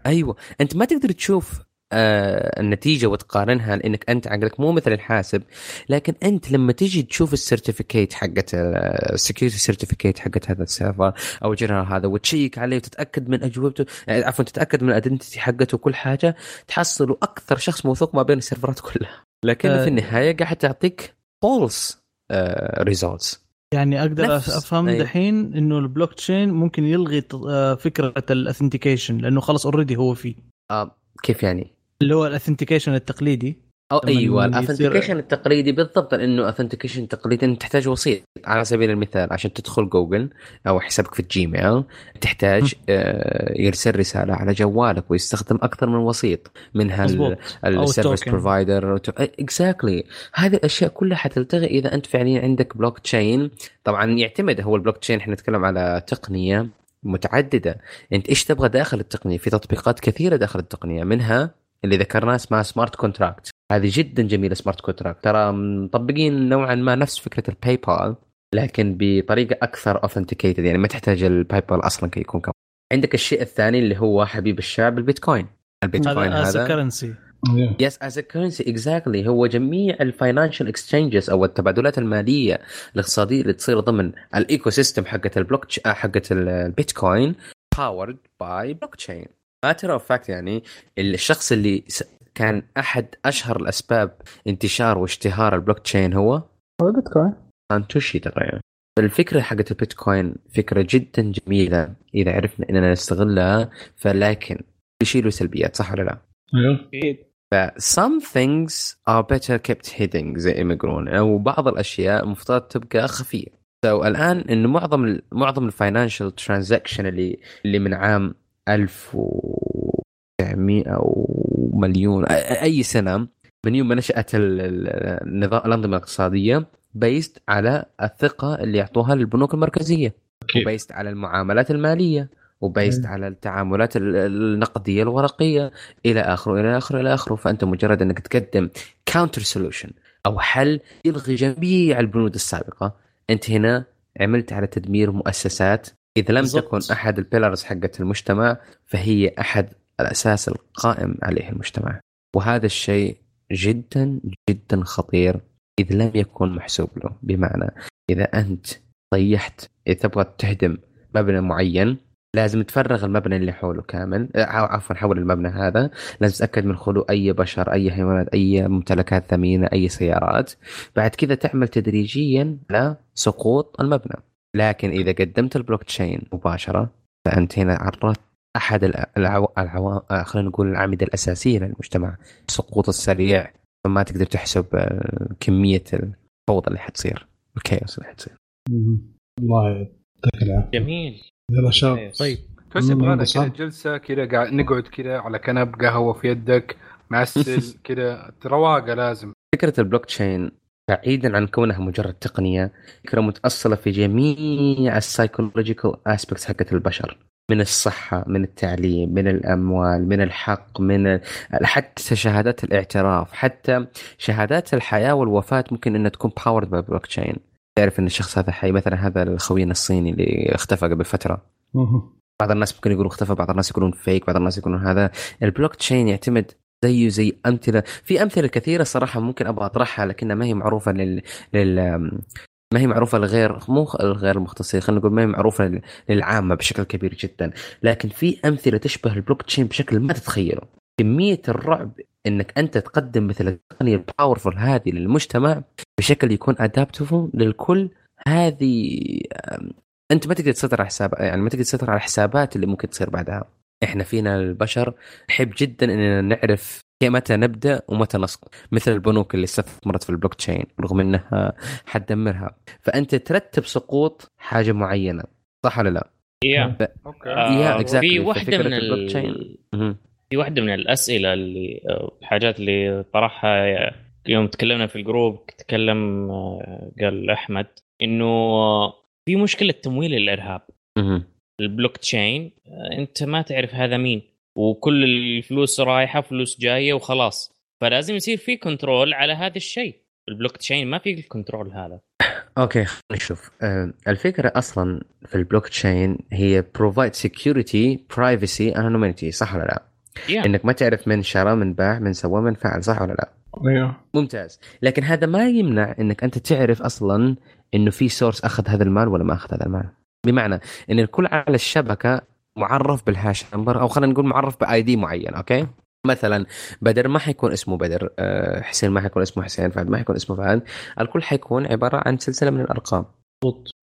أيوة، أنت ما تقدر تشوف النتيجة وتقارنها، لأنك أنت عقلك مو مثل الحاسب، لكن أنت لما تيجي تشوف السيرتيفيكيت حقت السكيورتي سيرتيفيكيت حقت هذا السيرفر أو الجنرال هذا، وتشيك عليه وتتأكد من أجوبته، عفوا تتأكد من الأيدنتي حقته وكل حاجة، تحصلوا أكثر شخص موثوق ما بين السيرفرات كلها، لكن في النهاية قاعد تعطيك false results. يعني أقدر أفهم دحين إنه البلوك تشين ممكن يلغي فكرة الأثنتيكيشن، لأنه خلاص أوريدي هو فيه. كيف يعني؟ اللي هو الاثنتيكيشن التقليدي. ايوه الاثنتيكيشن التقليدي بالضبط، لانه اثنتيكيشن تقليدي انت تحتاج وسيط. على سبيل المثال عشان تدخل جوجل او حسابك في الجيميل تحتاج يرسل رساله على جوالك، ويستخدم اكثر من وسيط، منها السيرفيس بروفايدر. اكزاكتلي هذه الاشياء كلها حتلتغي اذا انت فعليا عندك بلوك تشين. طبعا يعتمد هو البلوك تشين، احنا نتكلم على تقنيه متعدده، انت ايش تبغى داخل التقنيه؟ في تطبيقات كثيره داخل التقنيه، منها اللي ذكرناه اسمها سمارت كونتراكت. هذه جدا جميله سمارت كونتراكت، ترى مطبقين نوعا ما نفس فكره الباي بال، لكن بطريقه اكثر اوثنتيكيتد، يعني ما تحتاج الباي بال اصلا كي يكون كم. عندك الشيء الثاني اللي هو حبيب الشعب، البيتكوين هذا كرنسي. يس از ا كرنسي اكزاكتلي، هو جميع الفاينانشال اكسشينجز او التبادلات الماليه الاقتصاديه اللي تصير ضمن الايكو سيستم حقه البلوك حقه البيتكوين باورد باي بلوك تشين. ماتر اوف فاكت، يعني الشخص اللي كان احد اشهر الاسباب انتشار واشتهار البلوك تشين هو البيتكوين، سانتوشي تقريبا. الفكره حقت البيتكوين فكره جدا جميله اذا عرفنا اننا نستغلها، فلكن يشيلوا سلبيات، صح ولا لا؟ اكيد. some things are better kept hidden، زي ما يقولون، او بعض الاشياء مفترض تبقى خفيه. الان انه معظم الفاينانشال ترانزاكشن اللي من عام 1900 ومليون أي سنة، من يوم ما نشأت الأنظمة الاقتصادية، بيست على الثقة اللي يعطوها للبنوك المركزية، وبيست على المعاملات المالية، وبيست على التعاملات النقدية الورقية إلى آخره إلى آخره إلى آخره. فأنت مجرد أنك تقدم counter solution أو حل يلغي جميع البنود السابقة، أنت هنا عملت على تدمير مؤسسات إذا لم تكن أحد البيلرز حقة المجتمع، فهي أحد الأساس القائم عليه المجتمع. وهذا الشيء جدا جدا خطير إذا لم يكن محسوب له. بمعنى إذا أنت طيحت، إذا تبغى تهدم مبنى معين، لازم تفرغ المبنى اللي حوله كامل، عفوا حول المبنى هذا، لازم تتأكد من خلو أي بشر، أي حيوانات، أي ممتلكات ثمينة، أي سيارات. بعد كذا تعمل تدريجيا لسقوط المبنى. لكن إذا قدمت البلوك تشين مباشرة، فأنت هنا عرضت أحد خلينا نقول الأعمدة الأساسية للمجتمع السقوط السريع، فما تقدر تحسب كمية الفوضى اللي حتصير، الكايوس اللي حتصير. الله يعطيك جميل. يلا شباب طيب تحس بغانا كده جلسة كده قاعد نقعد كده على كنب قهوة في يدك معسل كده ترواقة. لازم فكرة البلوكشين بعيدا عن كونها مجرد تقنية، فكرة متأصلة في جميع السايكولوجيكال أسبكتس حقت البشر، من الصحة، من التعليم، من الأموال، من الحق، من حتى شهادات الاعتراف، حتى شهادات الحياة والوفاة ممكن أنها تكون powered by blockchain. تعرف أن الشخص هذا حي، مثلا هذا خوينا الصيني اللي اختفى قبل فترة، بعض الناس ممكن يقولوا اختفى، بعض الناس يقولون فيك، بعض الناس يقولون هذا. البلوكشين يعتمد زي أمثلة، في أمثلة كثيرة صراحة ممكن أبغى أطرحها لكنها ما هي معروفة ما هي معروفة لغير المختصين، خلينا نقول ما هي معروفة للعامة بشكل كبير جدا. لكن في أمثلة تشبه البلوكشين بشكل ما تتخيله. كمية الرعب إنك أنت تقدم مثل التقنية الباورفل هذه للمجتمع بشكل يكون أدابتفل للكل، هذه أنت ما تقدر تسيطر على حسابها، يعني ما تقدر تسيطر على الحسابات اللي ممكن تصير بعدها. إحنا فينا البشر نحب جدا إننا نعرف متى نبدأ ومتى نسقط، مثل البنوك اللي استثمرت في البلوكشين رغم إنها حتدمرها. فأنت ترتب سقوط حاجة معينة، صح ولا لا؟ في واحدة من الأسئلة اللي الحاجات اللي طرحها يوم تكلمنا في الجروب، تكلم قال أحمد إنه في مشكلة تمويل الإرهاب. البلوكشين أنت ما تعرف هذا مين، وكل الفلوس رايحة فلوس جاية وخلاص، فلازم يصير في كنترول على هذا الشيء. البلوكشين ما فيه الكنترول هذا. أوكي نشوف. الفكرة أصلا في البلوكشين هي provide security, privacy, anonymity، صح ولا لا؟ إنك ما تعرف من شرى، من باع، من سوى، من فعل، صح ولا لا؟ ممتاز. لكن هذا ما يمنع إنك أنت تعرف أصلا إنه في سورس أخذ هذا المال ولا ما أخذ هذا المال، بمعنى إن الكل على الشبكة معرف بالهاش نمبر، او خلينا نقول معرف باي دي معين. اوكي مثلا بدر ما حيكون اسمه بدر، حسين ما حيكون اسمه حسين، فهد ما حيكون اسمه فهد، الكل حيكون عباره عن سلسله من الارقام.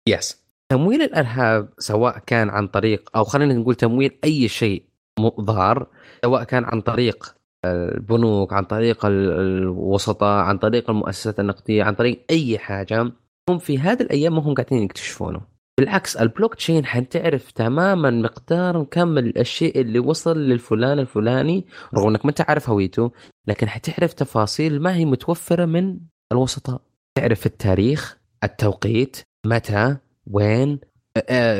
يس. تمويل الارهاب سواء كان عن طريق، او خلينا نقول تمويل اي شيء مضار، سواء كان عن طريق البنوك، عن طريق الوسطاء، عن طريق المؤسسات النقديه، عن طريق اي حاجه، هم في هذه الايام ما هم قاعدين يكتشفونه. بالعكس البلوكشين حتعرف تماما مقدار وكم الشيء اللي وصل للفلان الفلاني، رغم انك ما تعرف هويته، لكن حتعرف تفاصيل ما هي متوفرة من الوسطاء. تعرف التاريخ، التوقيت، متى، وين،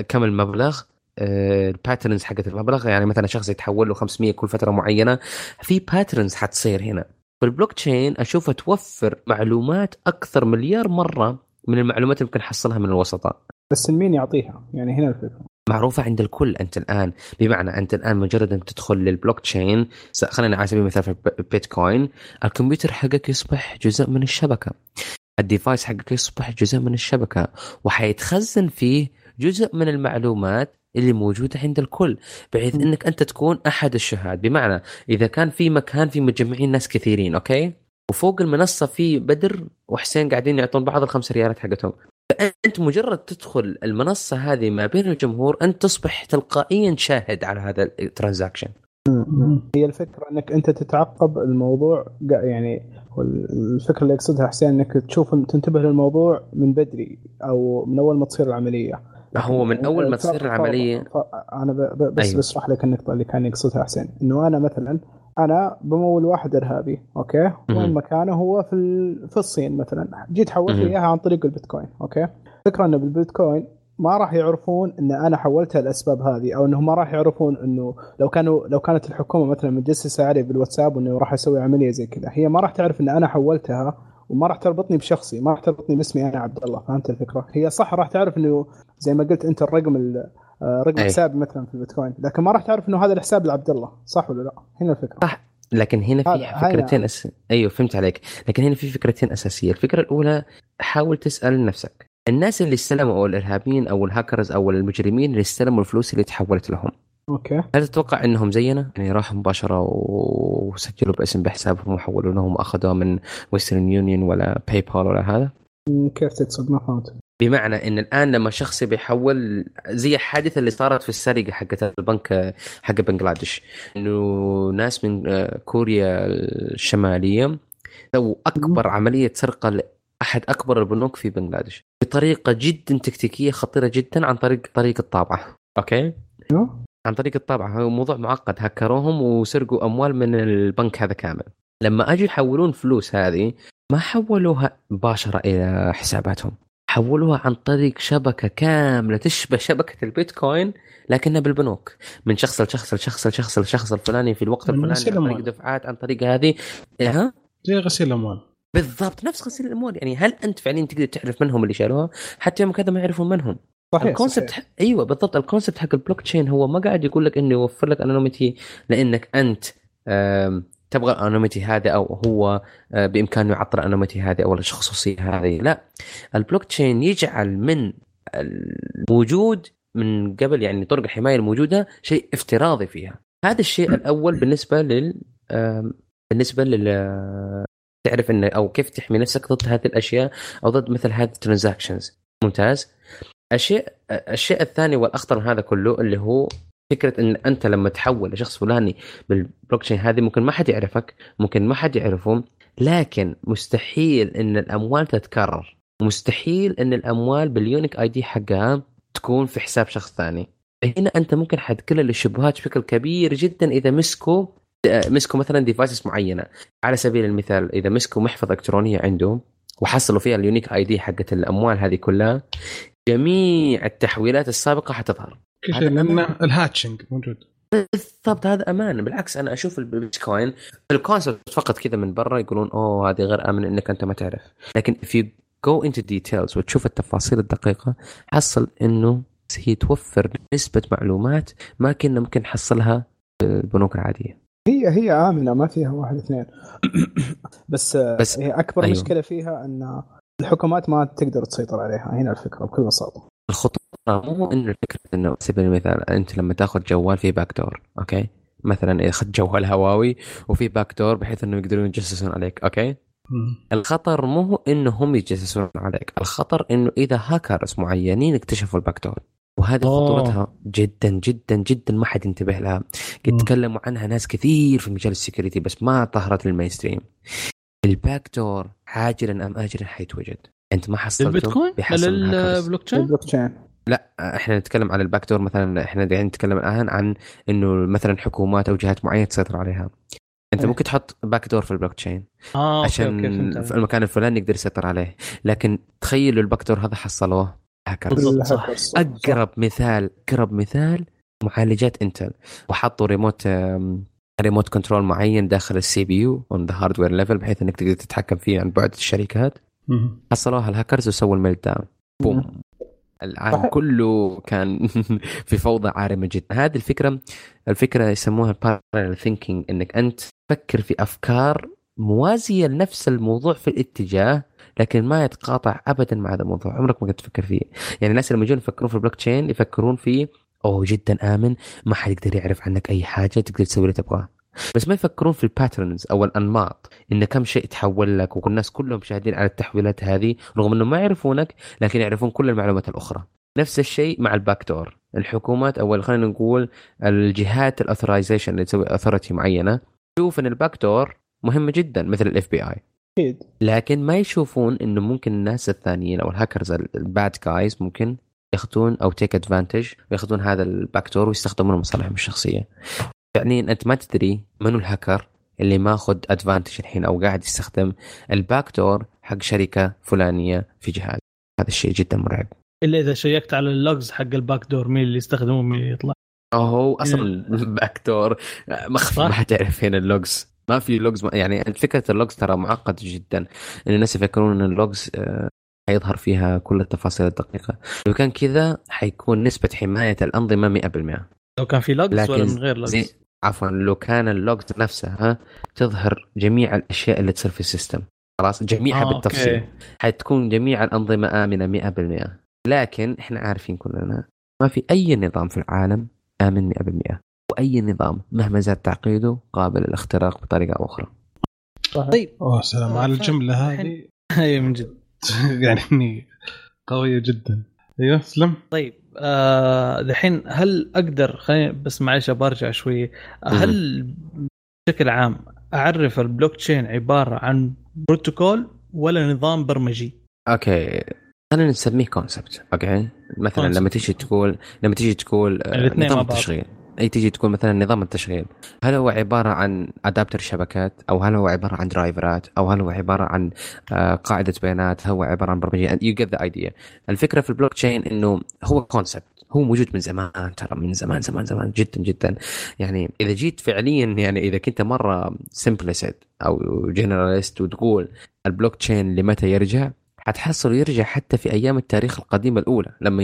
كم المبلغ، الباترنز حقت المبلغ. يعني مثلا شخص يتحول له 500 كل فترة معينة، في باترنز حتصير هنا. فالبلوكشين اشوفه توفر معلومات اكثر مليار مرة من المعلومات اللي ممكن نحصلها من الوسطاء، بس مين يعطيها؟ يعني هنا الفكرة معروفة عند الكل. أنت الآن بمعنى أنت الآن مجرد أن تدخل للبلوكشين، خلينا على سبيل المثال في بيتكوين، الكمبيوتر حقك يصبح جزء من الشبكة، الديفايس حقك يصبح جزء من الشبكة، وحيتخزن فيه جزء من المعلومات اللي موجودة عند الكل، بحيث أنك أنت تكون أحد الشهاد. بمعنى إذا كان في مكان في متجمعين ناس كثيرين، أوكي، وفوق المنصة في بدر وحسين قاعدين يعطون بعض ال5 ريالات حقتهم، فأنت مجرد تدخل المنصة هذه ما بين الجمهور، أنت تصبح تلقائيا شاهد على هذا الترانزاكشن. هي الفكرة أنك أنت تتعقب الموضوع، يعني الفكرة اللي يقصدها حسين أنك تشوف تنتبه للموضوع من بدري، أو من أول ما تصير العملية. هو من أول ما تصير العملية أنا بس أيوه. بشرح لك النقطة اللي كان يقصدها حسين، أنه أنا مثلا أنا بمول واحد إرهابي، أوكي، وين مكانه؟ هو في الصين مثلا، جيت حولت إياها عن طريق البيتكوين، أوكي. فكرة إنه بالبيتكوين ما راح يعرفون إن أنا حولتها الأسباب هذه، أو إنه ما راح يعرفون إنه لو كانت الحكومة مثلا متجسسة علي بالواتساب وإنه راح يسوي عملية زي كذا، هي ما راح تعرف إن أنا حولتها، وما راح تربطني بشخصي، ما راح تربطني باسمي أنا عبد الله. فهمت الفكرة؟ هي صح راح تعرف إنه زي ما قلت أنت رقم حساب مثلا في البيتكوين، لكن ما راح تعرف انه هذا الحساب لعبد الله، صح ولا لا؟ هنا الفكره صح. لكن هنا في فكرتين ايوه فهمت عليك. لكن هنا في فكرتين اساسيه. الفكره الاولى، حاول تسال نفسك الناس اللي استلموا، او الارهابيين او الهاكرز او المجرمين اللي استلموا الفلوس اللي تحولت لهم، اوكي، هل تتوقع انهم زينا؟ يعني راحوا مباشره وسجلوا باسم بحسابهم وحولوا لهم، اخذوها من ويسترن يونيون ولا باي بال ولا هذا؟ كيف تقصد؟ ما فهمت. بمعنى ان الان لما شخص بيحول زي الحادثه اللي صارت في السرقه حقت البنك حق بنغلاديش، انه ناس من كوريا الشماليه سووا اكبر عمليه سرقه لاحد اكبر البنوك في بنغلاديش بطريقه جدا تكتيكيه خطيره جدا عن طريق الطابعه. اوكي عن طريق الطابعه، هو موضوع معقد. هكروهم وسرقوا اموال من البنك هذا كامل. لما اجي يحولون فلوس هذه ما حولوها مباشره الى حساباتهم، حولوها عن طريق شبكة كاملة تشبه شبكة البيتكوين لكنها بالبنوك، من شخص لشخص لشخص لشخص لشخص الفلاني في الوقت الفلاني، عن طريق دفعات، عن طريق هذه ها زي غسيل الأموال بالضبط، نفس غسيل الأموال. يعني هل أنت فعليا تقدر تعرف منهم اللي شالوها؟ حتى يوم كذا ما يعرفون منهم. الكونسبت أيوة بالضبط، الكونسبت حق البلوك تشين هو ما قاعد يقول لك إنه يوفر لك أنونيميتي لأنك أنت تبغى الأنوميتي هذا أو هو بإمكانه يعطر الأنوميتي هذا أو الخصوصية هذه. لا، البلوكتشين يجعل من الموجود من قبل، يعني طرق الحماية الموجودة، شيء افتراضي فيها. هذا الشيء الأول بالنسبة تعرف إنه أو كيف تحمي نفسك ضد هذه الأشياء أو ضد مثل هذه الترانزاكشنز. ممتاز. الشيء الثاني والأخطر هذا كله اللي هو فكرة ان انت لما تحول لشخص فلاني بالبلوكشين هذه ممكن ما حد يعرفك، ممكن ما حد يعرفهم، لكن مستحيل ان الاموال تتكرر، مستحيل ان الاموال باليونيك اي دي حقها تكون في حساب شخص ثاني. هنا انت ممكن حد كل الشبهات بشكل كبير جدا اذا مسكوا مثلا ديفايسز معينة. على سبيل المثال اذا مسكوا محفظة الكترونية عنده وحصلوا فيها اليونيك اي دي حقت الاموال هذه كلها، جميع التحويلات السابقة حتظهر. لأن الهاتشنج موجود بالضبط. هذا أمان. بالعكس أنا أشوف البيتكوين الكونسبت فقط كذا من برا يقولون أوه هذه غير آمن إنك أنت ما تعرف، لكن if you go into details وتشوف التفاصيل الدقيقة حصل إنه هي توفر نسبة معلومات ما كنا ممكن نحصلها بالبنوك العادية. هي آمنة ما فيها واحد اثنين بس هي أكبر أيوه. مشكلة فيها أن الحكومات ما تقدر تسيطر عليها، هنا الفكرة بكل بساطة. الخطوة مو إنه الفكرة إنه سبيل المثال أنت لما تأخذ جوال فيه باك دور، أوكي مثلاً إذا أخذت جوال هواوي وفيه باك دور بحيث إنه يقدرون يجسسون عليك، أوكي الخطر مو إنه هم يجسسون عليك، الخطر إنه إذا هاكرز معينين اكتشفوا الباك دور، وهذه خطورتها جدا جدا جدا ما حد ينتبه لها. قد تكلموا عنها ناس كثير في مجال السيكوريتي بس ما طهرت المينستريم. الباك دور عاجلا أم آجلا حيتوجد. أنت ما حصلته البيتكوين؟ البلوكشين؟ لا، إحنا نتكلم عن الباك دور. مثلا إحنا قاعدين نتكلم الآن عن إنه مثلا حكومات أو جهات معينة تسيطر عليها. أنت ممكن تحط باك دور في البلوكشين عشان في المكان الفلاني يقدر يسيطر عليه، لكن تخيلوا الباك دور هذا حصلوه هاكرز. أقرب مثال معالجات إنتل، وحطوا ريموت كنترول معين داخل السي بي يو on the hardware level بحيث إنك تقدر تتحكم فيه عن بعد الشركات. حصلوها الهاكرز وسووا الميلت داون، بوم، العالم كله كان في فوضى عارمة جدا. هذه الفكرة يسموها parallel thinking، إنك أنت تفكر في أفكار موازية لنفس الموضوع في الاتجاه لكن ما يتقاطع أبدا مع هذا الموضوع، عمرك ما كنت تفكر فيه. يعني الناس اللي يجون يفكرون في البلوكتشين يفكرون فيه أوه جدا آمن، ما حد يقدر يعرف عنك أي حاجة، تقدر تسوي اللي تبغاه، بس ما يفكرون في الباترنز أو الأنماط، إن كم شيء تحول لك، والناس كلهم شاهدين على التحويلات هذه رغم إنه ما يعرفونك لكن يعرفون كل المعلومات الأخرى. نفس الشيء مع الباكتور. الحكومات أو خلينا نقول الجهات الأثورايزيشن اللي تسوي أثورتي معينة يشوف إن الباكتور مهمة جدا مثل ال FBI، لكن ما يشوفون إنه ممكن الناس الثانيين أو الهاكرز الباد جايز ممكن ياخذون أو تيك أدفانتج وياخذون هذا الباكتور ويستخدمونه لمصالحهم الشخصية. يعني أنت ما تدري من الهاكر اللي ماخذ أدفانتج الحين أو قاعد يستخدم الباكتور حق شركة فلانية في جهاز. هذا الشيء جدا مرعب، إلا إذا شيكت على اللوجز حق الباكتور مين اللي يستخدمه مين يطلع. هو أصلا الباكتور مخفي، ما حتعرف هنا اللوجز، ما في لوجز. يعني فكرة اللوجز ترى معقد جدا، إن الناس يفكرون إن اللوجز هيظهر فيها كل التفاصيل الدقيقة. لو كان كذا حيكون نسبة حماية الأنظمة 100%. لو كان في لوجز ولا من غير لوجز، عفوا لو كان اللوجز نفسها تظهر جميع الأشياء اللي تصير في السيستم، خلاص جميعها بالتفصيل، أوكي. حتكون جميع الأنظمة آمنة 100%. لكن إحنا عارفين كلنا ما في أي نظام في العالم آمن 100%، وأي نظام مهما زاد تعقيده قابل للاختراق بطريقة أخرى. طيب، سلام على الجملة هذه. هي من جد يعني قوية جدا. ايوه سلم. طيب دحين هل اقدر بس معلش برجع شوي، هل بشكل عام اعرف البلوك تشين عبارة عن بروتوكول ولا نظام برمجي؟ اوكي خلينا نسميه كونسبت. اوكي مثلا concept. لما تيجي تقول نظام التشغيل، اي تيجي تقول مثلا نظام التشغيل، هل هو عباره عن ادابتر شبكات، او هل هو عباره عن درايفرات، او هل هو عباره عن قاعده بيانات، هو عباره عن برمجيه؟ يو جيت ذا ايديا. الفكره في البلوك تشين انه هو كونسبت، هو موجود من زمان، ترى من زمان زمان زمان جدا جدا. يعني اذا جيت فعليا، يعني اذا كنت مره سمبلست او جنراليست وتقول البلوك تشين لمتى يرجع، هتحصل يرجع حتى في ايام التاريخ القديمه الاولى، لما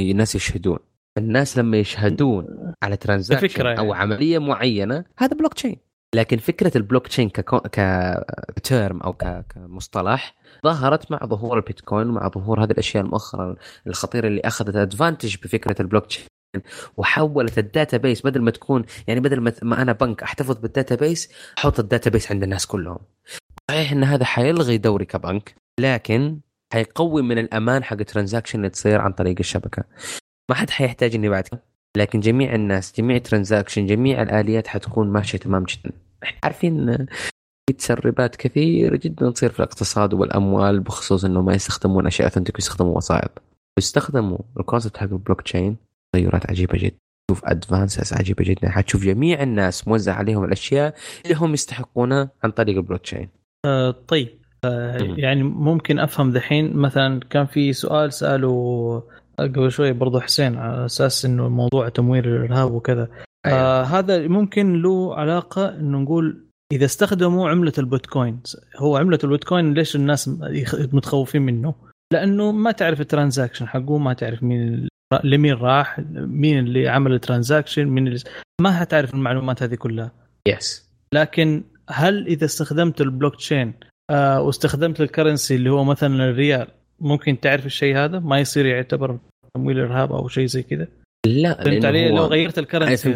الناس لما يشهدون على ترانزاكشن او عمليه معينه، هذا بلوك تشين. لكن فكره البلوك تشين كترم او كمصطلح ظهرت مع ظهور البيتكوين ومع ظهور هذه الاشياء المؤخره الخطيره اللي اخذت ادفانتج بفكره البلوك تشين، وحولت الداتابيس بدل ما تكون، يعني بدل ما انا بنك احتفظ بالداتابيس، احط الداتابيس عند الناس كلهم. صحيح ان هذا حيلغي دوري كبنك، لكن حيقوي من الأمان حق ترانزاكشن اللي تصير عن طريق الشبكة. ما حد حيحتاج إني بعد كده، لكن جميع الناس، جميع ترانزاكشن، جميع الآليات حتكون ماشية تمام جدا. إحنا عارفين في تسربات كثيرة جدا تصير في الاقتصاد والأموال، بخصوص إنه ما يستخدمون أشياء أوثنتيك، يستخدموا وسائط، يستخدموا الكونسبت حق البلوك تشين. تغيرات عجيبة جدا، شوف أدفانسز عجيبة جدا، حتشوف جميع الناس موزع عليهم الأشياء اللي هم يستحقونها عن طريق البلوك تشين. طيب يعني ممكن أفهم دحين، مثلا كان في سؤال سأله قبل شوي برضو حسين على أساس إنه موضوع تمويل الإرهاب وكذا. أيوة. هذا ممكن له علاقة إنه نقول إذا استخدموا عملة البيتكوين، هو عملة البيتكوين ليش الناس متخوفين منه؟ لأنه ما تعرف الترانزاكشن حقه، ما تعرف مين لمين راح، مين اللي عمل الترانزاكشن، ما هتعرف المعلومات هذه كلها. يس. لكن هل إذا استخدمت البلوك تشين واستخدمت الكرنسي اللي هو مثلا الريال، ممكن تعرف الشيء هذا ما يصير يعتبر تمويل إرهاب أو شيء زي كده؟ لا، لو غيرت الكرنسي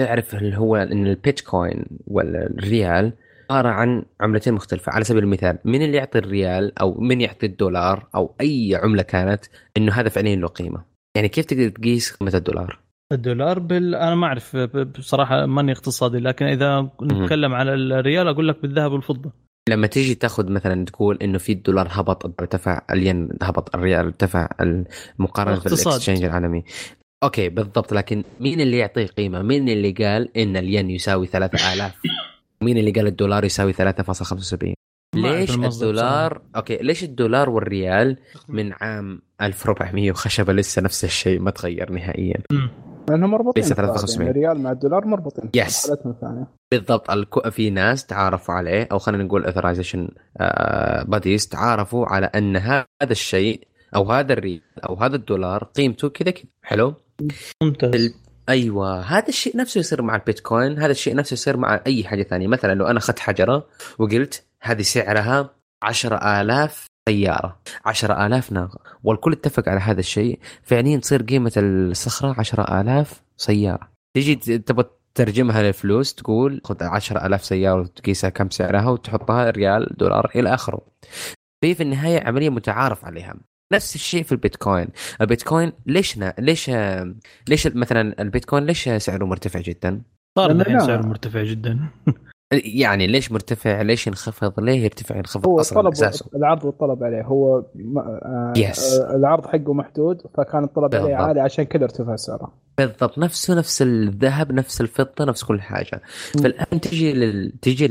تعرف هل هو إن البيتكوين والريال عبارة عن عملتين مختلفة. على سبيل المثال، من اللي يعطي الريال أو من يعطي الدولار أو أي عملة كانت، إنه هذا فعليا له قيمة. يعني كيف تقدر تقيس قيمة الدولار؟ الدولار أنا ما أعرف بصراحة، ماني اقتصادي، لكن إذا نتكلم على الريال أقول لك بالذهب والفضة. لما تيجي تأخذ مثلا تقول إنه في الدولار هبط، ارتفع الين، هبط الريال، ارتفع، المقارنة بالإكسشينج العالمي. أوكي بالضبط، لكن مين اللي يعطيه قيمة؟ مين اللي قال إن الين يساوي 3000؟ مين اللي قال الدولار يساوي 3.75؟ ليش الدولار؟ أوكي ليش الدولار والريال من عام 1400 وخشبة لسه نفس الشيء، ما تغير نهائيا؟ لأنه مربوطين، يعني الريال مع الدولار مربوطين. يس بالضبط. في ناس تعارفوا عليه، أو خلينا نقول authorization bodies تعارفوا على أن هذا الشيء أو هذا الريال أو هذا الدولار قيمته كذا كذا. حلو ممتاز. أيوة، هذا الشيء نفسه يصير مع البيتكوين، هذا الشيء نفسه يصير مع أي حاجة ثانية. مثلا لو أنا أخذت حجرة وقلت هذه سعرها 10,000 سيارة، 10,000 ناقة، والكل اتفق على هذا الشيء، فعليا تصير قيمة الصخرة 10,000 سيارة. تيجي تبغى ترجمها لفلوس، تقول خذ 10,000 سيارة وتقيسها كم سعرها وتحطها ريال دولار إلى آخره. في النهاية عملية متعارف عليها. نفس الشيء في البيتكوين. البيتكوين ليش مثلا البيتكوين ليش سعره مرتفع جدا؟ صار الحين سعره مرتفع جدا. يعني ليش مرتفع؟ ليش انخفض؟ ليه يرتفع ينخفض؟ هو أصلاً العرض والطلب عليه، هو العرض حقه محدود، فكان الطلب بالضبط عليه عالي، عشان كده ارتفع سعره. بالضبط، نفس الذهب، نفس الفضة، نفس كل حاجة. فالآن تيجي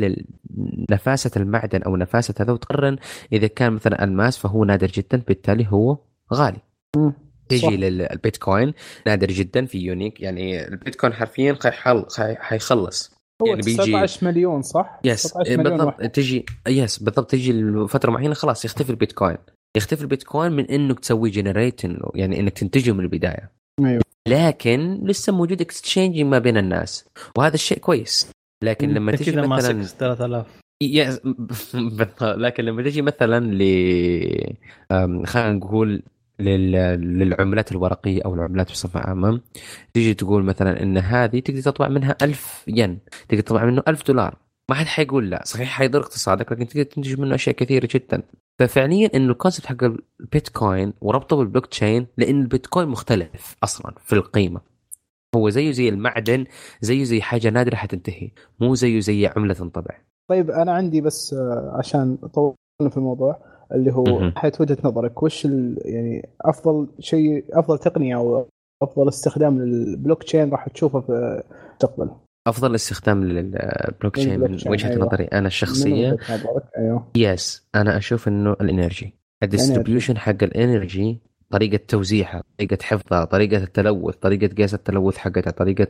لنفاسة المعدن أو نفاسة هذا، وتقرن إذا كان مثلا الماس فهو نادر جدا، بالتالي هو غالي. تيجي للبيتكوين نادر جدا، في يونيك، يعني البيتكوين حرفيا حيخلص، يعني بيجي 17 مليون صح؟ يس بالضبط. تجي يس بالضبط، تجي الفترة معينة خلاص يختفي البيتكوين من إنه تسوي جنريتن، يعني إنك تنتجه من البداية. أيوة. لكن لسه موجود اكستشينج ما بين الناس، وهذا الشيء كويس. لكن لما تجي مثلا 3000 لكن لما تجي مثلا خلينا نقول للعملات الورقية أو العملات بصفة عامة، تيجي تقول مثلا إن هذه تقدر تطبع منها 1000 ين، تقدر تطبع منه $1,000، ما حد حيقول لا. صحيح حيضر اقتصادك لكن تقدر تنتج منه اشياء كثيره جدا. ففعليا انه الكونسبت حق البيتكوين وربطه بالبلوك تشين، لان البيتكوين مختلف اصلا في القيمه، هو زيه زي المعدن، زيه زي حاجه نادره حتنتهي، مو زيه زي عمله تنطبع. طيب انا عندي بس عشان طولنا في الموضوع اللي هو حيث وجهه نظرك وش يعني افضل شيء، افضل تقنيه او افضل استخدام للبلوك تشين راح تشوفه في المستقبل؟ افضل استخدام للبلوك تشين من وجهه نظري انا الشخصيه، يس انا اشوف انه الانرجي، الديستريبيوشن حق الانرجي، طريقه توزيعها، طريقه حفظها، طريقه التلوث، طريقه قياس التلوث حقتها، طريقه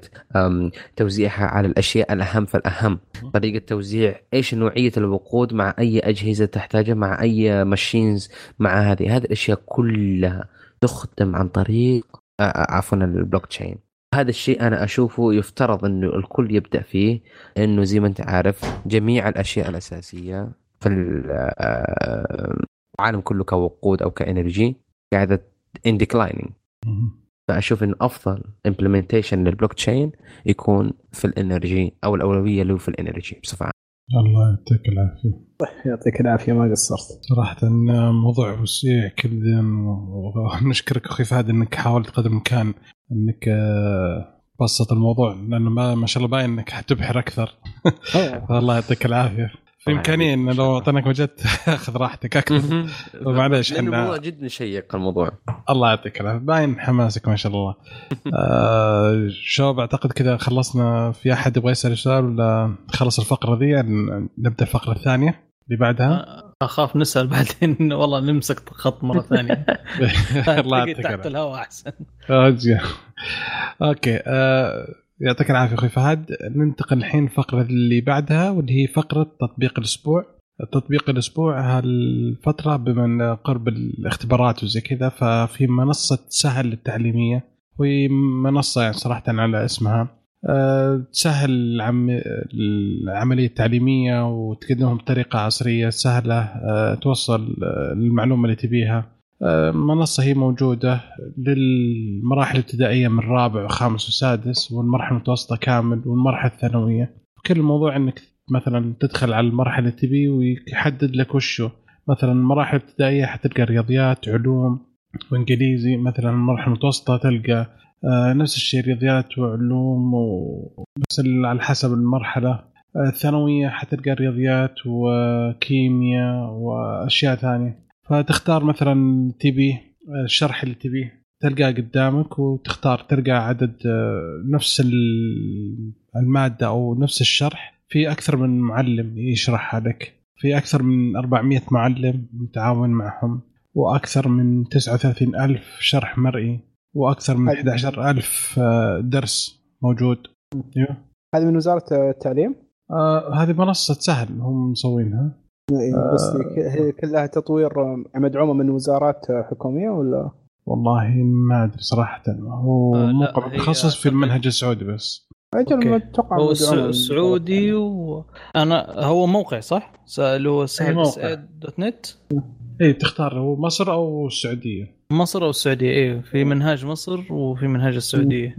توزيعها على الاشياء الاهم فالاهم، طريقه توزيع ايش نوعيه الوقود مع اي اجهزه تحتاجها مع اي ماشينز، مع هذه الاشياء كلها تخدم عن طريق عفوا البلوك تشين. هذا الشيء أنا أشوفه يفترض أنه الكل يبدأ فيه، أنه زي ما أنت عارف جميع الأشياء الأساسية في العالم كله كوقود أو كإنرجي قاعدة in declining. فأشوف أن أفضل implementation للبلوك تشين يكون في الإنرجي، أو الأولوية له في الإنرجي بصفة عامة. الله يعطيك العافية. يعطيك العافية، ما قصرت صراحة، موضوع وسيع كذا، ونشكرك أخي فهد إنك حاولت قدر الإمكان إنك بسط الموضوع، لأنه ما شاء الله باين إنك حتبحر أكثر. الله يعطيك العافية. في إمكانية إن لو أعطيناك وجدت أخذ راحتك أكثر، معلش إحنا الموضوع جدا شيق الموضوع. الله يعطيك العافية، باين حماسك ما شاء الله. شباب أعتقد كذا خلصنا. في أحد يبغى يسأل سؤال ولا خلص الفقرة دي؟ نبدأ الفقرة الثانية اللي بعدها. أخاف نسأل بعدين والله نمسك خط مرة ثانية. الله يعطيك العافية. تحت الهواء أحسن. أوكي يعطيك العافية أخي فهد. ننتقل الحين فقرة اللي بعدها واللي هي فقرة تطبيق الأسبوع. تطبيق الأسبوع هالفترة بمن قرب الاختبارات وزي كذا، ففي منصة سهل التعليمية، وهي منصة يعني صراحة على اسمها تسهل العملية التعليمية وتقدمهم بطريقة عصرية سهلة، توصل المعلومة اللي تبيها. منصة هي موجودة للمراحل الابتدائية من رابع وخامس وسادس، والمرحلة المتوسطة كامل، والمرحلة الثانوية. كل الموضوع أنك مثلا تدخل على المرحلة اللي تبي ويحدد لك وشو. مثلا المراحل الابتدائية حتلقى رياضيات، علوم، وإنجليزي. مثلا المرحلة المتوسطة تلقى نفس الشيء، رياضيات وعلوم، بس على حسب المرحلة. الثانوية حتلقى رياضيات وكيمياء وأشياء ثانية. فتختار مثلا تبي الشرح اللي تبيه، تلقاه قدامك وتختار، تلقى عدد نفس المادة أو نفس الشرح في أكثر من معلم يشرحها لك، في أكثر من 400 معلم متعاون معهم، وأكثر من 39,000 شرح مرئي، وأكثر من 11,000 درس موجود. هذه من وزارة التعليم؟ هذه منصة سهل هم مسوينها. بس هي كلها تطوير مدعومة من وزارات حكومية ولا؟ والله ما أدري صراحة، هو متخصص في المنهج السعودي بس. أجل متوقع هو السعودي، وأنا هو موقع صح؟ سألوه سهل.net. إيه تختار، هو مصر أو السعودية؟ مصر أو السعودية. إيه في منهاج مصر وفي منهاج السعودية.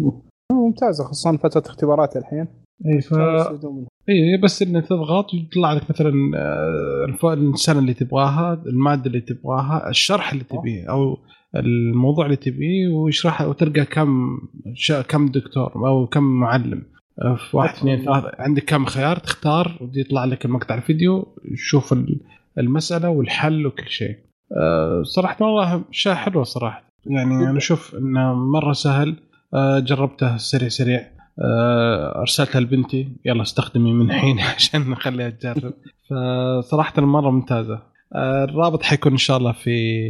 ممتازة، خصوصا فترة اختبارات الحين. إيه اي بس ان تضغط يطلع لك مثلا السنه اللي تبغاها، الماده اللي تبغاها، الشرح اللي تبيه او الموضوع اللي تبيه، ويشرحه، وتلقى كم دكتور او كم معلم في 1 2 3. عندك كم خيار تختار، ويطلع لك المقطع الفيديو، شوف المساله والحل وكل شيء. صراحه والله شيء حلو صراحه، يعني انا اشوف انه مره سهل. جربته سريع، أرسلتها لبنتي يلا استخدمي من حين عشان نخليها تجرب، فصراحة المرة ممتازة. الرابط حيكون إن شاء الله في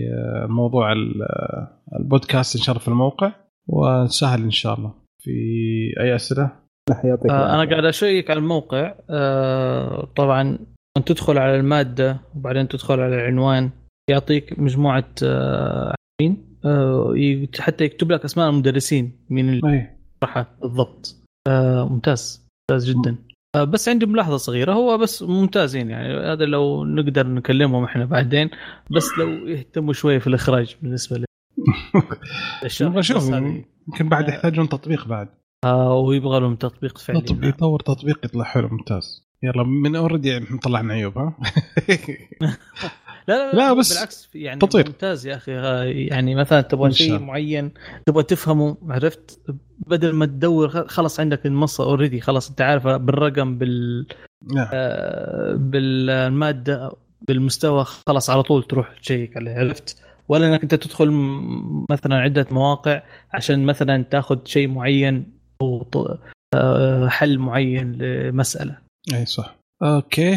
موضوع البودكاست إن شاء الله في الموقع، وسهل إن شاء الله. في أي أسئلة؟ أنا قاعد أشيك على الموقع. طبعا أنت تدخل على المادة وبعدين تدخل على العنوان، يعطيك مجموعة عاملين، حتى يكتب لك أسماء المدرسين من صح بالضبط. ممتاز جدا. بس عندي ملاحظه صغيره، هو بس ممتازين يعني، هذا لو نقدر نكلمهم احنا بعدين، بس لو يهتموا شويه في الاخراج بالنسبه للشرح. يمكن بعد يحتاجون تطبيق بعد، ويبغى لهم تطبيق فعلي، تطبيق يطور تطبيق يطلع حلو ممتاز. يلا من اوريدي يعني مطلع من عيوبها. لا لا لا بس بالعكس يعني تطوير ممتاز يا اخي. يعني مثلا تبغى شيء معين تبغى تفهمه عرفت، بدل ما تدور خلاص عندك المنصه اوريدي، خلاص انت عارف بالرقم بالماده بالمستوى، خلاص على طول تروح تشيك عليه عرفت، ولا انك انت تدخل مثلا عده مواقع عشان مثلا تاخذ شيء معين او حل معين لمساله. اي صح. اوكي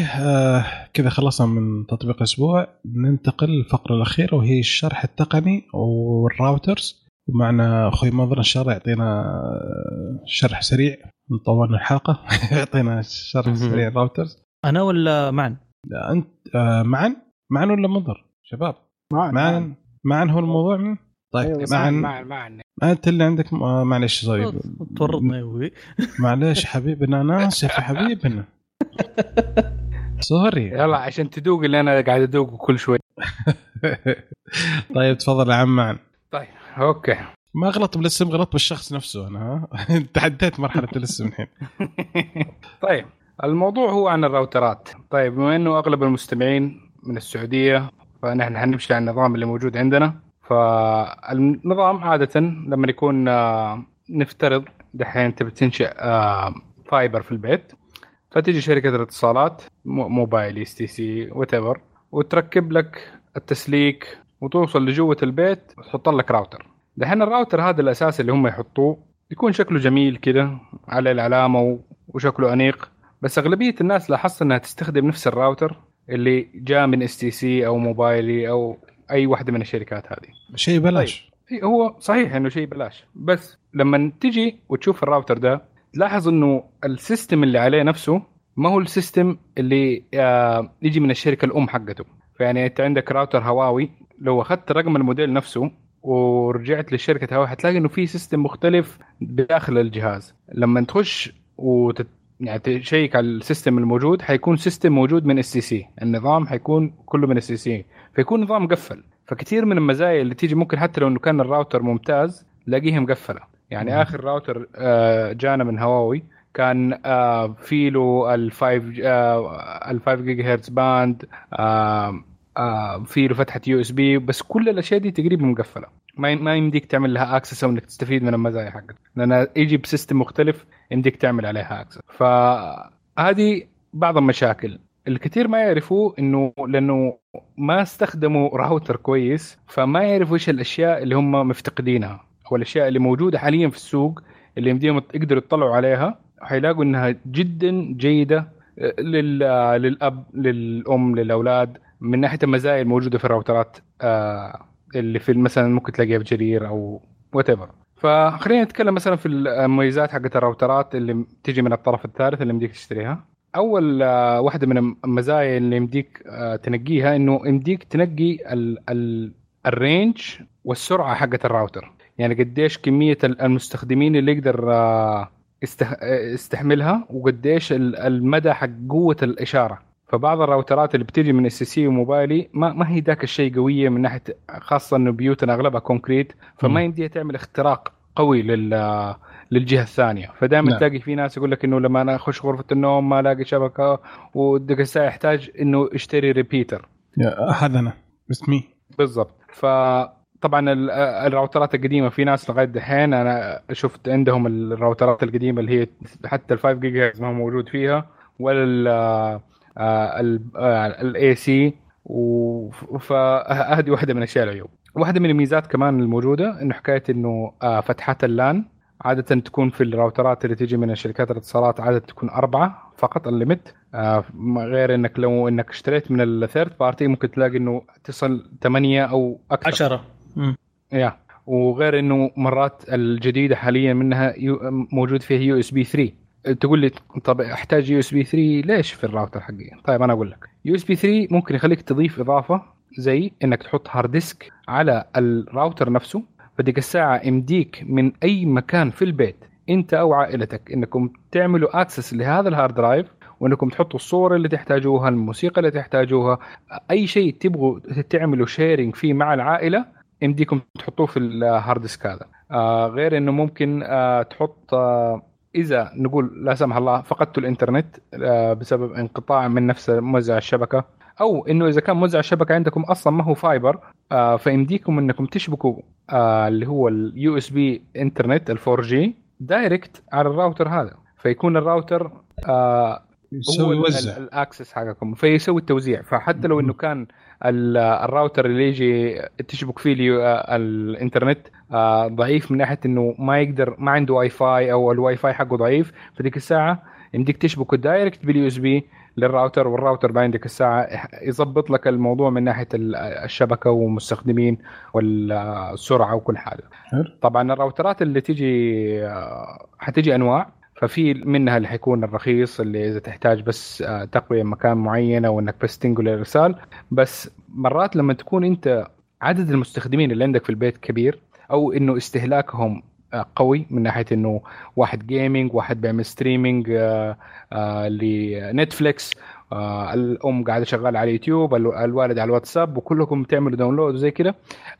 كذا خلصنا من تطبيق الاسبوع، ننتقل للفقره الاخيره وهي الشرح التقني والراوترز، ومعنا اخوي مضر ان شاء الله يعطينا شرح سريع، نطولنا الحلقه يعطينا شرح سريع الراوترز. انا ولا معن؟ لا انت معن ولا مضر؟ شباب معن هو الموضوع. طيب معن انت اللي عندك معليش صديق تورطنا يا ابوي. معليش حبيبنا، انا اسف حبيبنا سوري. يلا عشان تدوق اللي انا قاعد ادوقه كل شوي. طيب تفضل يا عم معن. طيب اوكي، ما غلط بالاسم، غلط بالشخص نفسه انا. تعديت مرحله الاسم الحين. طيب الموضوع هو عن الراوترات. طيب بما انه اغلب المستمعين من السعوديه فنحن هنمشي على النظام اللي موجود عندنا. فالنظام عاده لما يكون نفترض دحين انت بتنشئ فايبر في البيت، فتيجي شركة الاتصالات موبايل HTC whatever وتركب لك التسليك وتوصل لجوة البيت وتحط لك راوتر. دحين الراوتر هذا الأساس اللي هم يحطوه يكون شكله جميل كده على العلامة وشكله أنيق، بس أغلبية الناس لاحظت أنها تستخدم نفس الراوتر اللي جاء من HTC أو موبايلي أو أي واحدة من الشركات هذه. شيء بلاش. طيب. هو صحيح أنه شيء بلاش، بس لما تجي وتشوف الراوتر ده لاحظ انه السيستم اللي عليه نفسه ما هو السيستم اللي يجي من الشركه الام حقته. فيعني انت عندك راوتر هواوي، لو اخذت رقم الموديل نفسه ورجعت لشركه هواوي هتلاقي انه في سيستم مختلف بداخل الجهاز. لما تخش يعني تشيك على السيستم الموجود حيكون سيستم موجود من HTC، النظام حيكون كله من HTC، فيكون نظام مقفل. فكثير من المزايا اللي تيجي ممكن حتى لو انه كان الراوتر ممتاز تلاقيها مقفله. يعني آخر راوتر جانا من هواوي كان في له ال 5 جيجا هرتز باند، في له فتحة USB، بس كل الأشياء دي تقريبا مقفلة، ما يمديك تعمل لها أكسس أو إنك تستفيد من المزايا حقتها، لأن يجي بسيستم مختلف يمديك تعمل عليها أكسس. فهذه بعض المشاكل الكثير ما يعرفوه، إنه لأنه ما استخدموا راوتر كويس فما يعرفوا إيش الأشياء اللي هم مفتقدينها، والأشياء اللي موجودة حاليا في السوق اللي يمديهم يقدروا يطلعوا عليها، حيلاقوا إنها جدا جيدة للأب للأم للأولاد من ناحية المزايا الموجودة في الراوترات اللي في مثلا ممكن تلاقيها في جرير أو whatever. فخلينا نتكلم مثلا في المميزات حقت الراوترات اللي تيجي من الطرف الثالث اللي يمديك تشتريها. أول واحدة من المزايا اللي يمديك تنقيها إنه يمديك تنقي الرينج والسرعة حقت الراوتر، يعني قديش كمية المستخدمين اللي يقدر يستحملها وقديش المدى حق قوة الإشارة. فبعض الراوترات اللي بتيجي من HTC وموبايلي ما هي ذاك الشيء قوية من ناحية، خاصة إنه بيوتنا أغلبها كونكريت، فما يمديها تعمل اختراق قوي للجهة الثانية. فدائما تلاقي في ناس يقول لك إنه لما أنا أخش غرفة النوم ما ألاقي شبكة، ودك الساعة يحتاج إنه اشتري ريبيتر. هذا أنا اسمي بالضبط. طبعا الراوترات القديمه في ناس لغايه دحين انا شفت عندهم الراوترات القديمه اللي هي حتى ال5 جيجا هرتز ما موجود فيها، ولا الاي سي، فهذه واحده من اشياء العيوب. واحده من الميزات كمان الموجوده انه حكايه انه فتحات اللان عاده تكون في الراوترات اللي تيجي من شركات الاتصالات عاده تكون 4 فقط الليمت، غير انك لو انك اشتريت من الثيرد بارتي ممكن تلاقي انه تصل 8 او اكثر 10. وغير انه مرات الجديده حاليا منها موجود فيها USB 3. تقول لي طب احتاج USB 3 ليش في الراوتر حقي؟ طيب انا اقول لك USB 3 ممكن يخليك تضيف اضافه زي انك تحط هارد ديسك على الراوتر نفسه، فديك الساعه امديك من اي مكان في البيت انت او عائلتك انكم تعملوا اكسس لهذا الهارد درايف، وانكم تحطوا الصور اللي تحتاجوها، الموسيقى اللي تحتاجوها، اي شيء تبغوا تعملوا شيرنج فيه مع العائله يمديكم تحطوه في الهارد ديسك هذا. غير انه ممكن تحط إذا نقول لا سمح الله فقدت الإنترنت بسبب انقطاع من نفس موزع الشبكة، أو إنه إذا كان موزع الشبكة عندكم أصلا ما هو فايبر، فإمديكم إنكم تشبكوا اللي هو ال USB إنترنت ال 4G دايركت على الراوتر هذا، فيكون الراوتر هو الأكسس حقكم، فيسوي التوزيع. فحتى لو إنه كان الراوتر اللي يجي تشبك فيه الإنترنت ضعيف من ناحية إنه ما يقدر، ما عنده واي فاي أو الواي فاي حقه ضعيف، فديك الساعة يمديك تشبكه دايركت باليو اس بي للراوتر، والراوتر بعندك الساعة يضبط لك الموضوع من ناحية الشبكة والمستخدمين والسرعة وكل حاجة. طبعا الراوترات اللي تيجي حتيجي أنواع، ففي منها اللي حيكون الرخيص اللي إذا تحتاج بس تقوية مكان معين أو إنك بس تنقل الإرسال بس. مرات لما تكون أنت عدد المستخدمين اللي عندك في البيت كبير، أو إنه استهلاكهم قوي من ناحية إنه واحد جيمينج، واحد بيعمل ستريمينج لنتفليكس، الأم قاعدة شغالة على يوتيوب، الوالد على الواتساب، وكلكم تعملوا داونلود وزي كده،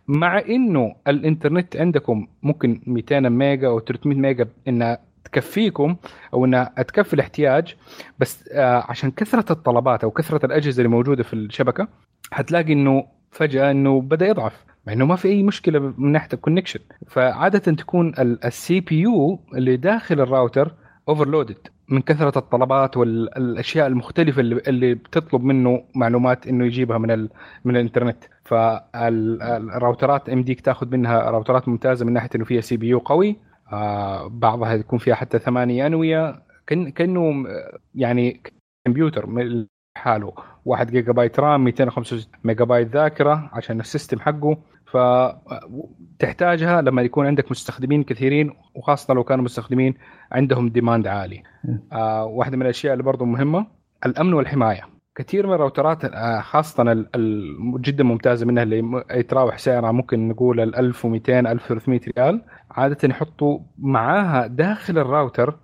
مع إنه الإنترنت عندكم ممكن 200 ميجا أو 300 ميجا إنه تكفيكم أو أنها تكفي الاحتياج بس، عشان كثرة الطلبات أو كثرة الأجهزة اللي موجودة في الشبكة هتلاقي أنه فجأة أنه بدأ يضعف، مع أنه ما في أي مشكلة من ناحية الكونكشن. فعادة تكون السي بي يو اللي داخل الراوتر overloaded من كثرة الطلبات والأشياء المختلفة اللي بتطلب منه معلومات أنه يجيبها من الإنترنت. فالراوترات يمديك تأخذ منها راوترات ممتازة من ناحية أنه فيها سي بي يو قوي، بعضها يكون فيها حتى 8 أنوية، كأنه يعني كمبيوتر حاله، 1 جيجا بايت رام، 250 ميجا بايت ذاكرة عشان السيستم حقه، فتحتاجها لما يكون عندك مستخدمين كثيرين، وخاصة لو كانوا مستخدمين عندهم ديماند عالي. واحدة من الأشياء اللي برضو مهمة الأمن والحماية. كثير من الراوترات خاصة جدا ممتازة منها اللي يتراوح سعرها ممكن نقول 1200-1300 ريال، عادة يحطوا معاها داخل الراوتر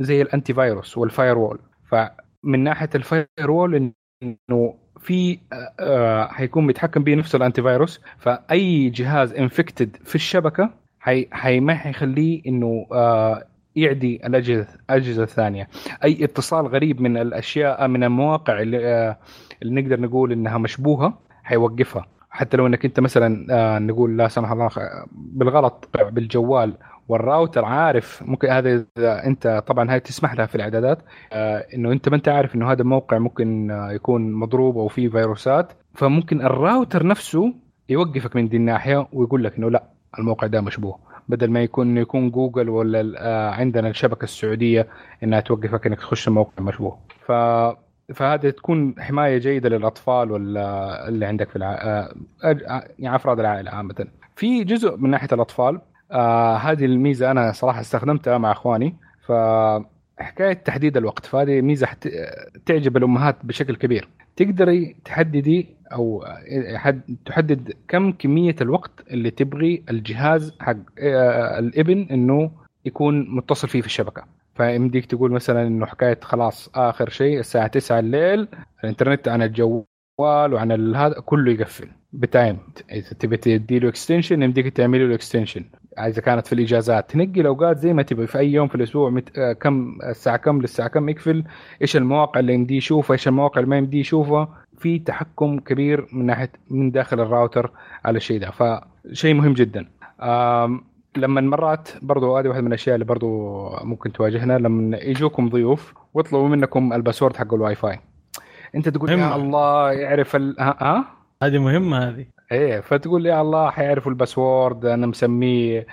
زي الانتي فايروس والفاير وول. فمن ناحية الفاير وول انه في هيكون متحكم به نفسه الانتي فايروس، فأي جهاز انفكتد في الشبكة ما هيخليه انه يعدي الأجهزة الثانية. أي اتصال غريب من الأشياء من المواقع اللي نقدر نقول إنها مشبوهة هيوقفها. حتى لو إنك أنت مثلا نقول لا سمح الله بالغلط بالجوال والراوتر عارف، ممكن هذا أنت طبعا هاي تسمح لها في الإعدادات إنه أنت ما أنت عارف إنه هذا الموقع ممكن يكون مضروب أو فيه فيروسات، فممكن الراوتر نفسه يوقفك من دي الناحية ويقول لك إنه لا الموقع ده مشبوه، بدل ما يكون جوجل ولا عندنا الشبكة السعودية إنها توقفك إنك تخش الموقع مشبوه. فهذا تكون حماية جيدة للأطفال ولا اللي عندك في يعني أفراد العائلة عامة. في جزء من ناحية الأطفال هذه الميزة أنا صراحة استخدمتها مع إخواني، فحكاية تحديد الوقت، فهذه ميزة تعجب الأمهات بشكل كبير. تقدري تحددي أو تحدد كم كمية الوقت اللي تبغي الجهاز حق الابن إنه يكون متصل فيه في الشبكة. فإمديك تقول مثلا إنه حكاية خلاص آخر شيء الساعة 9 الليل الإنترنت عن الجوال وعن هذا كله يقفل بتايم. إذا تبي تديله إكستنشن إمديك تعمله الإكستنشن. إذا كانت في الإجازات تنقل أوقات زي ما تبغي، في أي يوم في الأسبوع كم الساعة كم للساعة كم يقفل، إيش المواقع اللي يمدي يشوفها، إيش المواقع اللي ما يمدي يشوفها. في تحكم كبير من ناحية من داخل الراوتر على الشيء ده، فشيء مهم جدا. لما مرات برضو هذه واحدة من الأشياء اللي برضو ممكن تواجهنا، لما يجوكم ضيوف ويطلبوا منكم الباسورد حق الواي فاي، أنت تقول يا الله يعرف هذه مهمة هذه إيه، فتقول يا الله حيعرفوا الباسورد، أنا مسميه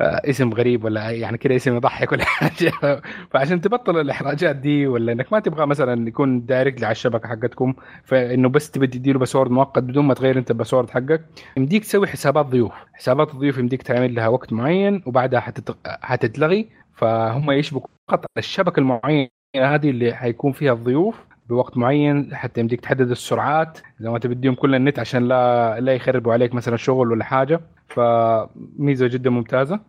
اسم غريب ولا يعني كده اسم يضحك ولا حاجة. فعشان تبطل الإحراجات دي، ولا إنك ما تبغى مثلا يكون دايركت على الشبكة حقتكم، فإنه بس تبي تديله باسورد مؤقت بدون ما تغير أنت الباسورد حقك. يمديك تسوي حسابات ضيوف، حسابات الضيوف يمديك تعمل لها وقت معين وبعدها حتتلغي، فهم يشبكوا فقط الشبكة المعينة هذه اللي حيكون فيها الضيوف بوقت معين. حتى يمديك تحدد السرعات إذا ما تبديهم كل النت عشان لا يخربوا عليك مثلا شغل ولا حاجة، فميزة جدا ممتازة.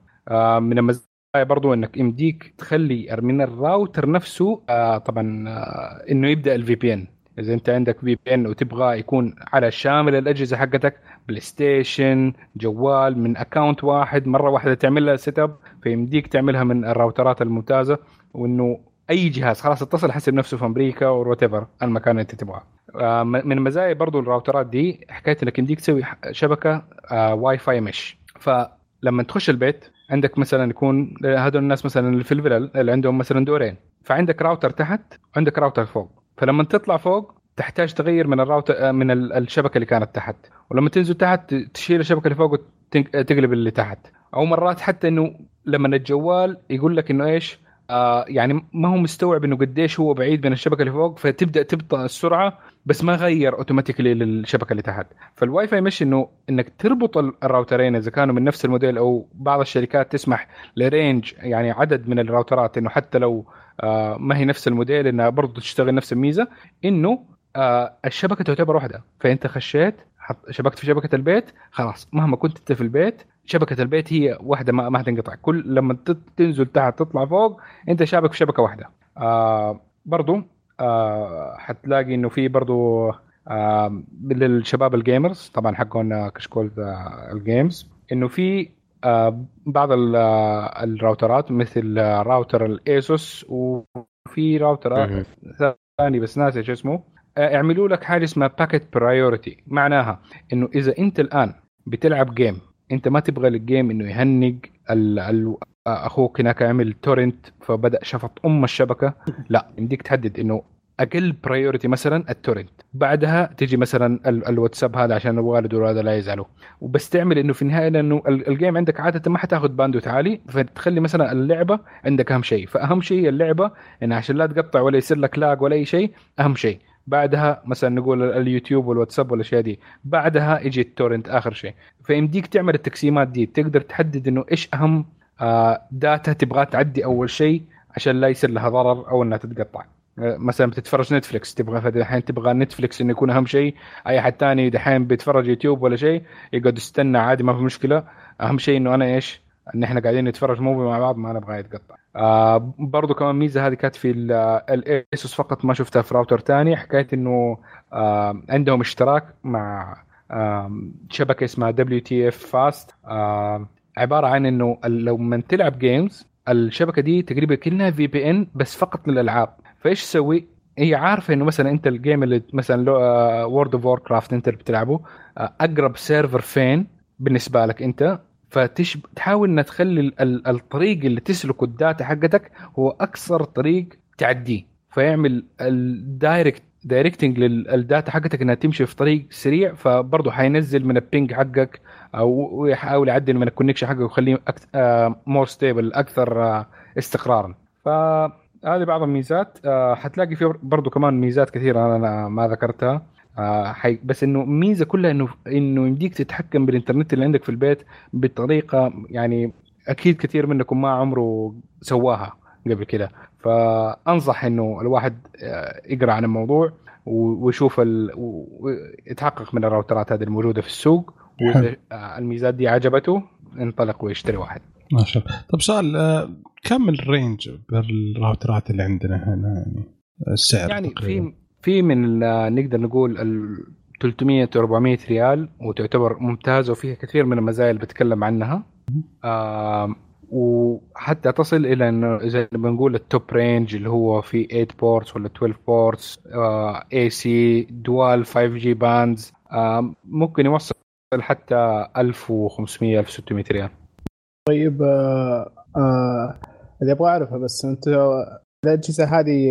من المزايا برضو إنك يمديك تخلي من الراوتر نفسه طبعا إنه يبدأ ال VPN، اذا انت عندك في بي ان وتبغى يكون على شامل الاجهزه حقتك، بلاي ستيشن، جوال، من اكونت واحد مره واحده تعمل لها سيت اب، فيمديك تعملها من الراوترات الممتازه، وانه اي جهاز خلاص اتصل حسب نفسه في امريكا او وات ايفر المكان اللي انت تبغاه. من مزايا برضو الراوترات دي حكايه انك يمديك تسوي شبكه واي فاي مش، فلما تخش البيت عندك مثلا يكون هذول الناس مثلا في الفلل اللي عندهم مثلا دورين، فعندك راوتر تحت وعندك راوتر فوق، فلما تطلع فوق تحتاج تغير من الراوتر من الشبكه اللي كانت تحت، ولما تنزل تحت تشيل الشبكه اللي فوق وتقلب اللي تحت. او مرات حتى انه لما الجوال يقول لك انه ايش يعني ما هو مستوعب انه قديش هو بعيد من الشبكه اللي فوق، فتبدا تبطئ السرعه بس ما غير اوتوماتيكلي للشبكه اللي تحت. فالواي فاي مش انه انك تربط الراوترين اذا كانوا من نفس الموديل، او بعض الشركات تسمح لرينج يعني عدد من الراوترات انه حتى لو ما هي نفس الموديل انها برضه تشتغل نفس الميزه، انه الشبكه تعتبر واحده. فانت خشيت شبكت في شبكه البيت، خلاص مهما كنت انت في البيت شبكه البيت هي واحده ما هتنقطع، كل لما تنزل تحت تطلع فوق انت شابك في شبكه واحده. برضو حتلاقي انه في برضو للشباب الجيمرز طبعا حقهم كشكول الجيمز، انه في بعض الراوترات مثل راوتر الايسوس، وفي راوتر ثاني بس ناسي ايش اسمه، يعملوا لك حاجه اسمها باكيت برايورتي، معناها انه اذا انت الان بتلعب جيم انت ما تبغى للجيم انه يهنج اخوك هناك عمل تورنت فبدا شفط الشبكه، لا يمديك تحدد انه اقل برايورتي مثلا التورنت، بعدها تجي مثلا الواتساب هذا عشان والده وهذا لا يزعله، وبس تعمل انه في النهايه لانه الجيم عندك عاده ما حتاخذ باندوت عالي، فتخلي مثلا اللعبه عندك اهم شيء، فاهم شيء اللعبه انه عشان لا تقطع ولا يصير لك لاج ولا اي شيء اهم شيء، بعدها مثلا نقول اليوتيوب والواتساب والاشياء دي، بعدها يجي التورنت اخر شيء. فيمديك تعمل التقسيمات دي، تقدر تحدد انه ايش اهم داتا تبغى تعدي اول شيء عشان لا يصير لها ضرر او انها تتقطع. مثلا بتتفرج نتفليكس تبغى دحين تبغى نتفليكس انه يكون اهم شيء، اي حد ثاني دحين بيتفرج يوتيوب ولا شيء يقعد يستنى عادي ما في مشكله، اهم شيء انه انا ايش ان احنا قاعدين نتفرج موفي مع بعض ما انا ابغى يتقطع. برضو كمان ميزه هذه كانت في الايسوس فقط ما شفتها في راوتر تاني، حكايه انه عندهم اشتراك مع شبكه اسمها WTF فاست، عباره عن انه لو من تلعب جيمز الشبكه دي تقريبا كلها VPN بس فقط للالعاب. فايش تسوي؟ هي عارفه انه مثلا انت الجيم اللي مثلا وورد اوف وور كرافت انت اللي بتلعبه اقرب سيرفر فين بالنسبه لك انت، فتحاول انك تخلي الطريق اللي تسلكه الداتا حقتك هو اكثر طريق تعديه، فيعمل دايركتنج للداتا حقتك انها تمشي في طريق سريع، فبرضه حينزل من البينج حقك او يحاول يعدل من الكونكشن حقك ويخليه مور ستيبل اكثر استقرارا. فهذه بعض الميزات. حتلاقي فيه برضه كمان ميزات كثيره انا ما ذكرتها، بس انه ميزه كلها انه يمديك تتحكم بالانترنت اللي عندك في البيت بطريقه يعني اكيد كثير منكم ما عمره سواها قبل كده، فانصح انه الواحد يقرا عن الموضوع ويشوف يتحقق من الراوترات هذه الموجوده في السوق، والميزات دي عجبته انطلق ويشتري واحد ما شاء الله. طب سؤال، كم الرينج بالراوترات اللي عندنا هنا يعني السعر؟ يعني في من نقدر نقول 300 400 ريال وتعتبر ممتازة وفيها كثير من المزايا اللي بتكلم عنها، وحتى تصل إلى إنه إذا بنقول التوب رينج اللي هو في 8 بورتس ولا 12 بورتس AC دوال 5G باندز، ممكن يوصل حتى 1500 1600 ريال. طيب اللي أبغى أعرفها بس أنت الأجهزة هذه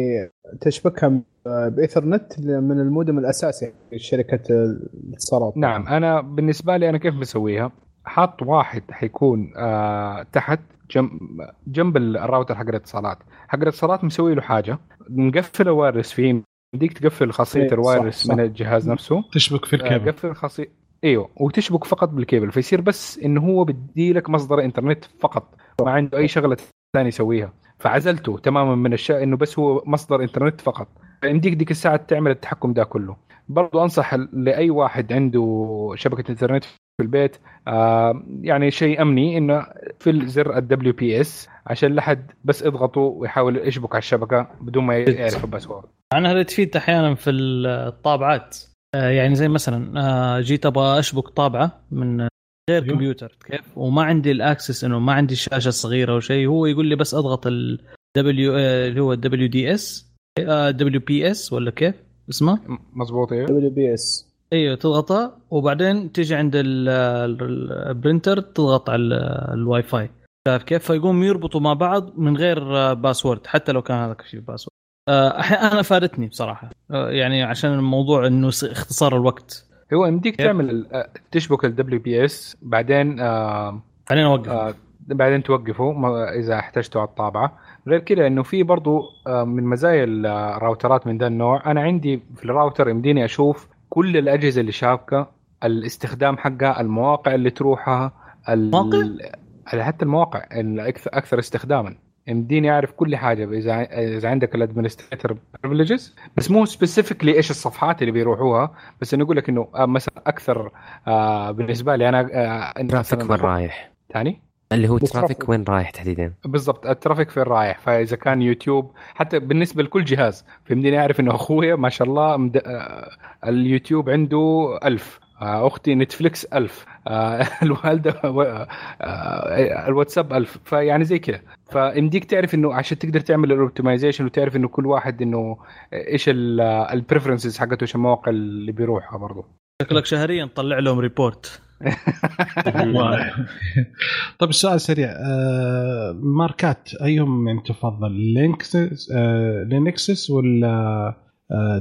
تشبكها بإثرنت من المودم الأساسي لشركة الاتصالات؟ نعم. أنا بالنسبة لي أنا كيف بسويها، حط واحد حيكون تحت جنب الراوتر حق الاتصالات، مسوي له حاجة مقفل وايرلس فيه، بديك تقفل خاصية الوايرلس من الجهاز نفسه، تشبك في الكابل، قفل خاصية ايوه، وتشبك فقط بالكابل، فيصير بس إنه هو بدي لك مصدر إنترنت فقط ما عنده أي شغلة ثانية يسويها، فعزلته تماما من الشيء إنه بس هو مصدر إنترنت فقط، يمديك ديك الساعة تعمل التحكم ده كله. برضو أنصح لأي واحد عنده شبكة إنترنت في البيت يعني شيء أمني، إنه في الزر WPS عشان لحد بس اضغطه ويحاول يشبك على الشبكة بدون ما يعرف الباسورد. عنها اللي تفيد احيانا في الطابعات. يعني زي مثلا جيت ابغى اشبك طابعه من غير كمبيوتر كيف، وما عندي الاكسس انه ما عندي شاشه صغيره او شيء، هو يقول لي بس اضغط ال دبليو اللي هو دبليو دي اس دبليو بي اس ولا كيف اسمه مظبوط ايه دبليو بي اس ايوه، تضغطها وبعدين تيجي عند البرينتر تضغط على الواي فاي شايف كيف، فيقوم يربطوا مع بعض من غير باسورد حتى لو كان هذا شيء باسورد. انا فادتني بصراحه يعني عشان الموضوع انه اختصار الوقت، هو يمديك تعمل تشبك الدبليو بي اس بعدين خلينا نوقف بعدين توقفه اذا احتجته على الطابعه. غير كده انه في برضو من مزايا الراوترات من ذا النوع، انا عندي في الراوتر يمديني اشوف كل الاجهزه اللي شابكه، الاستخدام حقها، المواقع اللي تروحها، حتى المواقع الاكثر استخداما يمديني اعرف كل حاجه اذا عندك الادمنستريتور بريفيليجز، بس مو سبيسيفيكلي ايش الصفحات اللي بيروحوها، بس انه يقول لك انه مثلا اكثر بالنسبه لي انا ترافيك وين رايح ثاني اللي هو ترافيك وين رايح تحديدا بالضبط الترافيك فين رايح، فاذا كان يوتيوب حتى بالنسبه لكل جهاز فيمديني اعرف انه اخويا ما شاء الله اليوتيوب عنده 1000، اختي نتفليكس 1000، الوالده الواتساب 1000، فيعني زي كده. فامديك تعرف انه عشان تقدر تعمل الاوبتمايزيشن وتعرف انه كل واحد انه ايش البريفرنسز حقته وش المواقع اللي بيروحها. برضه شكلك شهريا نطلع لهم ريبورت. طب السؤال سريع، ماركات ايهم من تفضل، لينكسس ولا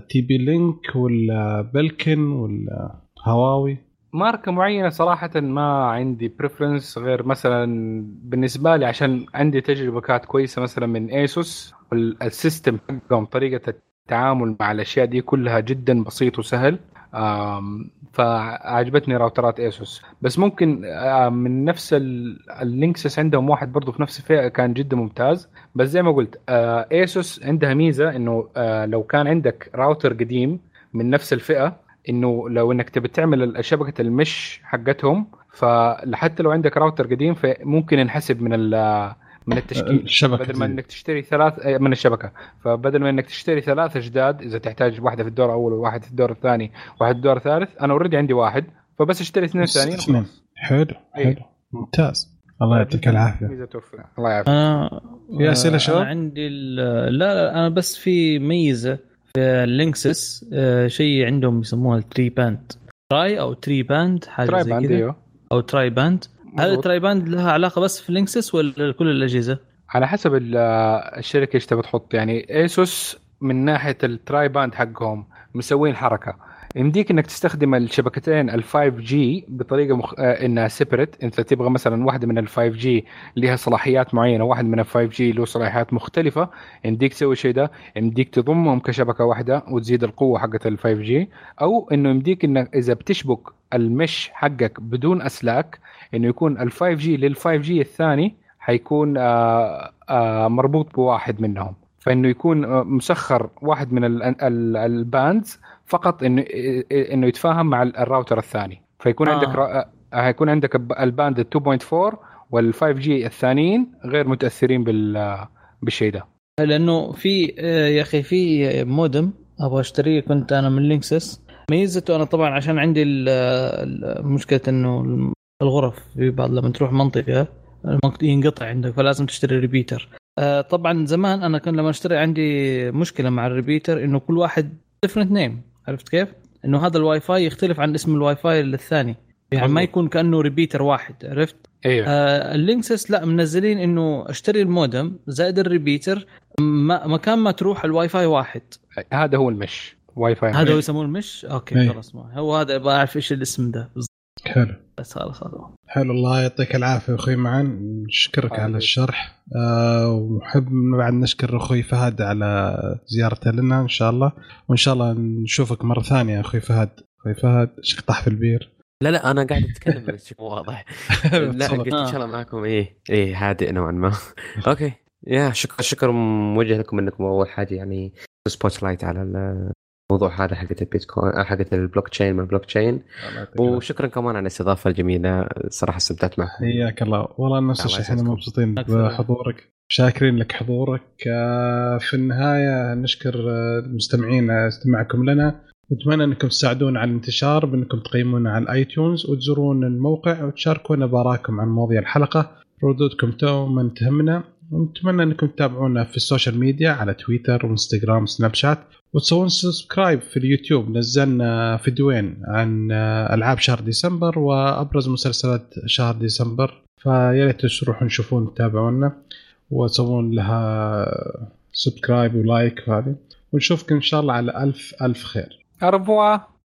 تي بي لينك ولا بلكن ولا هواوي؟ ماركة معينة صراحة ما عندي بريفرنس، غير مثلا بالنسبة لي عشان عندي تجربة كانت كويسة مثلا من ايسوس، والسيستم حقهم طريقة التعامل مع الأشياء دي كلها جدا بسيط وسهل، فعجبتني راوترات ايسوس. بس ممكن من نفس اللينكسس عندهم واحد برضو في نفس الفئة كان جدا ممتاز، بس زي ما قلت ايسوس عندها ميزة انه لو كان عندك راوتر قديم من نفس الفئة، انه لو انك تبي تعمل شبكه المش حقتهم، فحتى لو عندك راوتر قديم فممكن ينحسب من التشكيل الشبكة، بدل ما انك تشتري 3 من الشبكه، فبدل ما انك تشتري 3 جداد اذا تحتاج واحده في الدور الاول وواحد في الدور الثاني وواحد في الدور الثالث، انا اوريدي عندي واحد فبس اشتري 2 ثانيين. حلو ممتاز، الله يعطيك العافيه. الله يعافيك. يا اسئله شباب عندي لا انا بس في ميزه لينكسس، شيء عندهم يسموها التري باند تراي او تري باند حاجه زي كده او تراي باند. هل التراي باند لها علاقه بس في لينكسس ولا كل الاجهزه؟ على حسب الشركه ايش تبي تحط. يعني ايسوس من ناحيه التراي باند حقهم مسوين حركه يمديك انك تستخدم الشبكتين ال5G بطريقه انها سيبريت، انت تبغى مثلا واحده من ال5G لها صلاحيات معينه، واحد من ال5G له صلاحيات مختلفه، يمديك تسوي شيء ده، يمديك تضمهم كشبكه واحده وتزيد القوه حقه ال5G، او انه يمديك انك اذا بتشبك المش حقك بدون اسلاك انه يكون ال5G لل5G الثاني حيكون مربوط بواحد منهم، فانه يكون مسخر واحد من الباندز فقط انه يتفاهم مع الراوتر الثاني، فيكون عندك هيكون عندك الباند 2.4 وال5G الثانيين غير متاثرين بالشيء ده. لانه في يا اخي في مودم ابغى اشتريه كنت انا من لينكسس، ميزته انا طبعا عشان عندي المشكله انه الغرف في بعض لما تروح منطقه ينقطع عندك فلازم تشتري ريبيتر. طبعا زمان انا كنت لما اشتري عندي مشكله مع الريبيتر انه كل واحد ديفرنت نيم، عرفت كيف؟ انه هذا الواي فاي يختلف عن اسم الواي فاي للثاني، يعني ما يكون كانه ريبيتر واحد، عرفت؟ ايوه. اللينكسس لا منزلين انه اشتري المودم زائد الريبيتر، مكان ما تروح الواي فاي واحد. هذا هو المش واي فاي، هذا هو يسموه المش. اوكي خلاص هو هذا، بعرف ايش الاسم ده بالضبط. حلو بس حلو، الله يعطيك العافيه اخوي معن، نشكرك على الشرح، ونحب بعد نشكر اخوي فهد على زيارته لنا ان شاء الله، وان شاء الله نشوفك مره ثانيه اخوي فهد. اخوي فهد شك طاح في البير. لا انا قاعد اتكلم بس مو واضح. لا قلت ان شاء الله معكم ايه هادئ نوعا ما. اوكي يا شكر موجه لكم انكم اول حاجه يعني سبوت لايت على الموضوع هذا حقت البيتكوين حقت البلوكشين من البلوكشين، وشكرا كمان على الاستضافه الجميله، صراحه استمتعت معك. حياك الله والله، نفس الشيء احنا مبسوطين بحضورك. شاكرين لك حضورك. في النهاية نشكر المستمعين استماعكم لنا، نتمنى أنكم تساعدون على الانتشار بأنكم تقيمونا على الآيتونز وتزورون الموقع وتشاركونا بآرائكم عن مواضيع الحلقة. ردودكم توما تهمنا، ونتمنى أنكم تتابعونا في السوشيال ميديا على تويتر وإنستغرام وسناب شات، وتسوون سبسكرايب في اليوتيوب. نزلنا فيديوين عن ألعاب شهر ديسمبر وأبرز مسلسلات شهر ديسمبر، فياريت تروحون تشوفون وتتابعونا وتسوون لها سبسكرايب ولايك. هذه ونشوفكم إن شاء الله على ألف خير. أربوعة.